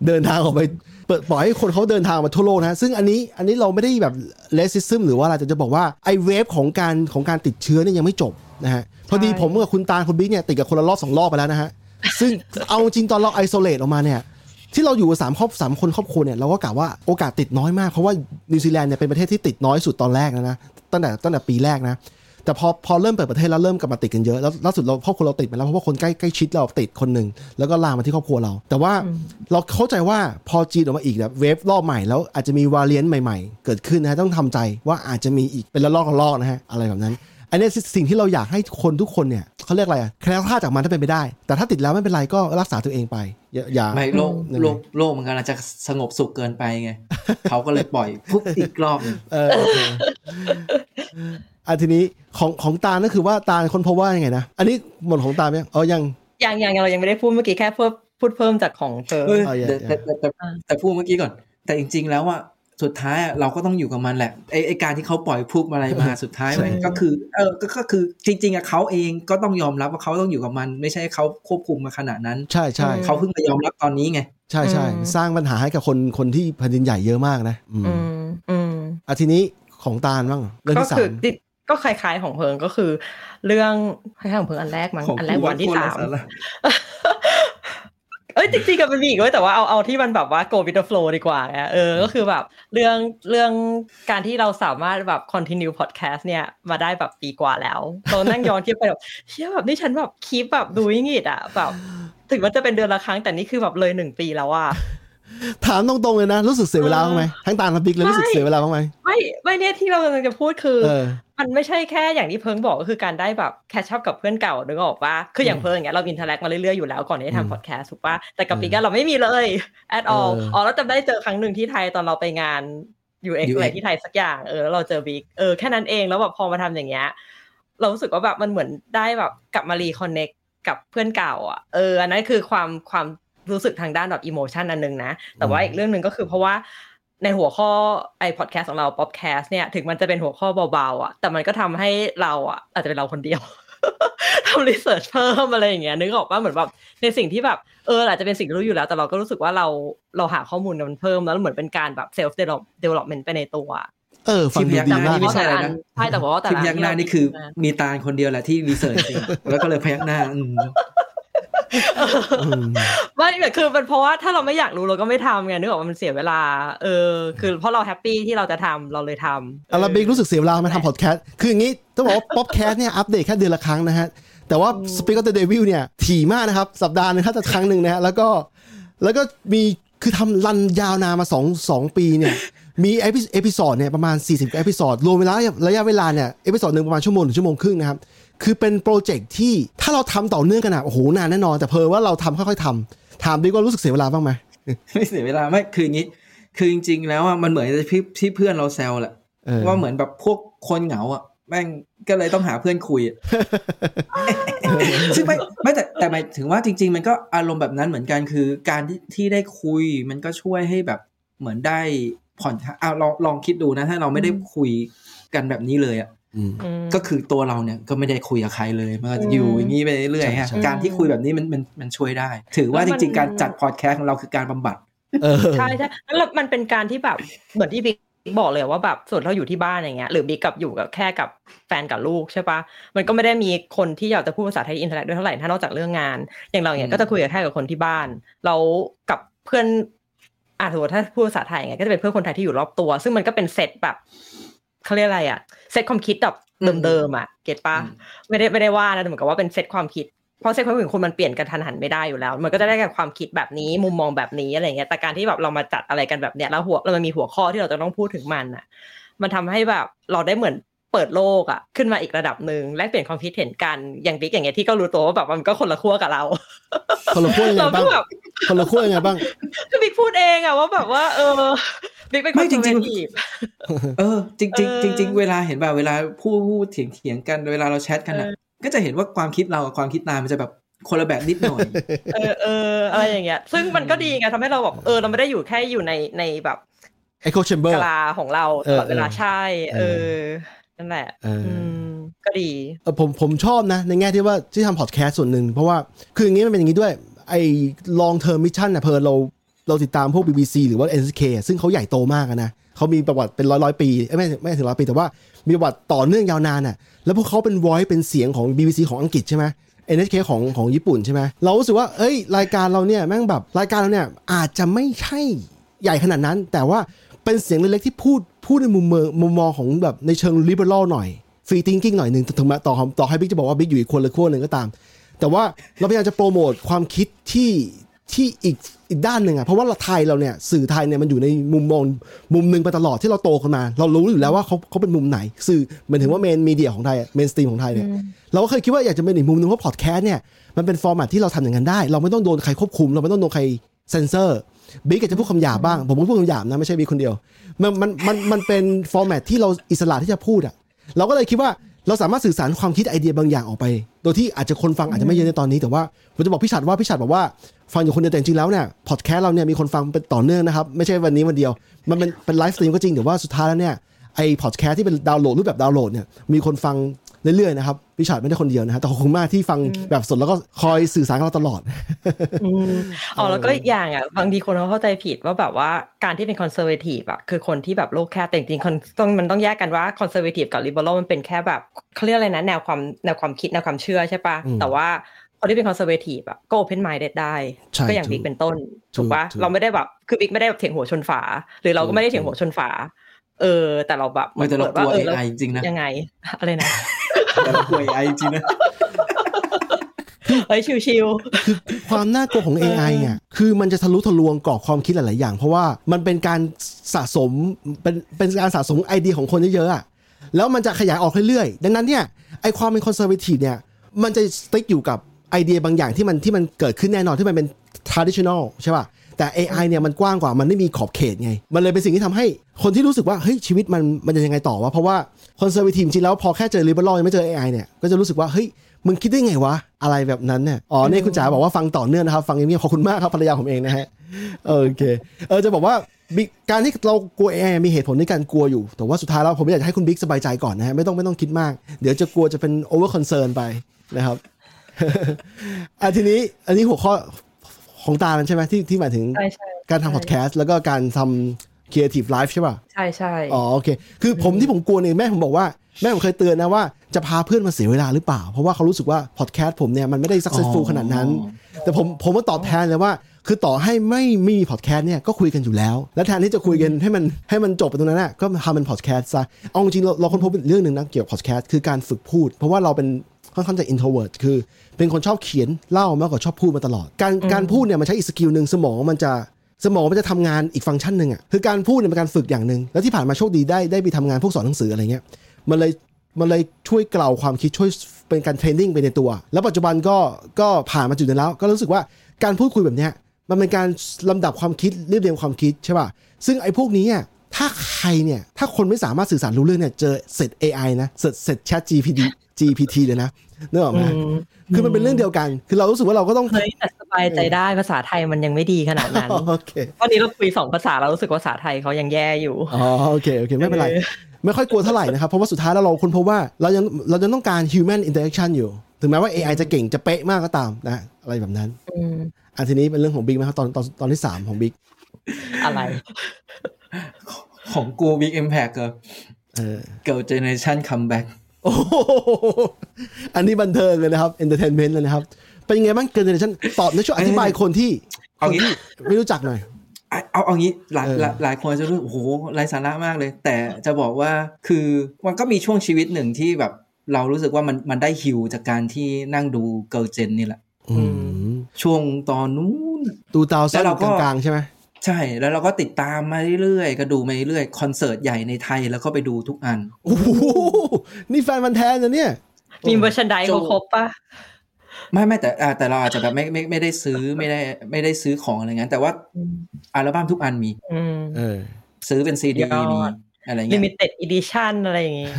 เดินทางออกไปเปิดปล่อยให้คนเขาเดินทางมาทั่วโลกนะซึ่งอันนี้อันนี้เราไม่ได้แบบเลสซิซึมหรือว่าอะไรจะจะบอกว่าไอเวฟของการของการติดเชื้อเนี่ยยังไม่จบนะฮะพอดีผมกับคุณตาคุณบิ๊กเนี่ยติดกับคนละรอบสองรอบไปแล้วนะฮะซึ่งเอาจริงตอนเราไอโซเลตออกมาเนี่ยที่เราอยู่สามครอบสามคนครอบครัวเนี่ยเราก็กล่าวว่าโอกาสติดน้อยมากเพราะว่านิวซีแลนด์เนี่ยเป็นประเทศที่ติดน้อยสุดตอนแรกนะนะตั้งแต่ตั้งแต่ปีแรกนะแต่พอพอเริ่มเปิดประเทศแล้วเริ่มกลับมาติดกันเยอะแล้วล่าสุดเราครอบครัวเราติดไปแล้วเพราะว่าคนใกล้ใกล้ชิดเราติดคนหนึ่งแล้วก็ลามมาที่ครอบครัวเราแต่ว่าเราเข้าใจว่าพอจีนออกมาอีกนะเวฟรอบใหม่แล้วอาจจะมีวาเรียนต์ใหม่ๆเกิดขึ้นนะฮะต้องทำใจว่าอาจจะมีอีกเป็นละลอกละลอกนะฮะอะไรแบบนั้นอันนี้สิ่งที่เราอยากให้คนทุกคนเนี่ยเขาเรียกอะไรอ่ะแคล้วคลาดจากมันถ้าเป็นไปได้แต่ถ้าติดแล้วไม่เป็นไรก็รักษาตัวเองไปอย่าไม่โลกโลกโลกมันกำลังจะสงบสุขเกินไปไงเขาก็เลยปล่อยพุกอีกรอบอ่ะทีนี้ของของตาลก็คือว่าตาลคนพบว่ายังไงนะอันนี้หมดของตาลมั้ยอ๋อยังยังยังเรายังไม่ได้พูดเมื่อกี้แค่เพิ่มพูดเพิ่มจากของเธอแต่แต่แต่พูดเมื่อกี้ก่อนแต่จริงๆแล้วอ่ะสุดท้ายเราก็ต้องอยู่กับมันแหละไอ้ไอ้การที่เขาปล่อยพุกอะไรมาสุดท้ายมันก็คือเออก็คือจริงๆอ่ะเขาเองก็ต้องยอมรับว่าเขาต้องอยู่กับมันไม่ใช่เขาควบคุมมาขนาดนั้นใช่ๆเขาเพิ่งมายอมรับตอนนี้ไงใช่ๆสร้างปัญหาให้กับคนคนที่แผ่นดินใหญ่เยอะมากนะอืมอืมอ่ะทีนี้ของตาลบ้างเรื่องที่สามก็คล้ายๆของเพิงก็คือเรื่องคล้ายๆของเพิงอันแรกมั้งอันแรกวันที่สามเอ้ยจริงๆกับมันมีอีกด้วยแต่ว่าเอาเอาที่มันแบบว่า go with the flow ดีกว่าเออก็คือแบบเรื่องเรื่องการที่เราสามารถแบบ continue podcast เนี่ยมาได้แบบปีกว่าแล้วเรานั่งย้อนเทียบไปแบบเชี่ยแบบนี่ฉันแบบคลิปแบบดูยิ่งอิดอ่ะแบบถึงว่าจะเป็นเดือนละครั้งแต่นี่คือแบบเลยหนึ่งปีแล้วอ่ะถามตรงๆเลยนะรู้สึกเสียเวลาบ้างไหมทั้งตาลทั้งบิ๊กเลยรู้สึกเสียเวลาบ้างไหมไม่ไม่เนี่ยที่เรากำลังจะพูดคือมันไม่ใช่แค่อย่างที่เพิงบอกก็คือการได้แบบแคชอัพกับเพื่อนเก่านึกออกป่ะคืออย่างเพิงอย่างเงี้ยเราอินเทอร์แอคมาเรื่อยๆอยู่แล้วก่อนที่ทำพอดแคสต์ถูกป่ะแต่กับบิ๊กเราไม่มีเลย at all อ๋อเราจำได้เจอครั้งหนึ่งที่ไทยตอนเราไปงาน ยู เอ็กซ์ อะไรที่ไทยสักอย่างเออแล้วเราเจอบิ๊กเออแค่นั้นเองแล้วแบบพอมาทำอย่างเงี้ยเรารู้สึกว่าแบบมันเหมือนได้แบบกลับมารีคอนเนคกับเพื่อนเก่าอ่ะเอออันนั้นคือความความรู้สึกทางด้านแบบอีโมชันอันนึงนะแต่ว่าอีกเรื่องนึงก็คือเพราะว่าในหัวข้อไอ้พอดแคสต์ของเรา Popcast เนี่ยถึงมันจะเป็นหัวข้อเบาๆอ่ะแต่มันก็ทำให้เราอ่ะอาจจะเป็นเราคนเดียว ทำรีเสิร์ชเพิ่มอะไรอย่างเงี้ยนึกออกป่ะเหมือนแบบในสิ่งที่แบบเอออาจจะเป็นสิ่งที่รู้อยู่แล้วแต่เราก็รู้สึกว่าเราเราหาข้อมูลมันเพิ่มแล้วเหมือนเป็นการแบบ self development ไปในตัวเออฟังดูดีมากไม่ใช่อะไรนะใช่แต่ว่าแต่ละอย่างนี่คือมีตาลคนเดียวแหละที่รีเสิร์ชจริงแล้วก็เลยพยักหน้าว่าเนี่ยคือเป็นเพราะว่าถ้าเราไม่อยากรู้เราก็ไม่ทำไงนึกออกว่ามันเสียเวลาเออคือเพราะเราแฮปปี้ที่เราจะทำเราเลยทำอาราบิกรู้สึกเสียเวลามาทำพอดแคสต์คืออย่างนี้ต้องบอกว่าป๊อปแคสต์เนี่ยอัปเดตแค่เดือนละครั้งนะฮะแต่ว่าสปีกเกอร์เดวิลเนี่ยถี่มากนะครับสัปดาห์นึงถ้าจะครั้งหนึ่งนะฮะแล้วก็แล้วก็มีคือทำรันยาวนานมาสอง สองปีเนี่ยมีเอพิโซดเนี่ยประมาณสี่สิบกว่าเอพิโซดรวมเวลาระยะเวลาเนี่ยเอพิโซดนึงประมาณชั่วโมงถึงชั่วโมงครึ่งนะครับคือเป็นโปรเจกต์ที่ถ้าเราทำต่อเนื่องกันอ่ะโอ้โหนานแน่นอนแต่เพอว่าเราทำค่อยๆทำถามดีกว่ารู้สึกเสียเวลาบ้างไหมไม่เสียเวลาไม่คืออย่างนี้คือจริงๆแล้วอ่ะมันเหมือนที่เพื่อนเราแซวแหละว่าเหมือนแบบพวกคนเหงาอ่ะแม่งก็เลยต้องหาเพื่อนคุยซึ่งไม่ไม่แต่แต่หมายถึงว่าจริงๆมันก็อารมณ์แบบนั้นเหมือนกันคือการที่ที่ได้คุยมันก็ช่วยให้แบบเหมือนได้ผ่อนอ่ะลองลองคิดดูนะถ้าเราไม่ได้คุยกันแบบนี้เลยอ่ะ ก็คือตัวเราเนี่ยก็ไม่ได้คุยกับใครเลยมันก็อยู่อย่างนี้ไปเรื่อยฮะการที่คุยแบบนี้มันมันมันช่วยได้ถือว่าจริงๆการจัดพอดแคสต์ของเราคือการบำบัดใช่ใช่แล้วมันเป็นการที่แบบเหมือนที่บิ๊กบอกเลยว่าแบบส่วนเราอยู่ที่บ้านอย่างเงี้ยหรือบิ๊กกับอยู่กับแค่กับแฟนกับลูกใช่ปะมันก็ไม่ได้มีคนที่อยากจะพูดภาษาไทยอินเทอร์เน็ตด้วยเท่าไหร่ถ้านอกจากเรื่องงานอย่างเราเนี่ยก็จะคุยกับแค่กับคนที่บ้านเรากับเพื่อนอ่ะสมมติถ้าพูดภาษาไทยไงก็จะเป็นเพื่อนคนไทยที่อยู่รอบตัวซึ่งมันก็เป็นเซตแบบเขาเรียกอะไรอ่ะเซตความคิดแบบเดิมๆอ่ะเก็ทป่ะไม่ได้ไม่ได้ว่านะแต่เหมือนกับว่าเป็นเซตความคิดเพราะเซตความคิดของคนมันเปลี่ยนกันทันหันไม่ได้อยู่แล้วมันก็จะได้กับความคิดแบบนี้มุมมองแบบนี้อะไรเงี้ยแต่การที่แบบเรามาจัดอะไรกันแบบเนี้ยแล้วหัวเรามันมีหัวข้อที่เราจะต้องพูดถึงมันอ่ะมันทำให้แบบเราได้เหมือนเปิดโลกอ่ะขึ้นมาอีกระดับนึงแลกเปลี่ยนความคิดเห็นกันอย่างบิ๊กอย่างเงี้ยที่ก็รู้ตัวว่าแบบมันก็คนละขั้วกับเราคนละขั้วยังไงบ้างคนละขั้วยังไงบ้างก็บิ๊กพูดเองอ่ะว่าแบบว่าเออบิ๊กเป็นคนจริงๆเออจริงๆจริงๆเวลาเห็นป่ะเวลาพูดพูดเถียงๆกันเวลาเราแชทกันน่ะก็จะเห็นว่าความคิดเรากับความคิดนายมันจะแบบคนละแบบนิดหน่อยเออเอออะไรอย่างเงี้ยซึ่งมันก็ดีไงทำให้เราแบบเออเราไม่ได้อยู่แค่อยู่ในในแบบไอโคแชมเบอร์กลาของเราตลอดเวลาใช่เออนั่นแหละก็ดีเออผมผมชอบนะในแง่ที่ว่าที่ทำพอดแคสต์ส่วนหนึ่งเพราะว่าคืออย่างนี้มันเป็นอย่างนี้ด้วยไอ้ long term mission นะเพอเราเราติดตามพวก บี บี ซี หรือว่า เอ็น เอช เค ซึ่งเขาใหญ่โตมากนะเขามีประวัติเป็นร้อยๆปีไม่ไม่ถึงร้อยปีแต่ว่ามีประวัติต่อเนื่องยาวนานน่ะแล้วพวกเขาเป็น voice เป็นเสียงของ บี บี ซี ของอังกฤษใช่ไหม เอ็น เอช เค ของของญี่ปุ่นใช่ไหมเรารู้สึกว่าเอ้ยรายการเราเนี่ยแม่งแบบรายการเราเนี่ยอาจจะไม่ใช่ใหญ่ขนาดนั้นแต่ว่าเป็นเสียงเล็กๆที่พูดพูดในมุมมุมมองของแบบในเชิง liberal หน่อย free thinking หน่อยนึงถึงมาต่อต่อให้บิ๊กจะบอกว่าบิ๊กอยู่อีกคนละขั้วนึงก็ตามแต่ว่าเราพยายามจะโปรโมทความคิดที่ที่อีกอีกด้านหนึ่งอ่ะเพราะว่าไทยเราเนี่ยสื่อไทยเนี่ยมันอยู่ในมุมมองมุมนึงไปตลอดที่เราโตกันมาเรารู้อยู่แล้วว่าเขาเขาเป็นมุมไหนสื่อหมายถึงว่าเมนมีเดียของไทยเมนสตรีมของไทยเนี่ยเราก็เคยคิดว่าอยากจะเป็นอีกมุมนึงเพราะพอดแคสต์เนี่ยมันเป็นฟอร์แมตที่เราทำอย่างนั้นได้เราไม่ต้องโดนใครควบคุมเราไม่ต้องโดนใครเซนเซอร์บิ๊กอาจจะพูดคำหยาบบ้างผมก็พูดคำหยาบนะไม่ใช่บิ๊กคนเดียวมันมันมันมันเป็นฟอร์แมตที่เราอิสระที่จะพูดอ่ะเราก็เลยคิดว่าเราสามารถสื่อสารความคิดไอเดียบางอย่างออกไปโดยที่อาจจะคนฟังอาจจะไม่เยอะในตอนนี้แต่ว่าผมจะบอกพี่ชัดว่าพี่ชัดบอกว่าฟังอยู่คนเดียวแต่จริงๆแล้วเนี่ยพอดแคสต์เราเนี่ยมีคนฟังเป็นต่อเนื่องนะครับไม่ใช่วันนี้วันเดียวมันเป็นเป็นไลฟ์สตรีมก็จริงแต่ว่าสุดท้ายแล้วเนี่ยไอพอดแคสต์ที่เป็นดาวน์โหลดรูปแบบดาวน์โหลดเนี่ยมีคนฟังเรื่อยๆนะครับพี่ชัดไม่ได้คนเดียวนะฮะแต่ขอบคุณมากที่ฟังแบบสดแล้วก็คอยสื่อสารกับเราตลอดอืมอ๋อแล้วก็อีกอย่างอ่ะบางทีคนเขาเข้าใจผิดว่าแบบว่าการที่เป็นคอนเซอร์เวทีฟอ่ะคือคนที่แบบโลกแคบแต่จริงๆต้องมันต้องแยกกันว่าคอนเซอร์เวทีฟกับลิเบอรัลมันเป็นแค่แบบเขาเรียกอะไรนะแนวความแนวความคิดแนวความเชื่อใช่ป่ะแต่ว่าคนที่เป็นคอนเซอร์เวทีฟอ่ะก็โอเพนไมด์ได้ก็อย่างบิ๊กเป็นต้นถูกป่ะเราไม่ได้แบบคือบิ๊กไม่ได้แบบเถียงหัวชนฝาหรือเราก็ไม่ได้เถียงหัวชนฝาเออแต่เราแบบมันเกิดว่าเออจริงๆนะยังไงอะไรนะแต่เรากลัว เอ ไอ จริงๆนะเฮ้ยชิวๆคือความน่ากลัวของ เอ ไอ อ่ะคือมันจะทะลุทะลวงกรอบความคิดหลายๆอย่างเพราะว่ามันเป็นการสะสมเป็นเป็นการสะสมไอเดียของคนเยอะๆอ่ะแล้วมันจะขยายออกเรื่อยๆดังนั้นเนี่ยไอความเป็นคอนเซอร์เวทีฟเนี่ยมันจะสติ๊กอยู่กับไอเดียบางอย่างที่มันที่มันเกิดขึ้นแน่นอนที่มันเป็น traditional ใช่ป่ะแต่ เอ ไอ เนี่ยมันกว้างกว่ามันไม่มีขอบเขตไงมันเลยเป็นสิ่งที่ทำให้คนที่รู้สึกว่าเฮ้ยชีวิตมันมันจะยังไงต่อวะเพราะว่าคอนเซอร์เวทีฟจริงแล้วพอแค่เจอ liberal ยังไม่เจอ เอ ไอ เนี่ยก็จะรู้สึกว่าเฮ้ยมึงคิดได้ไงวะอะไรแบบนั้นเนี่ยอ๋อนี่คุณจ๋าบอกว่าฟังต่อเนื่องนะครับฟังเงียบๆขอบคุณมากครับภรรยาผมเองนะฮะโอเคเออจะบอกว่าบิ๊กการที่เรากลัว เอ ไอ มีเหตุผลในการกลัวอยู่แต่ว่าสุดท้ายแล้วผมอยากจะให้คุณบิ๊กสบายใจก่อนนะฮะไม่ต้องไม่ต้องคิดมากเดี๋ยวจะกลัวจะเป็น over concern ไปนะครับอ่ะทีนี้อันนี้หัวข้อของตามันใช่ไหมที่ที่หมายถึงการทำพอดแคสต์แล้วก็การทำ Creative Life ใช่ป่ะใช่ใช่อ๋อโอเคคือผมที่ผมกลัวเนี่ยแม่ผมบอกว่าแม่ผมเคยเตือนนะว่าจะพาเพื่อนมาเสียเวลาหรือเปล่าเพราะว่าเขารู้สึกว่าพอดแคสต์ผมเนี่ยมันไม่ได้ successful ขนาดนั้นแต่ผมผมก็ตอบแทนเลยว่าคือต่อให้ไม่มีพอดแคสต์เนี่ยก็คุยกันอยู่แล้วและแทนที่จะคุยกันให้มันให้มันจบไปตรงนั้นน่ะก็ทำเป็นพอดแคสต์ซะเอาจริงเราเราค้นพบเรื่องนึงนะเกี่ยวกับพอดแคสต์คือการฝึกพูดเพราะว่าเราเป็นค่อนข้างจะ introvert คือเป็นคนชอบเขียนเล่ามากกว่าชอบพูดมาตลอดการการพูดเนี่ยมันใช้อีกสกิลนึงสมองมันจะสมองมันจะทำงานอีกฟังก์ชันนึงอ่ะคือการพูดเนี่ยเป็นการฝึกอย่างนึงแล้วที่ผ่านมาโชคดีได้ได้ไปทำงานพวกสอนหนังสืออะไรเงี้ยมันเลยมันเลยช่วยเกลาความคิดช่วยเป็นการเทรนนิ่งไปในตัวแล้วปัจจุบันก็ก็ผ่านมาจุดนั้นแล้วก็รู้สึกว่าการพูดคุยแบบเนี้ยมันเป็นการลำดับความคิดเรียบเรียงความคิดใช่ป่ะซึ่งไอ้พวกนี้ถ้าใครเนี่ยถ้าคนไม่สามารถสื่อสารรู้เรื่องเนี่ยเจอเสร็จ เอ ไอ นะเสร็จเสร็จ ChatGPT จี พี ที เลยนะนึกออกมั้ยคือมันเป็นเรื่องเดียวกันคือเรารู้สึกว่าเราก็ต้องเฮ้ยสบายใจได้ภาษาไทยมันยังไม่ดีขนาดนั้นโอเคตอนนี้เราคุยสองภาษาเรารู้สึกว่าภาษาไทยเค้ายังแย่อยู่อ๋อโอเคโอเคไม่เป็นไร ไม่ค่อยกลัวเท่าไหร่นะครับเพราะว่าสุดท้ายแล้วเราค้นพบว่าเรายังเรายังต้องการ human interaction อยู่ถึงแม้ว่า เอ ไอ จะเก่งจะเป๊ะมากก็ตามนะอะไรแบบนั้นอันทีนี้เป็นเรื่องของบิ๊กไหมครับตอนตอนตอนที่สามของบิ๊กอะไรของกูบิ๊ก impact เหรอเออ Girl Generation Comeback โอ้อันนี้บันเทิงเลยนะครับ entertainment เลยนะครับเป็นยังไงบ้าง Girl Generation ตอบในช่วยอธิบายคนที่เอางี้ไม่รู้จักหน่อยเอาเอางี้หลายหลายคนจะรู้โอ้โหไร้สาระมากเลยแต่จะบอกว่าคือมันก็มีช่วงชีวิตหนึ่งที่แบบเรารู้สึกว่ามันมันได้ฮิวจากการที่นั่งดู Girl Gen นี่แหละช่วงตอนนู้นดูตาวซ่อนกลางๆใช่ไหมใช่แล้วเราก็ติดตามมาเรื่อยๆก็ดูมาเรื่อยๆคอนเสิร์ตใหญ่ในไทยแล้วก็ไปดูทุกอันโอ้โหนี่แฟนมันแท้นะเนี่ยมีเวอร์ชันใดเขาครบป่ะไม่ไม่แต่แต่เราอาจจะแบบไม่ไม่ไม่ได้ซื้อไม่ได้ไม่ได้ซื้อของอะไรเงี้ยแต่ว่าอัลบั้มทุกอันมีซื้อเป็นซีดีมีอะไรเงี้ย limited edition อะไรอย่างงี้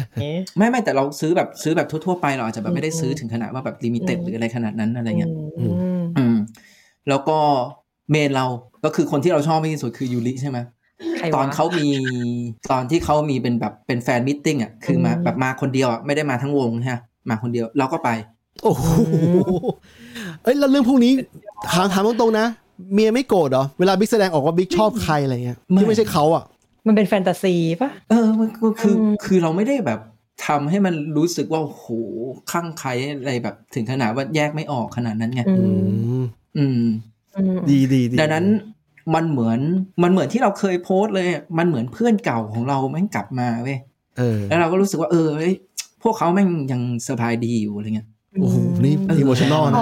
ไม่ไม่แต่เราซื้อแบบซื้อแบบทั่วๆไปเราอาจจะแบบไม่ได้ซื้อถึงขนาดว่าแบบ limited หรืออะไรขนาดนั้นอะไรเงี้ยอืมแล้วก็เมนเราก็คือคนที่เราชอบมากที่สุดคือยูริใช่ไหมตอนเขามีตอนที่เขามีเป็นแบบเป็นแฟนมิทติ้งอ่ะคือมาแบบมาคนเดียวอ่ะไม่ได้มาทั้งวงฮะมาคนเดียวเราก็ไปโอ้โหเอ้ยแล้วเรื่องพวกนี้ถามถามตรงๆนะเมียไม่โกรธเหรอเวลาบิ๊กแสดงออกว่าบิ๊กชอบใครอะไรเงี้ยที่ไม่ใช่เขาอ่ะมันเป็นแฟนตาซีป่ะเออมันก็คือคือเราไม่ได้แบบทำให้มันรู้สึกว่าโหคลั่งไคล้อะไรแบบถึงขนาดว่าแยกไม่ออกขนาดนั้นไงอืมอืมดีดีดีดังนั้นมันเหมือนมันเหมือนที่เราเคยโพสเลยมันเหมือนเพื่อนเก่าของเราแม่งกลับมาเว้ยแล้วเราก็รู้สึกว่าเออพวกเขาแม่งยังสบายดีอยู่อะไรเงี้ยโอ้โหนี่อีโมชันนอลนะ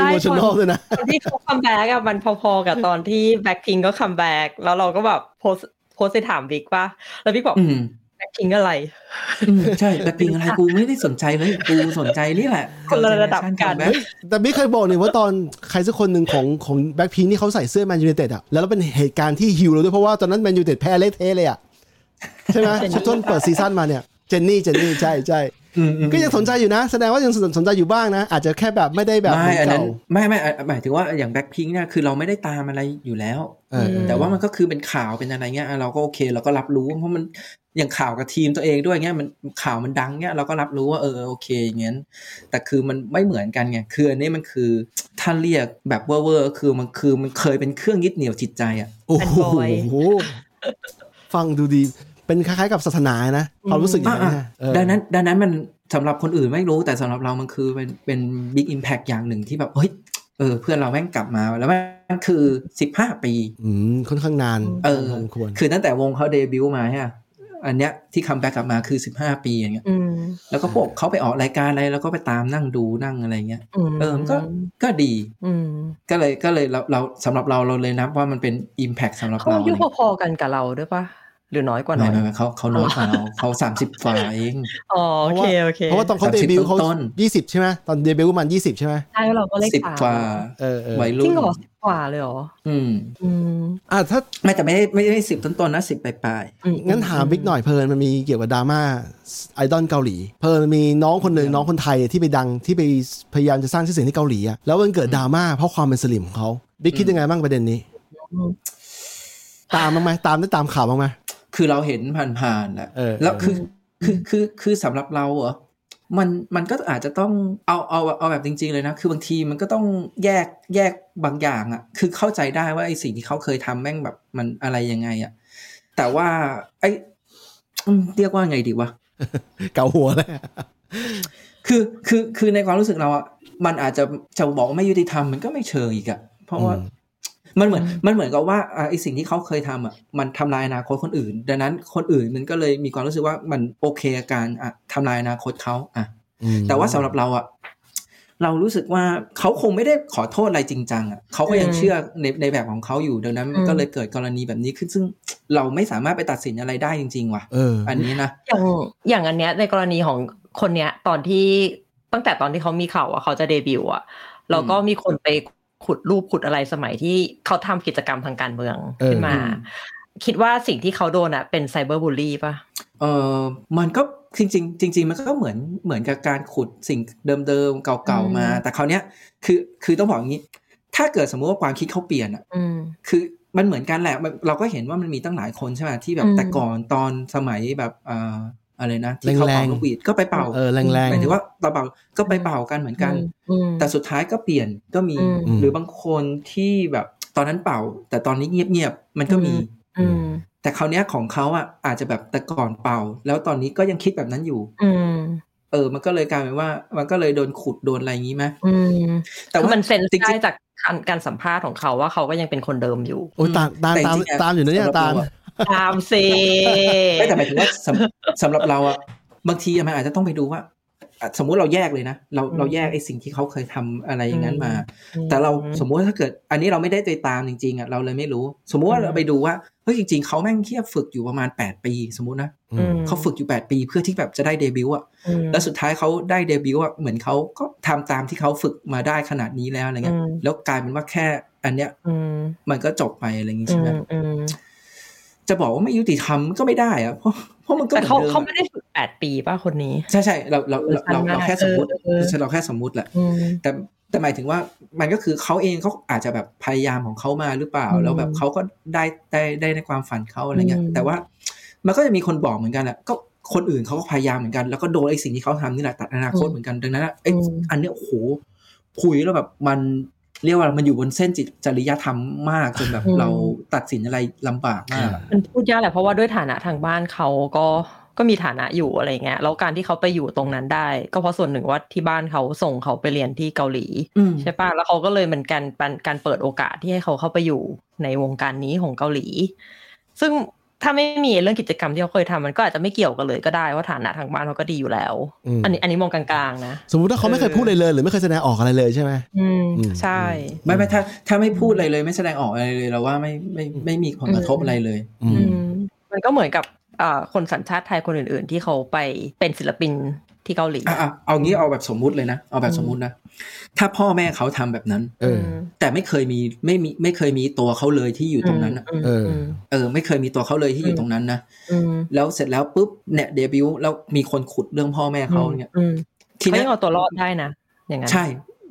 อีโมชันนอลเลยนะตอนที่เขาคัมแบ็กอะมันพอๆกับตอนที่แบ็คพิงก็คัมแบ็กแล้วเราก็แบบโพสโพสไปถามบิ๊กว่าแล้วบิ๊กบอกแบ็คพิงอะไรใช่แบ็คพิงอะไรกูไม่ได้สนใจเลยกูสนใจนี่แหละคนระดับกันแต่บิ๊กเคยบอกเลยว่าตอนใครสักคนหนึ่งของของแบ็คพิงนี่เขาใส่เสื้อแมนยูไนเต็ดอะแล้วเป็นเหตุการณ์ที่ฮิวเราด้วยเพราะว่าตอนนั้นแมนยูไนเต็ดแพ้เละเทะเลยอะใช่ไหมชุดต้นเปิดซีซั่นมาเนี่ยเจนนี่เจนนี่ใช่ใช่ก็ยังสนใจอยู่นะแสดงว่ายังสนใจอยู่บ้างนะอาจจะแค่แบบไม่ได้แบบไม่อันนั้นไม่ไม่หมายถึงว่าอย่างแบ็คพิงค์เนี่ยคือเราไม่ได้ตามอะไรอยู่แล้วแต่ว่ามันก็คือเป็นข่าวเป็นอะไรเงี้ยเราก็โอเคเราก็รับรู้เพราะมันอย่างข่าวกับทีมตัวเองด้วยเงี้ยมันข่าวมันดังเงี้ยเราก็รับรู้ว่าเออโอเคอย่างงั้นแต่คือมันไม่เหมือนกันไงคืออันนี้มันคือท่านเรียกแบบเว่อร์คือมันคือมันเคยเป็นเครื่องยึดเหนี่ยวจิตใจอ่ะโอ้โหฟังดูดีเป็นคล้ายๆกับศาสนานะความรู้สึกอย่างนั้นดังนั้นดังนั้นมันสำหรับคนอื่นไม่รู้แต่สำหรับเรามันคือเป็นเป็นบิ๊กอิมแพคอย่างหนึ่งที่แบบเฮ้ยเออเพื่อนเราแม่งกลับมาแล้วแม่งคือสิบห้าปีอืมค่อนข้างนานเออคือตั้งแต่วงเขาเดบิวต์มาฮะอันเนี้ยที่คัมแบ็คกลับมาคือสิบห้าปีอย่างเงี้ยแล้วก็พวกเขาไปออกรายการอะไรแล้วก็ไปตามนั่งดูนั่งอะไรเงี้ยเออก็ก็ดีก็เลยก็เลยเราเราสำหรับเราเราเลยนับว่ามันเป็นอิมแพคสำหรับเราอยู่พอๆกันกับเราด้วยปะหรือน้อยกว่าน้อยเขาเขาน้อยกว่าเราเขาสามสิบฝ่ายเองอ๋อโอเคโอเคเพราะว่าตอนเขาเดบิวต์เขายี่สิบใช่ไหมตอนเดบิวต์มันยี่สิบใช่ไหมใช่เราก็เลขสิบฝ่าเออๆวัยรุ่นจริงเหรอสิบฝ่าเลยเหรออืมอืมอ่ะถ้าไม่แต่ไม่ได้ไม่ได้สิบต้นๆนะสิบปลายๆงั้นถามบิ๊กหน่อยเพลินมันมีเกี่ยวกับดราม่าไอดอลเกาหลีเพลินมีน้องคนนึงน้องคนไทยที่ไปดังที่ไปพยายามจะสร้างชื่อเสียงที่เกาหลีอ่ะแล้วมันเกิดดราม่าเพราะความเป็นสลิ่มของเขาบิ๊กคิดยังไงบ้างประเด็นนี้ตามบ้างมั้ยตามได้ตามข่าวบ้างมั้ยคือเราเห็นผ่านๆแหละแล้วคือคือคือคือสำหรับเราเหรอมันมันก็อาจจะต้องเอาเอาเอาแบบจริงๆเลยนะคือบางทีมันก็ต้องแยกแยกบางอย่างอ่ะคือเข้าใจได้ว่าไอ้สิ่งที่เขาเคยทำแม่งแบบมันอะไรยังไงอ่ะแต่ว่าไอ้เรียกว่าไงดีวะเกาหัวเลยคือคือคือในความรู้สึกเราอ่ะมันอาจจะจะบอกว่าไม่ยุติธรรมมันก็ไม่เชิงอีกอ่ะเพราะว่ามันเหมือนมันเหมือนกับว่าไอ้สิ่งที่เขาเคยทำอ่ะมันทำลายอนาคตคนอื่นดังนั้นคนอื่นมันก็เลยมีความรู้สึกว่ามันโอเคกับการอ่ะทำลายอนาคตเขาอ่ะแต่ว่าสำหรับเราอ่ะเรารู้สึกว่าเขาคงไม่ได้ขอโทษอะไรจริงจังอ่ะเขาก็ยังเชื่อในในแบบของเขาอยู่ดังนั้นมันก็เลยเกิดกรณีแบบนี้ขึ้นซึ่งเราไม่สามารถไปตัดสินอะไรได้จริงๆว่ะ อ, อ, อันนี้นะอย่างอย่างอันเนี้ยในกรณีของคนเนี้ยตอนที่ตั้งแต่ตอนที่เขามีข่าวอ่ะเขาจะเดบิวต์อ่ะแล้วก็มีคนไปขุดรูปขุดอะไรสมัยที่เขาทำกิจกรรมทางการเมืองขึ้นมาคิดว่าสิ่งที่เขาโดนอ่ะเป็นไซเบอร์บูลลี่ป่ะเออมันก็จริงๆจริงๆมันก็เหมือนเหมือนกับการขุดสิ่งเดิมๆเก่าๆมาแต่คราวเนี้ยคือคือต้องบอกอย่างนี้ถ้าเกิดสมมติว่าความคิดเขาเปลี่ยนอ่ะคือมันเหมือนกันแหละเราก็เห็นว่ามันมีตั้งหลายคนใช่ไหมที่แบบแต่ก่อนตอนสมัยแบบ อะไรนะที่เขาเป่านกหวีดก็ไปเป่าเออแรงๆหมายถึงว่าเป่าก็ไปเป่ากันเหมือนกันแต่สุดท้ายก็เปลี่ยนก็มีหรือบางคนที่แบบตอนนั้นเป่าแต่ตอนนี้เงียบๆมันก็มีแต่คราวเนี้ยของเขาอ่ะอาจจะแบบแต่ก่อนเป่าแล้วตอนนี้ก็ยังคิดแบบนั้นอยู่เออมันก็เลยกลายเป็นว่ามันก็เลยโดนขุดโดนอะไรอย่างนี้ไหมแต่ว่ามันเซนส์ได้จากการสัมภาษณ์ของเขาว่าเขาก็ยังเป็นคนเดิมอยู่โอ้ยตามตามตามอยู่นะเนี่ยตามตามเซไม่แต่หมายถึงว่าสำหรับเราอ่ะบางทีมันอาจจะต้องไปดูว่าสมมุติเราแยกเลยนะเราเราแยกไอ้สิ่งที่เขาเคยทำอะไรอย่างนั้นมาแต่เราสมมุติถ้าเกิดอันนี้เราไม่ได้ไปตามจริงๆอ่ะเราเลยไม่รู้สมมุติว่าเราไปดูว่าเฮ้ยจริงๆเขาแม่งเทียบฝึกอยู่ประมาณแปดปีสมมุตินะเขาฝึกอยู่แปดปีเพื่อที่แบบจะได้เดบิวต์อ่ะแล้วสุดท้ายเขาได้เดบิวต์อ่ะเหมือนเขาก็ทำตามที่เขาฝึกมาได้ขนาดนี้แล้วอะไรเงี้ยแล้วกลายเป็นว่าแค่อันเนี้ยมันก็จบไปอะไรอย่างงี้ใช่ไหมจะบอกว่าไม่ยุติธรรมก็ไม่ได้อะเพราะเพราะมันก็แต่เขาเขาไม่ได้ฝึกแปดปีป่ะคนนี้ใช่ใช่เราเราเราเราแค่สมมติเราแค่สมมติแหละแต่แต่หมายถึงว่ามันก็คือเขาเองเขาอาจจะแบบพยายามของเขามาหรือเปล่าแล้วแบบเขาก็ได้ได้ได้ในความฝันเขาอะไรเงี้ยแต่ว่ามันก็จะมีคนบอกเหมือนกันแหละก็คนอื่นเขาก็พยายามเหมือนกันแล้วก็โดนไอ้สิ่งที่เขาทำนี่แหละตัดอนาคตเหมือนกันดังนั้นไอ้อันเนี้ยโหคุยแล้วแบบมันเรียกว่ามันอยู่บนเส้นจริยธรรมมากจนแบบเราตัดสินอะไรลำบากมากมันพูดยากแหละเพราะว่าด้วยฐานะทางบ้านเขาก็ก็มีฐานะอยู่อะไรเงี้ยแล้วการที่เขาไปอยู่ตรงนั้นได้ก็เพราะส่วนหนึ่งว่าที่บ้านเขาส่งเขาไปเรียนที่เกาหลีใช่ป่ะแล้วเขาก็เลยเหมือนกันการเปิดโอกาสที่ให้เขาเข้าไปอยู่ในวงการนี้ของเกาหลีซึ่งถ้าไม่มีเรื่องกิจกรรมที่เขาเคยทำมันก็อาจจะไม่เกี่ยวกันเลยก็ได้ว่าฐานะทางบ้านเขาก็ดีอยู่แล้วอันนี้อันนี้มองกลางๆนะสมมุติว่าเขาไม่เคยพูดอะไรเลยหรือไม่เคยแสดงออกอะไรเลยใช่ไหมอืมใช่ไม่ไม่ถ้าถ้าไม่พูดอะไรเลยไม่แสดงออกอะไรเลยเราว่าไม่ไม่ไม่มีผลกระทบอะไรเลยอืมมันก็เหมือนกับคนสัญชาติไทยคนอื่นๆที่เขาไปเป็นศิลปินที่เกาหลีอ่ะเอางี้เอาแบบสมมุติเลยนะเอาแบบสมมุตินะถ้าพ่อแม่เขาทำแบบนั้นแต่ไม่เคยมีไม่มีไม่เคยมีตัวเขาเลยที่อยู่ตรงนั้นนะเออเออไม่เคยมีตัวเขาเลยที่อยู่ตรงนั้นนะแล้วเสร็จแล้วปุ๊บเนี่ยเดบิวต์แล้วมีคนขุดเรื่องพ่อแม่เขาเนี่ยทีนี้เอาตัวรอดได้นะอย่างนั้นใช่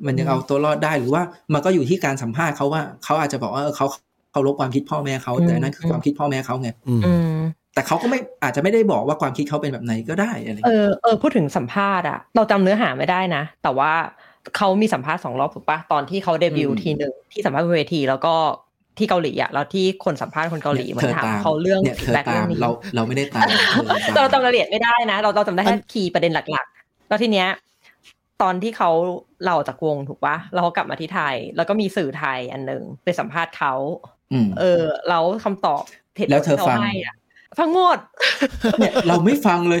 มันยังเอาตัวรอดได้หรือว่ามันก็อยู่ที่การสัมภาษณ์เขาว่าเขาอาจจะบอกว่าเขาเขาลบความคิดพ่อแม่เขาแต่นั่นคือความคิดพ่อแม่เขาไงแต่เขาก็ไม่อาจจะไม่ได้บอกว่าความคิดเขาเป็นแบบไหนก็ได้อะไรเออเออพูดถึงสัมภาษณ์อะเราจำเนื้อหาไม่ได้นะแต่ว่าเขามีสัมภาษณ์สองรอบถูกปะตอนที่เขาเดบิวต์ทีหนึ่งที่สัมภาษณ์บนเวทีแล้วก็ที่เกาหลีอะแล้วที่คนสัมภาษณ์คนเกาหลีมันถามเขาเรื่องฟีดแบ็กเรื่องนี้เราเราไม่ได้ตามเราจำรายละเอียดไม่ได้นะเราเราจำได้แค่คีย์ประเด็นหลักๆแล้วทีเนี้ยตอนที่เขาเราจากวงถูกปะเรากลับมาที่ไทยแล้วก็มีสื่อไทยอันนึงไปสัมภาษณ์เขาเออแล้วคำตอบแล้วเธอฟังฟังหมดเนี่ยเราไม่ฟังเลย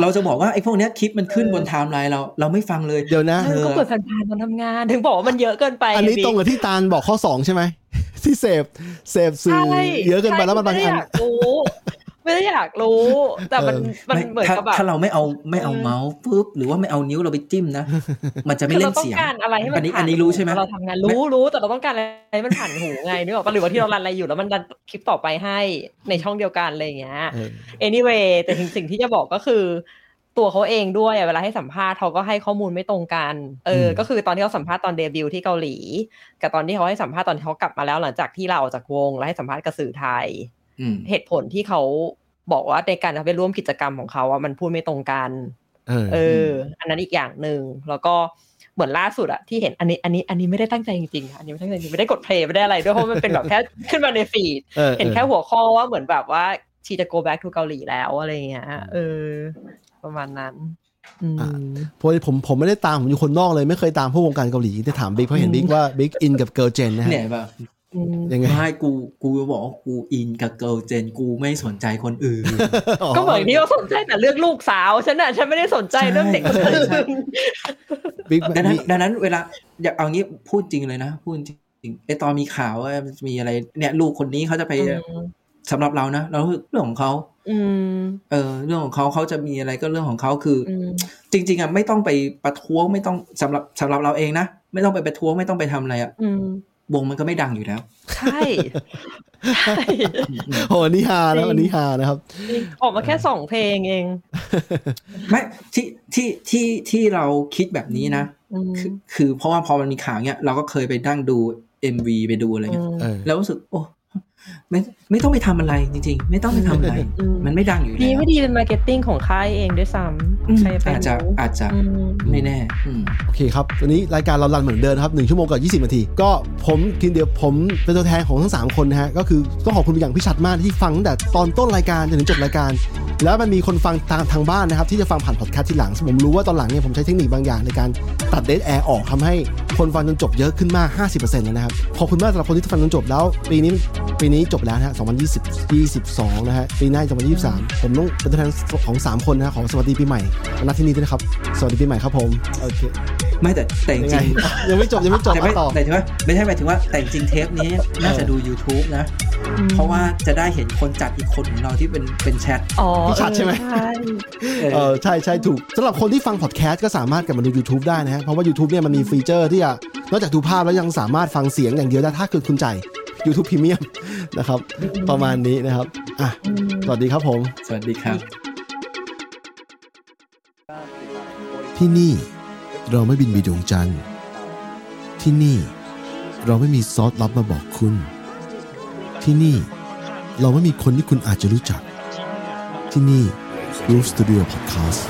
เราจะบอกว่าไอ้พวกเนี้ยคลิปมันขึ้นบนไทม์ไลน์เราเราไม่ฟังเลยเดี๋ยวนะก็เปิดผ่านๆตอนทำงานถึงบอกว่ามันเยอะเกินไปอันนี้ตรงกับที่ตาลบอกข้อสองใช่ไหมที่เสพเสพสื่อเยอะเกินไปแล้วมันบางอันไม่ได้อยากรู้แต่มันมันเหมือนกับแบบถ้าเราไม่เอาไม่เอาเมาส์ปุ๊บหรือว่าไม่เอานิ้วเราไปจิ้มนะมันจะไม่เล่นเสียงอันนี้อันนี้รู้ใช่ไหมเราทำงานรู้รู้แต่เราต้องการอะไรมันผ่านหูไงนึกออกป่ะหรือว่าที่เรารันอะไรอยู่แล้วมันดันคลิปต่อไปให้ในช่องเดียวกันอะไรอย่างเงี้ย anyway แต่สิ่งที่จะบอกก็คือตัวเขาเองด้วยเวลาให้สัมภาษณ์เขาก็ให้ข้อมูลไม่ตรงกันเออก็คือตอนที่เขาสัมภาษณ์ตอนเดบิวต์ที่เกาหลีกับตอนที่เขาให้สัมภาษณ์ตอนที่เขากลับมาแล้วหลังจากที่เราออกจากวงแล้วให้สัมภาษณ์กับสื่อไทยเหตุผลที่เขาบอกว่าในการไปร่วมกิจกรรมของเขาว่ามันพูดไม่ตรงกันเออเอออันนั้นอีกอย่างหนึ่งแล้วก็เหมือนล่าสุดอะที่เห็นอันนี้อันนี้อันนี้ไม่ได้ตั้งใจจริงๆอันนี้ไม่ตั้งใจจริงไม่ได้กดเพลย์ไม่ได้อะไรด้วยเพราะมันเป็นแบบแค่ขึ้นมาในฟีดเห็นแค่หัวข้อว่าเหมือนแบบว่าชีจะ go back to เกาหลีแล้วอะไรอย่างเงี้ยเออประมาณนั้นพอดีผมผมไม่ได้ตามผมอยู่คนนอกเลยไม่เคยตามพวกวงการเกาหลีแต่ถามบิ๊กเพราะเห็นบิ๊กว่าบิ๊กอินกับเกิร์ลเจนนะฮะยังไงไม่กูกูบอกว่ากูอินกับเกิร์ลเจนกูไม่สนใจคนอื่นก็เหมือนที่ว่าสนใจแต่เรื่องลูกสาวฉันน่ะฉันไม่ได้สนใจเรื่องเด็กคนอื่นดังนั้นดังนั้นเวลาอยากเอางี้พูดจริงเลยนะพูดจริงไอตอนมีข่าวว่ามีอะไรเนี่ยลูกคนนี้เขาจะไปสำหรับเรานะเราเรื่องของเขาเออเรื่องของเขาเขาจะมีอะไรก็เรื่องของเขาคือจริงๆอ่ะไม่ต้องไปประท้วงไม่ต้องสำหรับสำหรับเราเองนะไม่ต้องไปประท้วงไม่ต้องไปทำอะไรอ่ะวงมันก็ไม่ดังอยู่แล้วใช่ใช่โหนี่ฮาแล้วอันนี้ฮานะครับออกมาแค่สองเพลงเองไม่ที่ที่ที่ที่เราคิดแบบนี้นะคือคือเพราะว่าพอมันมีข่าวเงี้ยเราก็เคยไปนั่งดู เอ็ม วี ไปดูอะไรเงี้ยแล้วรู้สึกโอ้ ไม่ไม่ต้องไปทำอะไรจริงๆไม่ต้องไปทำอะไรมันไม่ดังอยู่ดีไม่ดีเป็นมาร์เก็ตติ้งของค่ายเองด้วยซ้ำใครไปอาจจะอาจจะไม่แน่โอเคครับวันนี้รายการเรารันเหมือนเดิมครับหนึ่งชั่วโมงกับยี่สิบนาทีก็ผมกินเดี๋ยวผมเป็นตัวแทนของทั้งสามคนนะฮะก็คือต้องขอบคุณอย่างพี่ชัดมากที่ฟังตั้งแต่ตอนต้นรายการจนถึงจบรายการแล้วมันมีคนฟังทางทางบ้านนะครับที่จะฟังผ่านพอดแคสต์ที่หลังผมรู้ว่าตอนหลังเนี่ยผมใช้เทคนิคบางอย่างในการตัดเดดแอร์ออกทำให้คนฟังจนจบเยอะขึ้นมาก ห้าสิบเปอร์เซ็นต์ แล้วนะครับขอบคุณมากสำหรับคนที่ฟังจนจบแล้วปีนี้ปีนี้จบแล้วนะฮะสองพันยี่สิบ ยี่สิบสองนะฮะปีหน้าจะสองพันยี่สิบสามผมต้องเป็นตัวแทนของสามคนนะฮะขอสวัสดีปีใหม่ณ ที่นี้ด้วยนะครับสวัสดีปีใหม่ครับผมโอเคไม่แต่แต่จริงยังไม่จบยังไม่จบต่อแต่ถือว่าไม่ใช่หมายถึงว่าแต่จริงเทปนี้น่าจะดู YouTube นะเพราะว่าจะได้เห็นคนจัดอีกคนของเราที่เป็นเป็นแชทพี่ชัดใช่ไหมเออใช่ใช่ถูกสำหรับคนที่ฟังพอดแคสต์ก็สามารถกลับมาดู YouTube ได้นะฮะเพราะว่า YouTube เนี่ยมันมีฟีเจอร์ที่นอกจากดูภาพแล้วยังสามารถฟังเสียงอย่างเดียวได้ถ้าเกิดคุณใจ YouTube Premium นะครับประมาณนี้นะครับอ่ะสวัสดีครับผมสวัสดีครับที่นี่เราไม่บินไปดวงจันทร์ที่นี่เราไม่มีซอสลับมาบอกคุณที่นี่เราไม่มีคนที่คุณอาจจะรู้จักที่นี่ Groove Studio Podcast